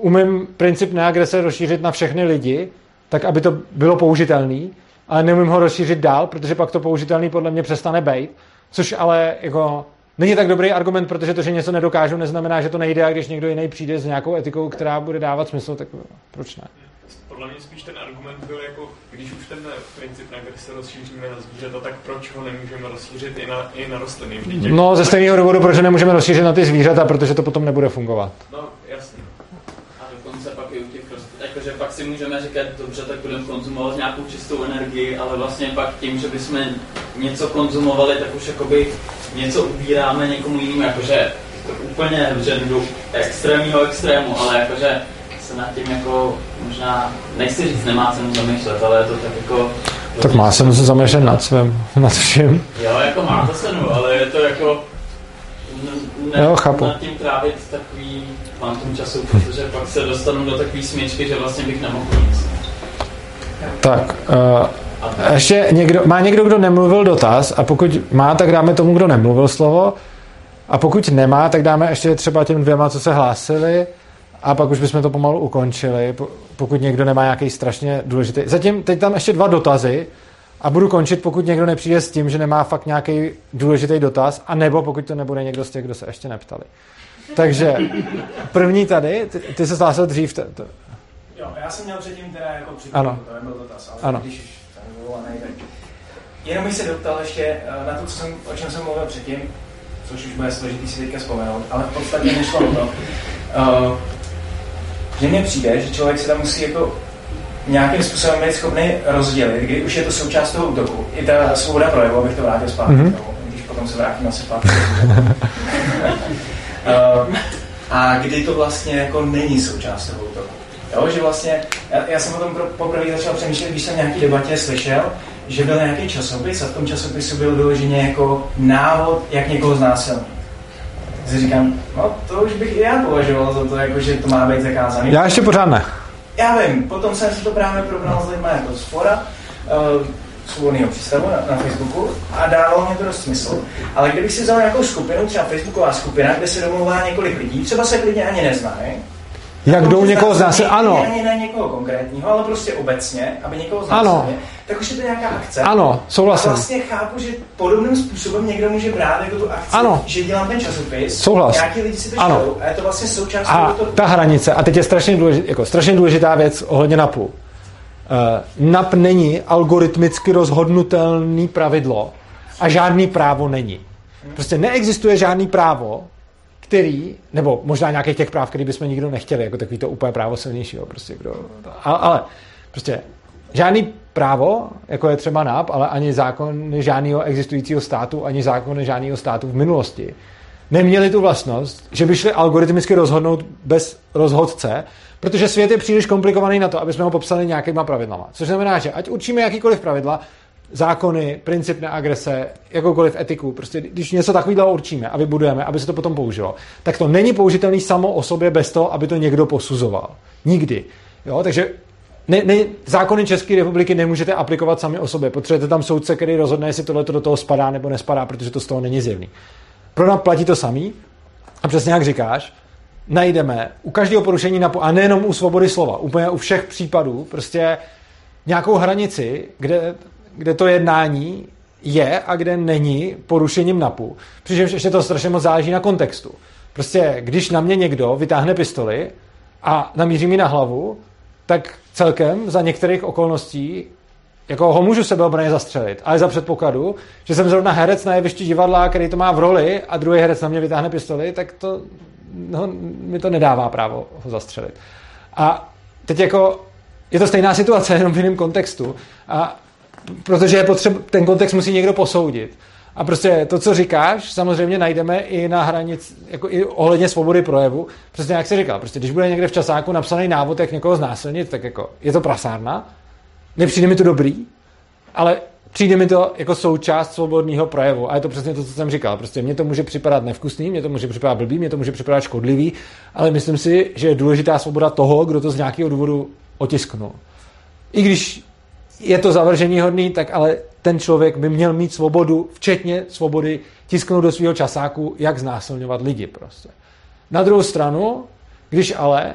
umím princip neagrese rozšířit na všechny lidi, tak aby to bylo použitelný, ale nemůžu ho rozšířit dál, protože pak to použitelný podle mě přestane být, což ale jako není tak dobrý argument, protože to, že něco nedokážu, neznamená, že to nejde, a když někdo jiný přijde s nějakou etikou, která bude dávat smysl, tak proč ne? Podle mě spíš ten argument byl jako, když už ten princip, na který se rozšíříme na zvířata, tak proč ho nemůžeme rozšířit i na rostliny? No, ze stejného důvodu, proč nemůžeme rozšířit na ty zvířata, protože to potom nebude fungovat. No, jasně. A dokonce pak i u těch že pak si můžeme říkat, dobře, tak budeme konzumovat nějakou čistou energii, ale vlastně pak tím, že bychom něco konzumovali, tak už jakoby něco ubíráme někomu jinému, jakože to úplně, že jdu extrémního extrému, ale jakože se nad tím jako možná, nechci říct, nemá cenu zamýšlet, ale je to tak jako... Tak má cenu se zamýšlet nad vším. Jo, jako má to cenu, ale je to jako... Jo, chápu. Nad tím trávit takový kvantum času, protože pak se dostanu do takové smyčky, že vlastně bych nemohl nic. Tak, ještě má někdo, kdo nemluvil dotaz a pokud má, tak dáme tomu, kdo nemluvil slovo a pokud nemá, tak dáme ještě třeba těm dvěma, co se hlásili a pak už bychom to pomalu ukončili, pokud někdo nemá nějaký strašně důležitý. Zatím teď tam ještě dva dotazy a budu končit, pokud někdo nepřijde s tím, že nemá fakt nějaký důležitý dotaz a nebo pokud to nebude někdo z těch, kdo se ještě neptali. Takže první tady, ty se hlásil dřív. Jo, já jsem měl předtím teda jako připomínku, to nebyl dotaz, ale když tam bylo a nejde. Jenom bych se doptal ještě na to, o čem jsem mluvil předtím, což už bude složitý si teďka vzpomenout, ale v podstatě nešlo o to, že mně přijde, že člověk se tam musí jako nějakým způsobem být schopný rozdělit, kdy už je to součást toho útoku. I ta svoboda projevu, abych to vrátil zpátky, když potom se vrátím asi zpátky. A kdy to vlastně jako není součást toho útoku. Jo, že vlastně, já jsem o tom poprvé začal přemýšlet, když jsem v nějaké debatě slyšel, že byl nějaký časopis a v tom časopisu byl vyloženě jako návod, jak někoho znásilnit. Takže říkám, no to už bych i já považoval za to, jako, že to má být zakázaný. Já ještě pořád ne. Já vím, potom jsem si to právě probral s lidmi jako spora, Svobodného přístavu na Facebooku a dávalo mě to dost smysl. Ale kdybych si vzal nějakou skupinu, třeba facebooková skupina, kde se domluvá několik lidí, třeba se klidně ani neznají. Jak jdou někoho znásilnit, ano. Ani ne někoho konkrétního, ale prostě obecně, aby někoho znásilnil, tak už je to nějaká akce. Ano, souhlasím. A vlastně chápu, že podobným způsobem někdo může brát jako tu akci, ano. Že dělám ten časopis, souhlas. Nějaký lidi si to čtou a je to vlastně součást toho. Ta hranice, a teď je strašně důležitá věc ohledně NAPu. NAP není algoritmicky rozhodnutelný pravidlo a žádný právo není. Prostě neexistuje žádný právo, který, nebo možná nějakých těch práv, který bychom nikdo nechtěli, jako takový to úplně právo silnějšího, prostě kdo, ale prostě žádný právo, jako je třeba NAP, ale ani zákon žádného existujícího státu, ani zákon žádného státu v minulosti neměli tu vlastnost, že by šli algoritmicky rozhodnout bez rozhodce, protože svět je příliš komplikovaný na to, aby jsme ho popsali nějakýma pravidlama. Což znamená, že ať určíme jakýkoliv pravidla, zákony, princip neagrese, jakoukoliv etiku, prostě když něco takového určíme a vybudujeme, aby se to potom použilo, tak to není použitelný samo o sobě bez toho, aby to někdo posuzoval. Nikdy. Jo? Takže zákony České republiky nemůžete aplikovat sami o sobě. Potřebujete tam soudce, který rozhodne, jestli tohle do toho spadá nebo nespadá, protože to z toho není zjevný. Pro NAP platí to samý a přesně jak říkáš, najdeme u každého porušení NAPu, a nejenom u svobody slova, úplně u všech případů, prostě nějakou hranici, kde to jednání je a kde není porušením NAPu. Přičemž ještě to strašně moc záleží na kontextu. Prostě když na mě někdo vytáhne pistoli a namíří mi na hlavu, tak celkem za některých okolností jako ho můžu sebeobraně zastřelit, ale za předpokladu, že jsem zrovna herec na jevišti divadla, který to má v roli a druhý herec na mě vytáhne pistoli, tak to mi to nedává právo ho zastřelit. A teď jako je to stejná situace, jenom v jiném kontextu. A protože je potřeba, ten kontext musí někdo posoudit. A prostě to, co říkáš, samozřejmě najdeme i na hranici, jako i ohledně svobody projevu. Prostě jak jsi říkal, prostě když bude někde v časáku napsaný návod, jak někoho znásilnit, tak jako je to prasárna. Nepřijde mi to dobrý, ale přijde mi to jako součást svobodného projevu. A je to přesně to, co jsem říkal. Prostě mně to může připadat nevkusný, mně to může připadat blbý, mně to může připadat škodlivý, ale myslím si, že je důležitá svoboda toho, kdo to z nějakého důvodu otisknul. I když je to zavrženíhodný, tak ale ten člověk by měl mít svobodu, včetně svobody tisknout do svého časáku, jak znásilňovat lidi prostě. Na druhou stranu, když ale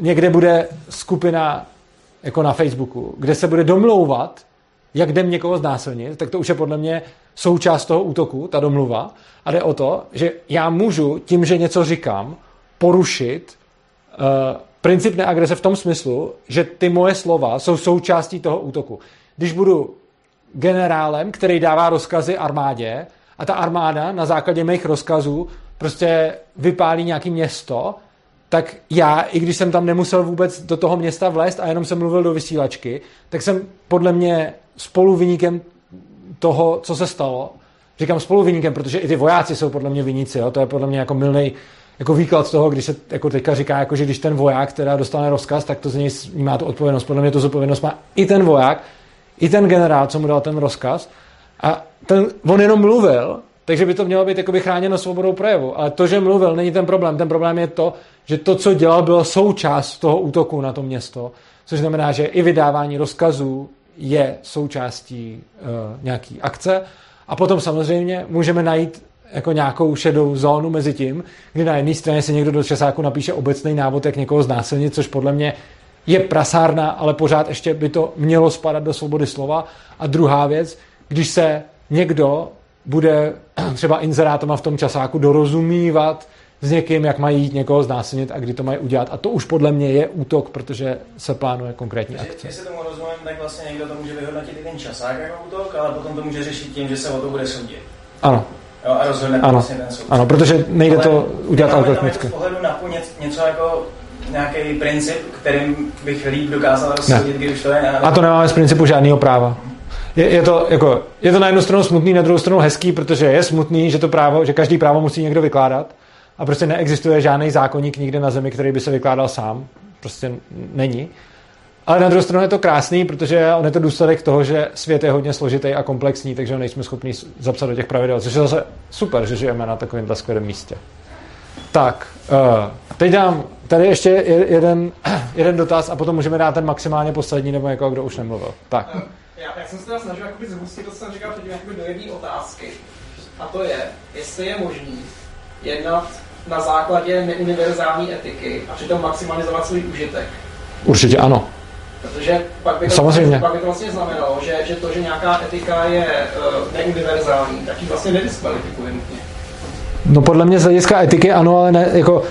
někde bude skupina jako na Facebooku, kde se bude domlouvat, jak jdem někoho znásilnit, tak to už je podle mě součást toho útoku, ta domluva. A jde o to, že já můžu tím, že něco říkám, porušit princip neagrese v tom smyslu, že ty moje slova jsou součástí toho útoku. Když budu generálem, který dává rozkazy armádě a ta armáda na základě mých rozkazů prostě vypálí nějaké město, tak já, i když jsem tam nemusel vůbec do toho města vlézt a jenom jsem mluvil do vysílačky, tak jsem podle mě spoluviníkem toho, co se stalo. Říkám spoluviníkem, protože i ty vojáci jsou podle mě viníci. Jo? To je podle mě jako mylnej jako výklad z toho, když se jako teďka říká, jako že když ten voják teda dostane rozkaz, tak to z něj má tu odpovědnost. Podle mě tu zodpovědnost má i ten voják, i ten generál, co mu dal ten rozkaz. A on jenom mluvil, takže by to mělo být jakoby chráněno svobodou projevu. Ale to, že mluvil, není ten problém. Ten problém je to, že to, co dělal, bylo součást toho útoku na to město, což znamená, že i vydávání rozkazů je součástí nějaký akce. A potom samozřejmě můžeme najít jako nějakou šedou zónu mezi tím, kdy na jedné straně si někdo do časáku napíše obecný návod, jak někoho znásilnit, což podle mě je prasárna, ale pořád ještě by to mělo spadat do svobody slova. A druhá věc, když se někdo bude třeba inzerátama v tom časáku dorozumívat s někým, jak mají jít někoho znásilnit a kdy to mají udělat. A to už podle mě je útok, protože se plánuje konkrétní akce. Jestli tomu rozumím, tak vlastně někdo to může vyhodnotit i ten časák jako útok, ale potom to může řešit tím, že se o to bude soudit. Ano. Jo, a rozhodne ano. Vlastně ten soud. Ano, protože nejde ale to udělat algoritmicky. Ale pohledu NAPu něco jako nějaký princip, kterým bych líp dokázal rozsoudit, když to je náhodou. A to nemáme z principu žádného práva. Je to na jednu stranu smutný, na druhou stranu hezký, protože je smutný, že to právo, že každý právo musí někdo vykládat. A prostě neexistuje žádný zákoník nikde na zemi, který by se vykládal sám. Prostě není. Ale na druhou stranu je to krásný, protože on je to důsledek toho, že svět je hodně složitý a komplexní, takže ho nejsme schopni zapsat do těch pravidel, což je zase super, že žijeme na takovém skvělém místě. Tak, teď dám tady ještě jeden dotaz a potom můžeme dát ten maximálně poslední nebo někoho, kdo už nemluvil. Tak. Já jsem se teda snažil zhustit to, co jsem říkal předtím, do jedné otázky. A to je, jestli je možný jednat na základě neuniverzální etiky a přitom maximalizovat svůj užitek. Určitě ano. Protože pak by to vlastně znamenalo, že to, že nějaká etika je neuniverzální, tak ji vlastně nediskvalifikuje nutně. No podle mě z hlediska etiky ano, ale ne, jako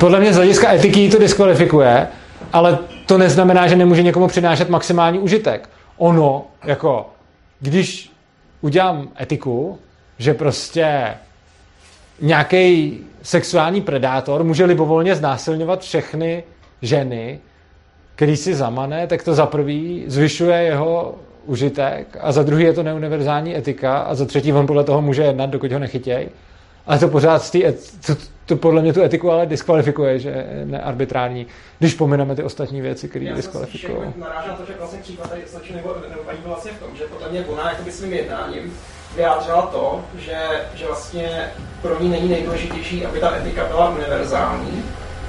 podle mě z hlediska etiky to diskvalifikuje, ale to neznamená, že nemůže někomu přinášet maximální užitek. Ono, jako když udělám etiku, že prostě nějaký sexuální predátor může libovolně znásilňovat všechny ženy, který si zamane, tak to za prvý zvyšuje jeho užitek a za druhý je to neuniverzální etika a za třetí on podle toho může jednat, dokud ho nechytěj. Ale to pořád to podle mě tu etiku ale diskvalifikuje, že je nearbitrální, když pomineme ty ostatní věci, které diskvalifikují. Já jsem narážel na to, že vlastně případ tady stačí nebo paní vlastně v tom, že podle mě ona jakoby svým jednáním vyjádřila to, že vlastně pro ní není nejdůležitější, aby ta etika byla univerzální,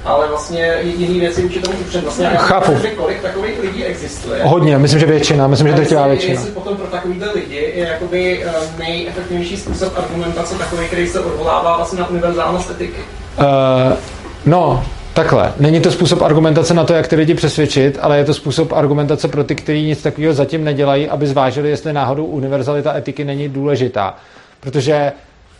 ale vlastně jiný věci určitě tomu upřednostně. Chápu. Kolik takových lidí existuje. Hodně, myslím, že většina. Myslím, že to chtěla většina. Jestli potom pro takovýhle lidi je jakoby nejefektivnější způsob argumentace takový, který se odvolává vlastně na univerzálnost etiky. Takhle. Není to způsob argumentace na to, jak ty lidi přesvědčit, ale je to způsob argumentace pro ty, kteří nic takového zatím nedělají, aby zvážili, jestli náhodou univerzalita etiky není důležitá. Protože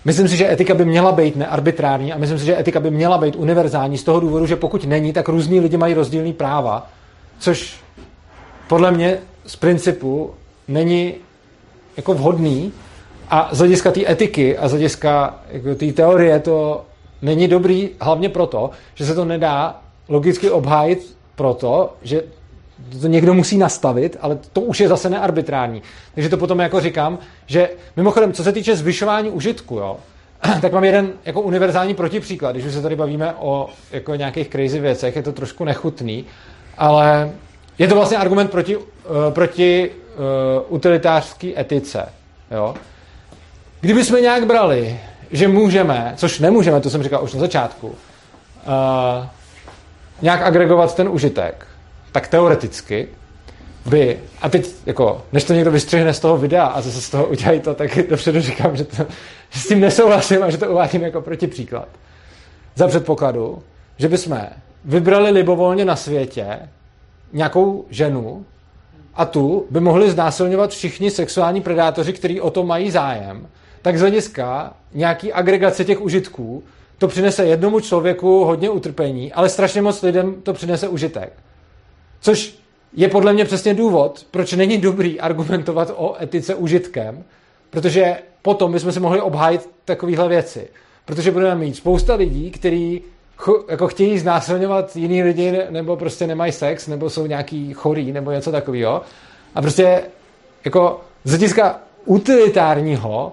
myslím si, že etika by měla být nearbitrární a myslím si, že etika by měla být univerzální z toho důvodu, že pokud není, tak různí lidi mají rozdílný práva, což podle mě z principu není jako vhodný a z hlediska té etiky a z hlediska jako té teorie to není dobrý hlavně proto, že se to nedá logicky obhájit proto, že to někdo musí nastavit, ale to už je zase nearbitrární. Takže to potom jako říkám, že mimochodem, co se týče zvyšování užitku, jo, tak mám jeden jako univerzální protipříklad, když už se tady bavíme o jako nějakých crazy věcech, je to trošku nechutný, ale je to vlastně argument proti utilitářský etice. Jo. Kdybychom nějak brali, že můžeme, což nemůžeme, to jsem říkal už na začátku, nějak agregovat ten užitek, tak teoreticky by, a teď jako, než to někdo vystřihne z toho videa a zase z toho udělají to, tak dopředu říkám, že s tím nesouhlasím a že to uvádím jako protipříklad. Za předpokladu, že bychom vybrali libovolně na světě nějakou ženu a tu by mohli znásilňovat všichni sexuální predátoři, kteří o to mají zájem, tak z hlediska nějaký agregace těch užitků to přinese jednomu člověku hodně utrpení, ale strašně moc lidem to přinese užitek. Což je podle mě přesně důvod, proč není dobrý argumentovat o etice užitkem, protože potom bychom si mohli obhájit takovéhle věci. Protože budeme mít spousta lidí, kteří jako chtějí znásilňovat jiný lidi, nebo prostě nemají sex, nebo jsou nějaký chorý, nebo něco takového. A prostě jako z hlediska utilitárního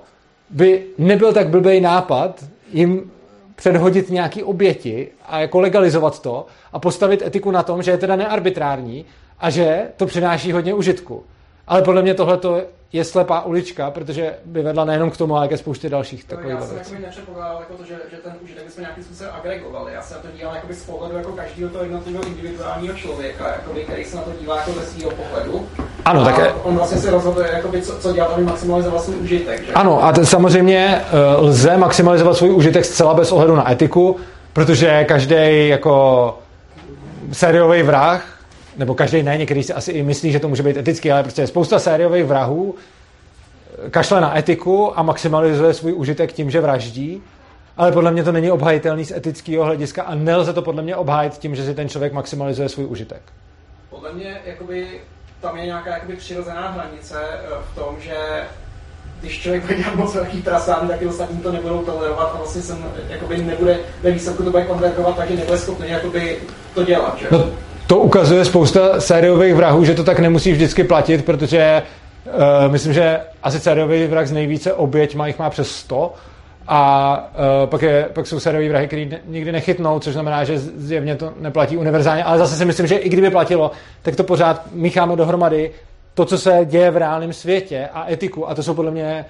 by nebyl tak blbej nápad jim předhodit nějaký oběti a jako legalizovat to a postavit etiku na tom, že je teda nearbitrární a že to přináší hodně užitku. Ale podle mě tohleto je slepá ulička, protože by vedla nejenom k tomu, ale ke spoustě dalších takových věcí. Já jsem nepředpokládal jako to, že ten užitek bychom nějakým způsobem agregovali. Já se na to díval z pohledu jako každého toho jednotlivého individuálního člověka, jakoby, který se na to dívá jako ze svého pohledu. Ano, tak on vlastně se rozhoduje, jakoby, co dělat, aby maximalizoval svůj užitek. Že? Ano, a samozřejmě lze maximalizovat svůj užitek zcela bez ohledu na etiku, protože každý jako sériový vrah, nebo každý ne, některý si asi i myslí, že to může být etický, ale prostě je spousta sériových vrahů, kašle na etiku a maximalizuje svůj užitek tím, že vraždí, ale podle mě to není obhajitelný z etického hlediska a nelze to podle mě obhájit tím, že si ten člověk maximalizuje svůj užitek. Podle mě jakoby, tam je nějaká jakoby, přirozená hranice v tom, že když člověk bude dělat moc velký trasány, tak i ostatní to nebudou tolerovat a vlastně se nebude ve výsledku to bude konvergovat, takže nebude schopný jakoby, to dělat. Že? No. To ukazuje spousta sériových vrahů, že to tak nemusí vždycky platit, protože myslím, že asi sériový vrah z nejvíce oběť má přes 100 A pak jsou servery vrahy, který nikdy nechytnou, což znamená, že zjevně to neplatí univerzálně, ale zase si myslím, že i kdyby platilo, tak to pořád mícháme dohromady to, co se děje v reálném světě a etiku, a to jsou podle mě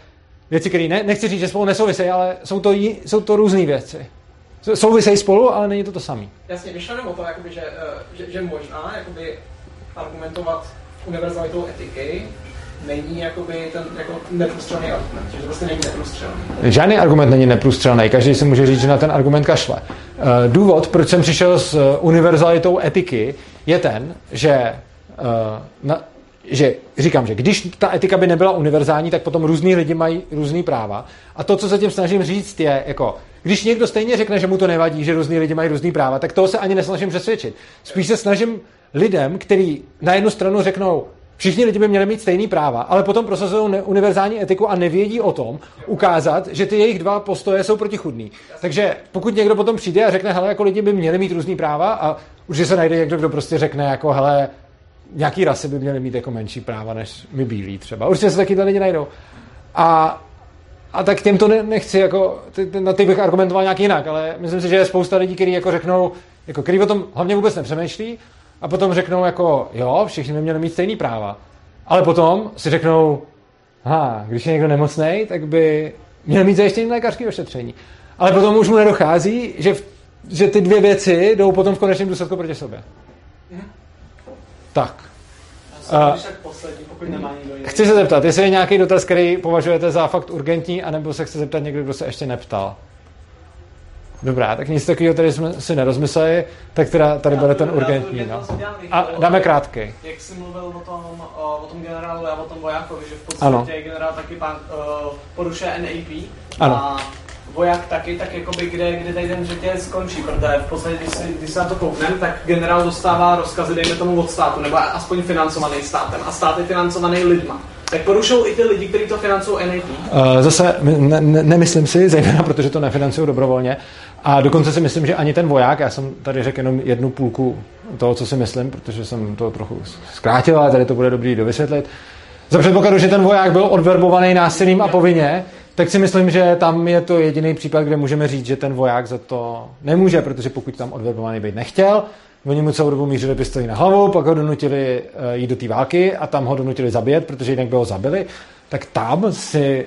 věci, které nechci říct, že spolu nesouvisejí, ale jsou to různé věci. Souvisejí spolu, ale není to samé. Jasně, vyšlo jenom o to, jakoby, že možná jakoby argumentovat univerzalitou etiky není jakoby ten jako neprůstřelný argument, že to prostě není neprůstřelný. Žádný argument není neprůstřelný, každý si může říct, že na ten argument kašle. Důvod, proč jsem přišel s univerzalitou etiky, je ten, že říkám, že když ta etika by nebyla univerzální, tak potom různý lidi mají různý práva. A to, co se tím snažím říct, je jako, když někdo stejně řekne, že mu to nevadí, že různý lidi mají různý práva, tak toho se ani nesnažím přesvědčit. Spíš se snažím lidem, kteří na jednu stranu řeknou, všichni lidi by měli mít stejný práva, ale potom prosazují univerzální etiku a nevědí o tom, ukázat, že ty jejich dva postoje jsou protichůdný. Takže pokud někdo potom přijde a řekne, hele, jako lidi by měli mít různý práva, a určitě se najde někdo, kdo prostě řekne, jako hele, nějaký rasy by měly mít jako menší práva než my bílí třeba. Určitě se taky lidi najdou. A tak těm to nechci, jako, na ty bych argumentoval nějak jinak, ale myslím si, že je spousta lidí, kteří jako řeknou, jako, kteří o tom hlavně vůbec nepřemýšlí, a potom řeknou jako, jo, všichni by měli mít stejný práva. Ale potom si řeknou, když je někdo nemocnej, tak by měl mít zajištěný lékařské ošetření. Ale potom už mu nedochází, že ty dvě věci jdou potom v konečném důsledku proti sobě. Tak. Chci se zeptat, jestli je nějaký dotaz, který považujete za fakt urgentní, anebo se chce zeptat někdo, kdo se ještě neptal. Dobrá, tak nic takového tady jsme si nerozmysleli, tak teda tady bude ten urgentní. No. A dáme krátkej. Jak jsi mluvil o tom generálu a o tom vojákovi, že v podstatě generál taky porušuje NAP. Ano. Voják taky, tak jakoby kde tady ten řetěz skončí, protože v podstatě, když se na to koukneme, tak generál dostává rozkazy, dejme tomu od státu, nebo aspoň financovaný státem, a stát je financovaný lidma. Tak porušují i ty lidi, kteří to financují NAP? Zase nemyslím si, zejména protože to nefinancují dobrovolně, a dokonce si myslím, že ani ten voják, já jsem tady řekl jenom jednu půlku toho, co si myslím, protože jsem to trochu zkrátil, ale tady to bude dobrý dovysvětlit. Za předpokladu, že ten voják byl odverbovaný násilím a povinně, tak si myslím, že tam je to jediný případ, kde můžeme říct, že ten voják za to nemůže, protože pokud tam odverbovaný být nechtěl, oni mu celou dobu mířili pistoli na hlavu, pak ho donutili jít do té války a tam ho donutili zabít, protože jinak by ho zabili, tak tam si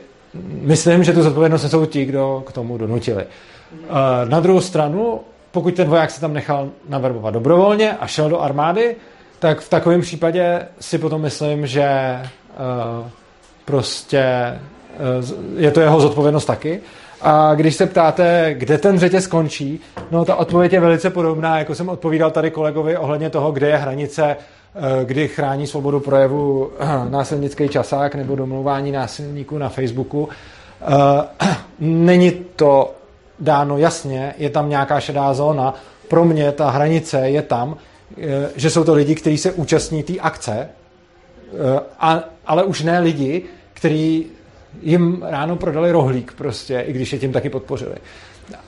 myslím, že tu zodpovědnost jsou ti, kdo k tomu donutili. Na druhou stranu, pokud ten voják se tam nechal naverbovat dobrovolně a šel do armády, tak v takovém případě si potom myslím, že prostě je to jeho zodpovědnost taky. A když se ptáte, kde ten řetěz skončí, no ta odpověď je velice podobná, jako jsem odpovídal tady kolegovi ohledně toho, kde je hranice, kdy chrání svobodu projevu násilnický časák nebo domlouvání násilníků na Facebooku. Není to dáno jasně, je tam nějaká šedá zóna. Pro mě ta hranice je tam, že jsou to lidi, kteří se účastní té akce, ale už ne lidi, kteří jim ráno prodali rohlík prostě, i když je tím taky podpořili.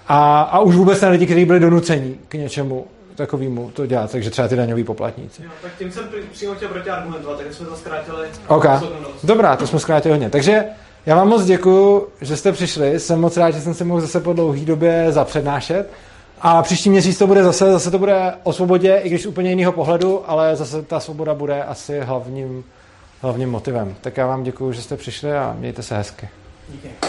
A už vůbec ne lidi, kteří byli donuceni k něčemu takovému to dělat, takže třeba ty daňoví poplatníci. Jo, tak tím jsem přímo chtěl proti argumentovat, takže jsme to zkrátili. Okay. Dobrá, to jsme zkrátili hodně. Takže já vám moc děkuju, že jste přišli, jsem moc rád, že jsem si mohl zase po dlouhý době zapřednášet. A příští měsíc to bude zase to bude o svobodě, i když úplně jiného pohledu, ale zase ta svoboda bude asi hlavním motivem. Tak já vám děkuju, že jste přišli a mějte se hezky. Díky.